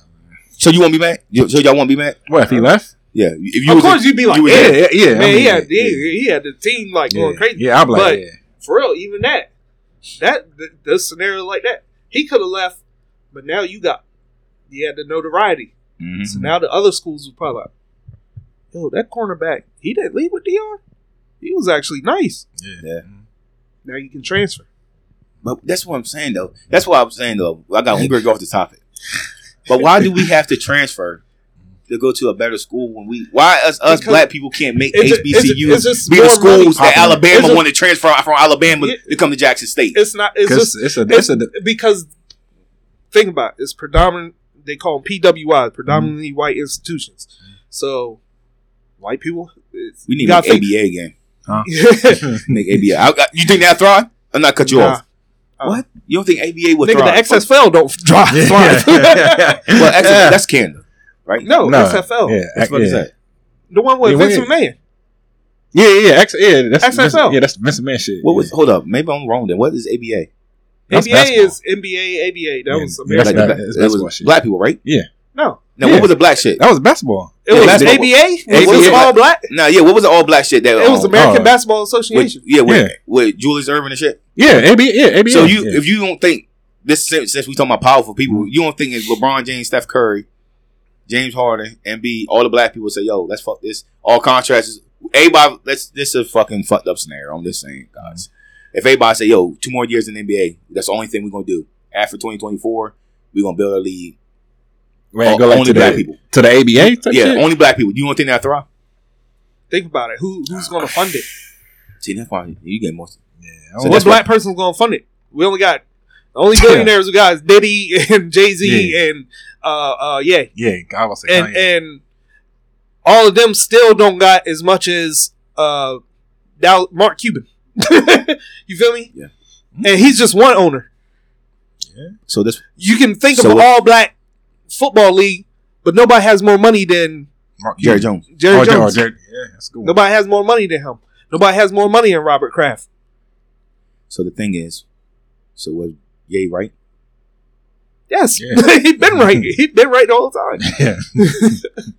So you want to be mad? You, so y'all want to be mad? What? If he left? Yeah. If you of course, a, you'd be like, you yeah, yeah, yeah, yeah. Man, I mean, he, had, yeah. He, he had the team like yeah. going crazy. Yeah, I'm like, but yeah. for real, even that, that the scenario like that, he could have left, but now you got, you had the notoriety. Mm-hmm. So now the other schools were probably like, yo, that cornerback, he didn't leave with Deion. He was actually nice. Yeah. Now you can transfer. But that's what I'm saying, though. That's what I was saying, though. I got hungry to go off the topic. But why do we have to transfer to go to a better school when we – why us us because black people can't make H B C Us be the schools that Alabama want to transfer from Alabama it, to come to Jackson State? It's not – it's just it's a, it's, it's a, because think about it. It's predominant. They call them P W Is, predominantly mm-hmm. white institutions. So, white people, we need an A B A game. Huh? Make A B A. I, I, you think that thrive? I'm not cut you nah. off. Uh, what? You don't think A B A would Nigga, thrive? The X F L what? don't thrive. Yeah, thrive. Yeah, yeah, yeah. Well, X F L, yeah. that's Canada, right? No, no X F L. Yeah, that's what yeah. is that? The one with yeah, Vince McMahon. Yeah, yeah, X, yeah. That's, X F L. That's, yeah, that's Vince McMahon shit. What yeah. was? Hold up, maybe I'm wrong. Then what is A B A? That's A B A basketball. Is N B A, A B A. That yeah, was American. That, that, that was shit. Black people, right? Yeah. No. Now, yeah. what was the black shit? That was basketball. It was basketball. A B A? It was all black? No, nah, yeah. What was the all black shit? That It was um, American oh. Basketball Association. With, yeah, with, yeah. with Julius Irving and shit? Yeah, A B A. Yeah, A B A. So, you, yeah. if you don't think, this since we talking about powerful people, you don't think if LeBron James, Steph Curry, James Harden, and B, all the black people say, yo, let's fuck this. All contrasts. Everybody, let's, this is a fucking fucked up scenario. I'm just saying, guys. If everybody say, yo, two more years in the N B A, that's the only thing we're going to do. After twenty twenty-four, we're going to build a league. We're going to go only black the, people. To the A B A? Yeah, shit? Only black people. You don't think that thrive? Think about it. Who Who's going to fund it? See, that's why you get most of it. Yeah, so what black person's going to fund it? We only got, the only billionaires we got is Diddy and Jay-Z yeah. and, uh, uh, yeah. Yeah, I was saying. And, and all of them still don't got as much as uh, Mark Cuban. You feel me? Yeah. And he's just one owner. Yeah. So this you can think so of an all black football league, but nobody has more money than Mark, Jerry Jones. Jerry oh, Jones. Jerry, yeah, that's cool. Nobody has more money than him. Nobody has more money than Robert Kraft. So the thing is, so was Ye right? Yes. Yeah. He'd been right. He'd been right the whole time. Yeah.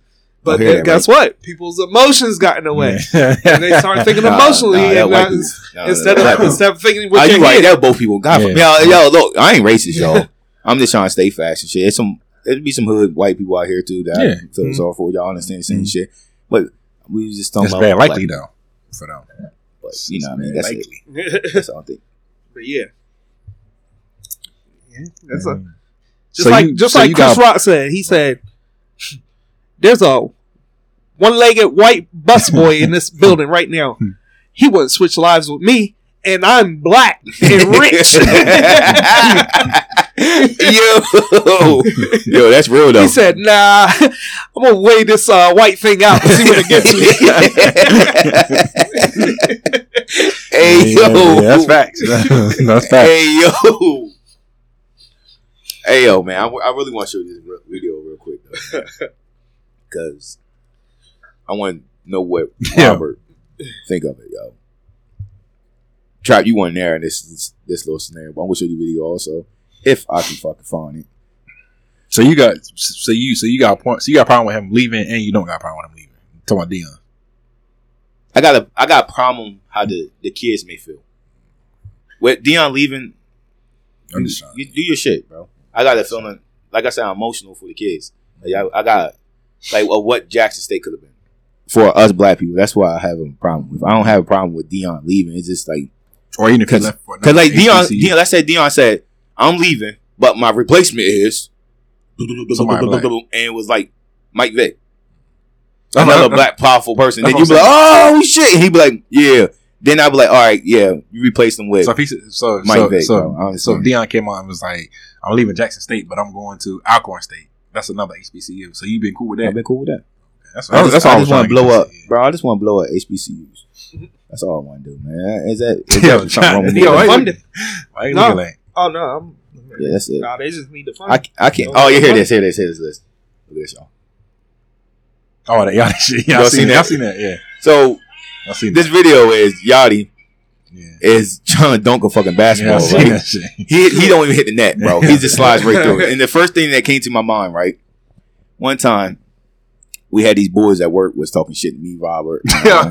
But oh, then, guess right. what? People's emotions got in the way. Yeah. And they start thinking nah, emotionally nah, and not, nah, instead, of, instead of thinking what they did. Right. That both people got from yeah. me. Yo, yo, look, I ain't racist, y'all. I'm just trying to stay fast and shit. There's some, there'd be some hood white people out here, too, that yeah. I feel mm-hmm. sorry for. Y'all understand the same mm-hmm. shit. But we was just talking it's about... It's bad likely, though, for them. But, you it's know what I mean? That's likely. It. That's all I think. But, yeah. Yeah, that's mm. a... Just so like, you, just so like Chris got, Rock said, he said... There's a one-legged white busboy in this building right now. He wouldn't switch lives with me, and I'm black and rich. Yo, yo, that's real though. He said, "Nah, I'm gonna weigh this uh, white thing out and see what it gets me." Hey, yeah, yo, yeah, that's facts. That's facts. Hey, yo. Hey, yo, man, I, w- I really want to show you this video real quick, though, because I want to know what Robert yeah. think of it, yo. Trap, you weren't there in this, this this little scenario, but I'm going to show you the video also, if I can fucking find it. So you got so you so you got a point, so you got a problem with him leaving, and you don't got a problem with him leaving. I'm talking about Deion. I got a I got a problem how the, the kids may feel. With Deion leaving, I'm just trying you, to do your shit, bro. I got a feeling, like I said, I'm emotional for the kids. Like I, I got, like, well, what Jackson State could have been for us black people. That's why I have a problem with. I don't have a problem with Deion leaving. It's just like, or even because, because like Deion, Deion, let's say Deion said, "I'm leaving," but my replacement is, and was like Mike Vick, another black powerful person. Then you be like, "Oh shit," he be like, "Yeah." Then I'd be like, all right, yeah, you replace them with so he, so, Mike so, Vick. So, so Deion came on and was like, I'm leaving Jackson State, but I'm going to Alcorn State. That's another H B C U. So you been cool with that? I've been cool with that. That's what I, I just, just, just want to blow up. Bro, I just want to blow up H B C Us. That's all I want to do, man. Is that, is that something wrong with me? Why you, why you no. looking like? Oh, no. I'm, yeah, that's it. Nah, they just need the fun. I, I can't. Oh, you hear this, hear this, hear this list. Look at this, y'all. Oh, that, y'all, y'all, y'all seen that? I've seen that, yeah. So... This video is Yachty yeah. is trying to dunk a fucking basketball. Yeah, right? He he don't even hit the net, bro. He just slides right through it. And the first thing that came to my mind, right? One time, we had these boys at work was talking shit to me, Robert. Um, me, yeah,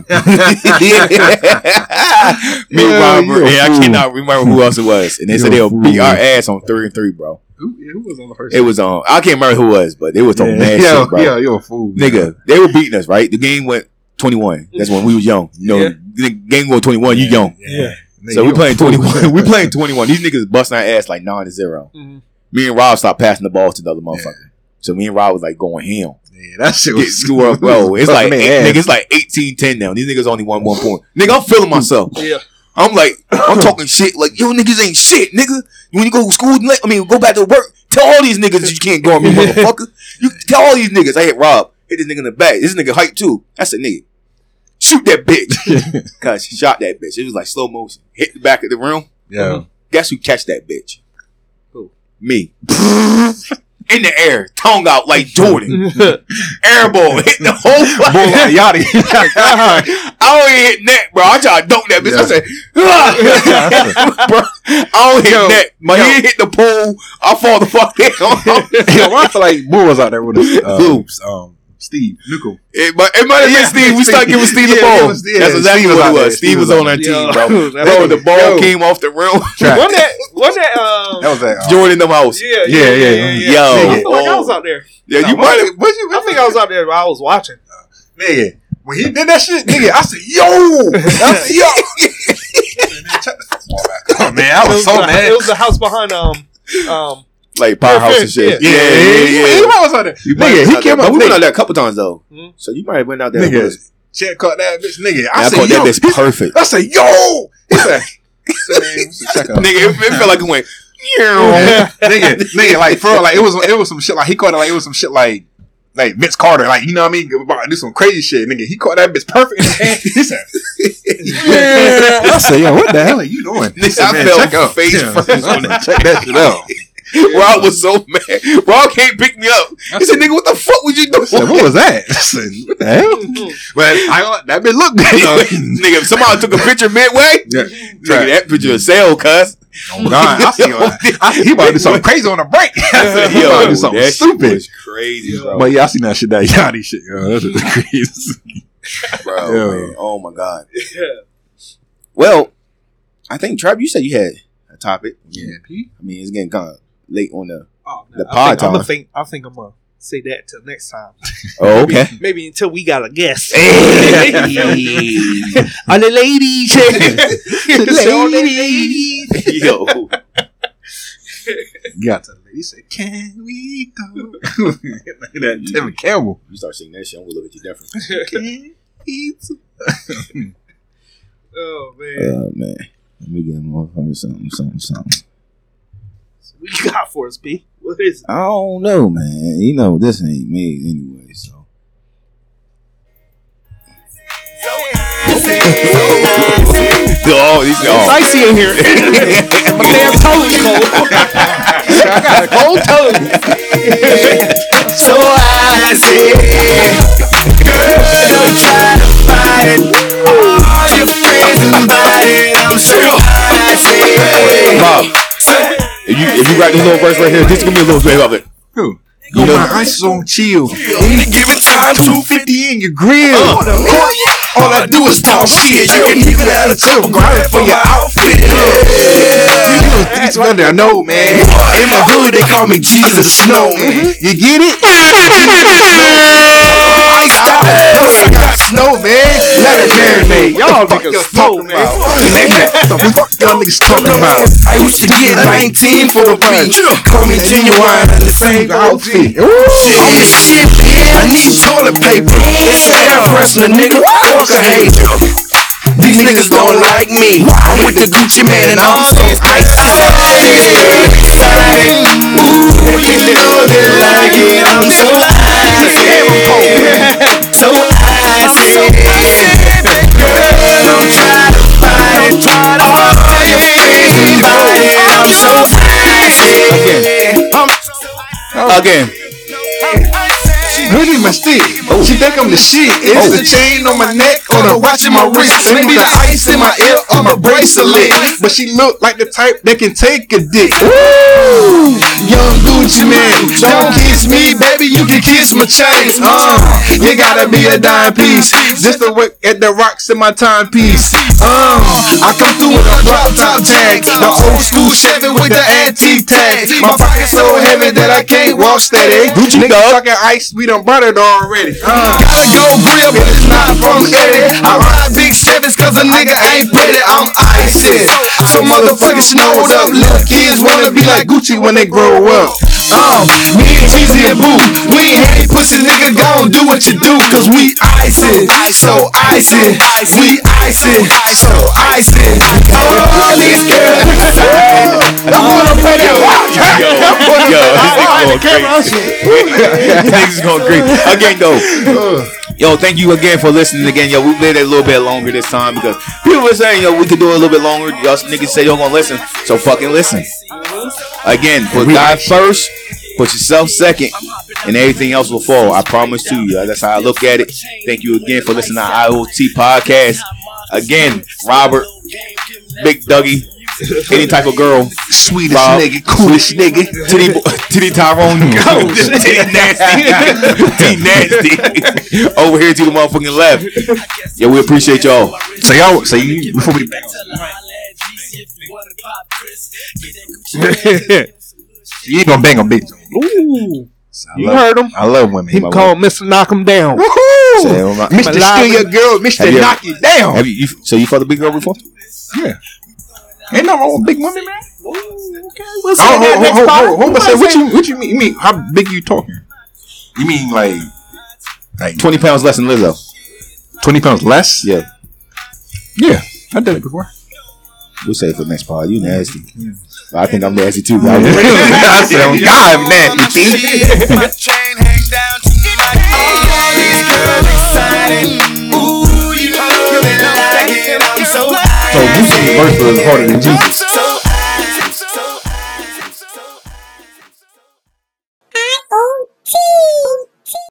Robert. Yeah, I cannot remember who else it was. And they said they'll beat our ass on three and three, bro. Who, who was on the first? It was on. Um, I can't remember who it was, but they was talking yeah. mad yeah, shit, bro. Yeah, you're a fool, nigga. They were beating us, right? The game went. twenty-one. That's when we was young. You know, yeah. the game going twenty-one, you young. Yeah. yeah. So we playing twenty-one. We playing twenty-one. These niggas busting our ass like nine to zero. Mm-hmm. Me and Rob stopped passing the ball to the other motherfucker. Yeah. So me and Rob was like going ham. Yeah, that shit was screwed up, bro. It's like, eight, nigga, it's like eighteen ten now. These niggas only won one point. Nigga, I'm feeling myself. Yeah. I'm like, I'm talking shit like, yo, niggas ain't shit, nigga. When you go to school, I mean, go back to work, tell all these niggas you can't guard me, motherfucker. You tell all these niggas. I hit Rob. Hit this nigga in the back. This nigga hype too. That's a nigga. Shoot that bitch. Cause she shot that bitch. It was like slow motion. Hit the back of the room. Yeah. Mm-hmm. Guess who catch that bitch? Who? Me. In the air. Tongue out like Jordan. Airball. Hit the whole fucking like Yachty. I don't even hit net, bro. I try to dunk that bitch. Yeah. I said, bro, I don't hit yo, net. My yo. head hit the pool. I fall the fuck down. Yo, I feel like Bull was out there with us. Uh, Oops. Um, Steve, Nuko. It, it might have been yeah, Steve. We started giving Steve the yeah, ball. Was, yeah, that's exactly Steve what it was. was. Steve, Steve was, was on our team, bro. Bro, the ball yo. came off the rim. Wasn't that? Wasn't that? Um, that was that. Um, Jordan in the house. Yeah, yeah, yeah. yeah, yeah. Yo, I feel like I was out there. Yeah, no, you might have. I think I was out there. But I was watching. Uh, nigga, when he did that shit, nigga, I said, "Yo, I said, yo." Man, I was so mad. It was the house behind um um. Like powerhouse and shit. Yeah, yeah, yeah. yeah, yeah. He might was out there. Nigga, he came out. We went out there a couple times though. Mm-hmm. So you might have went out there. Nigga, Champ caught that bitch. Nigga, I, I said, caught yo, that bitch perfect. I said, yo. He said, nigga, it, it felt like it went. nigga, nigga, like for like it was, it was some shit. Like he caught it. Like it was some shit. Like. Like Vince Carter, like you know what I mean? About to do some crazy shit, nigga. He caught that bitch perfect in his hand. He said, "Yeah." I said, "Yo, what the hell are you doing?" Nigga, I man, felt check up. Face yeah. first. Check that shit out. Rob was so mad. Rob can't pick me up. He said, "Nigga, what the fuck was you doing?" I said, what was that? I said, what the hell? But I that bitch looked good. Nigga, if somebody took a picture midway, yeah. nigga, right. that picture is sale, cuz. Oh God, I see I, he about to do something crazy on a break. I said, he about to do something that stupid. Shit was crazy, bro. But yeah, I seen that shit, that Yachty shit. Yo, that shit was crazy. Bro, yo. Man. Oh my God. Yeah. Well, I think, Trap, you said you had a topic. Yeah. I mean, it's getting kind of late on the, oh, no, the pod time. I think I'm going to say that till next time. Oh, okay. Maybe, maybe until we got a guest. Hey. Are the ladies? The ladies. Yo. You got to the lady. You say, "Can we go?" Like that. Tevin Campbell. You start singing that shit, I'm going to look at you different. Can we go? Oh, man. Oh, man. Let me get more from something, something, something. So what you got for us, P? What is it? I don't know, man. You know, this ain't me anyway, so. Oh, these, oh. It's icy in here. My damn toe is cold. I got a cold toe. So icy. Girl, don't try to fight it. All your friends invited. I'm so icy. Bob, if you, if you write this little verse right here, this is going to be a little bit of it. Who? You know, my ice is on chill. Any given time, two fifty in your grill. Uh, oh, all I do is talk shit. You can even out of trouble. Grinding for your outfit. You little things under I know, man. In my hood, they call me Jesus the Snowman. You get it? Ice out. I got snow, man. Let it marinate. Y'all niggas talking about. What the fuck y'all niggas talking about? I used to get nineteen for the beat. Call me genuine and the same outfit. I'm the shit, bitch. I need toilet paper. It's air pressing a nigga. These niggas don't like me. I'm with the Gucci Mane and all so icy. Ooh, you know they like it. I'm so icy. So icy. Girl, don't try to fight it. All your friends invited. I'm so icy. I'm so again. Hoodie my stick, oh. She think I'm the shit. It's oh. The chain on my neck, on the watch in my wrist. It be the ice in my ear, on my bracelet. But she look like the type that can take a dick. Woo! Young Gucci Mane, don't kiss me, baby, you can kiss my chains. Uh, you gotta be a dime piece, just to work at the rocks in my timepiece. Um, I come through with a drop top tag, the old school Chevy with the antique tag. My pocket's so heavy that I can't walk steady. Niggas talking ice, we don't bought it already. Uh, Gotta go grip, but it's not from Eddie. I ride big Chevys cause a nigga ain't pretty. I'm icy, so motherfucking snowed up. Little kids wanna be like Gucci when they grow up. Um, me and Cheesy and Boo, we ain't hate pussy nigga, gon' do what you do. Cause we icy, so icy. We icy, so icy. Oh, these girls I wanna play that watch. Yo, yo, this nigga's going crazy. Again, though, yo, thank you again for listening again. Yo, we did it a little bit longer this time because people were saying, yo, we could do it a little bit longer. Y'all niggas say y'all gonna listen, so fucking listen. Again, put God first, put yourself second, and everything else will fall. I promise to you. That's how I look at it. Thank you again for listening to I O T Podcast. Again, Robert, Big Dougie, any type of girl, sweetest Bob, nigga, coolest sweet, nigga, titty, titty Tyrone, titty nasty, titty nasty, over here to the motherfucking left. Yeah, we appreciate y'all. So y'all, so you before we. You ain't gonna bang a bitch. Ooh. So you love, heard him. I love women. He called Mister Knock him down. Woohoo! So, my, Mister Steal Your Girl, Mister Knock You Down. Have you, you, so you fucked a big girl before? Yeah. Ain't no wrong with big women, man. Ooh, okay. What's oh, that ho, next ho, ho, ho, ho, say, what, you, what you mean? You mean how big you talking? You mean like like twenty pounds less than Lizzo? Twenty pounds less? Yeah. Yeah, I did it before. We'll save for the next part. You nasty. Yeah. I think I'm nasty too, right? I said, oh, God, I'm nasty. My chain hang down to my all these girls excited. Ooh, you know they like it. I'm so So, Gucci verse was harder than Jesus.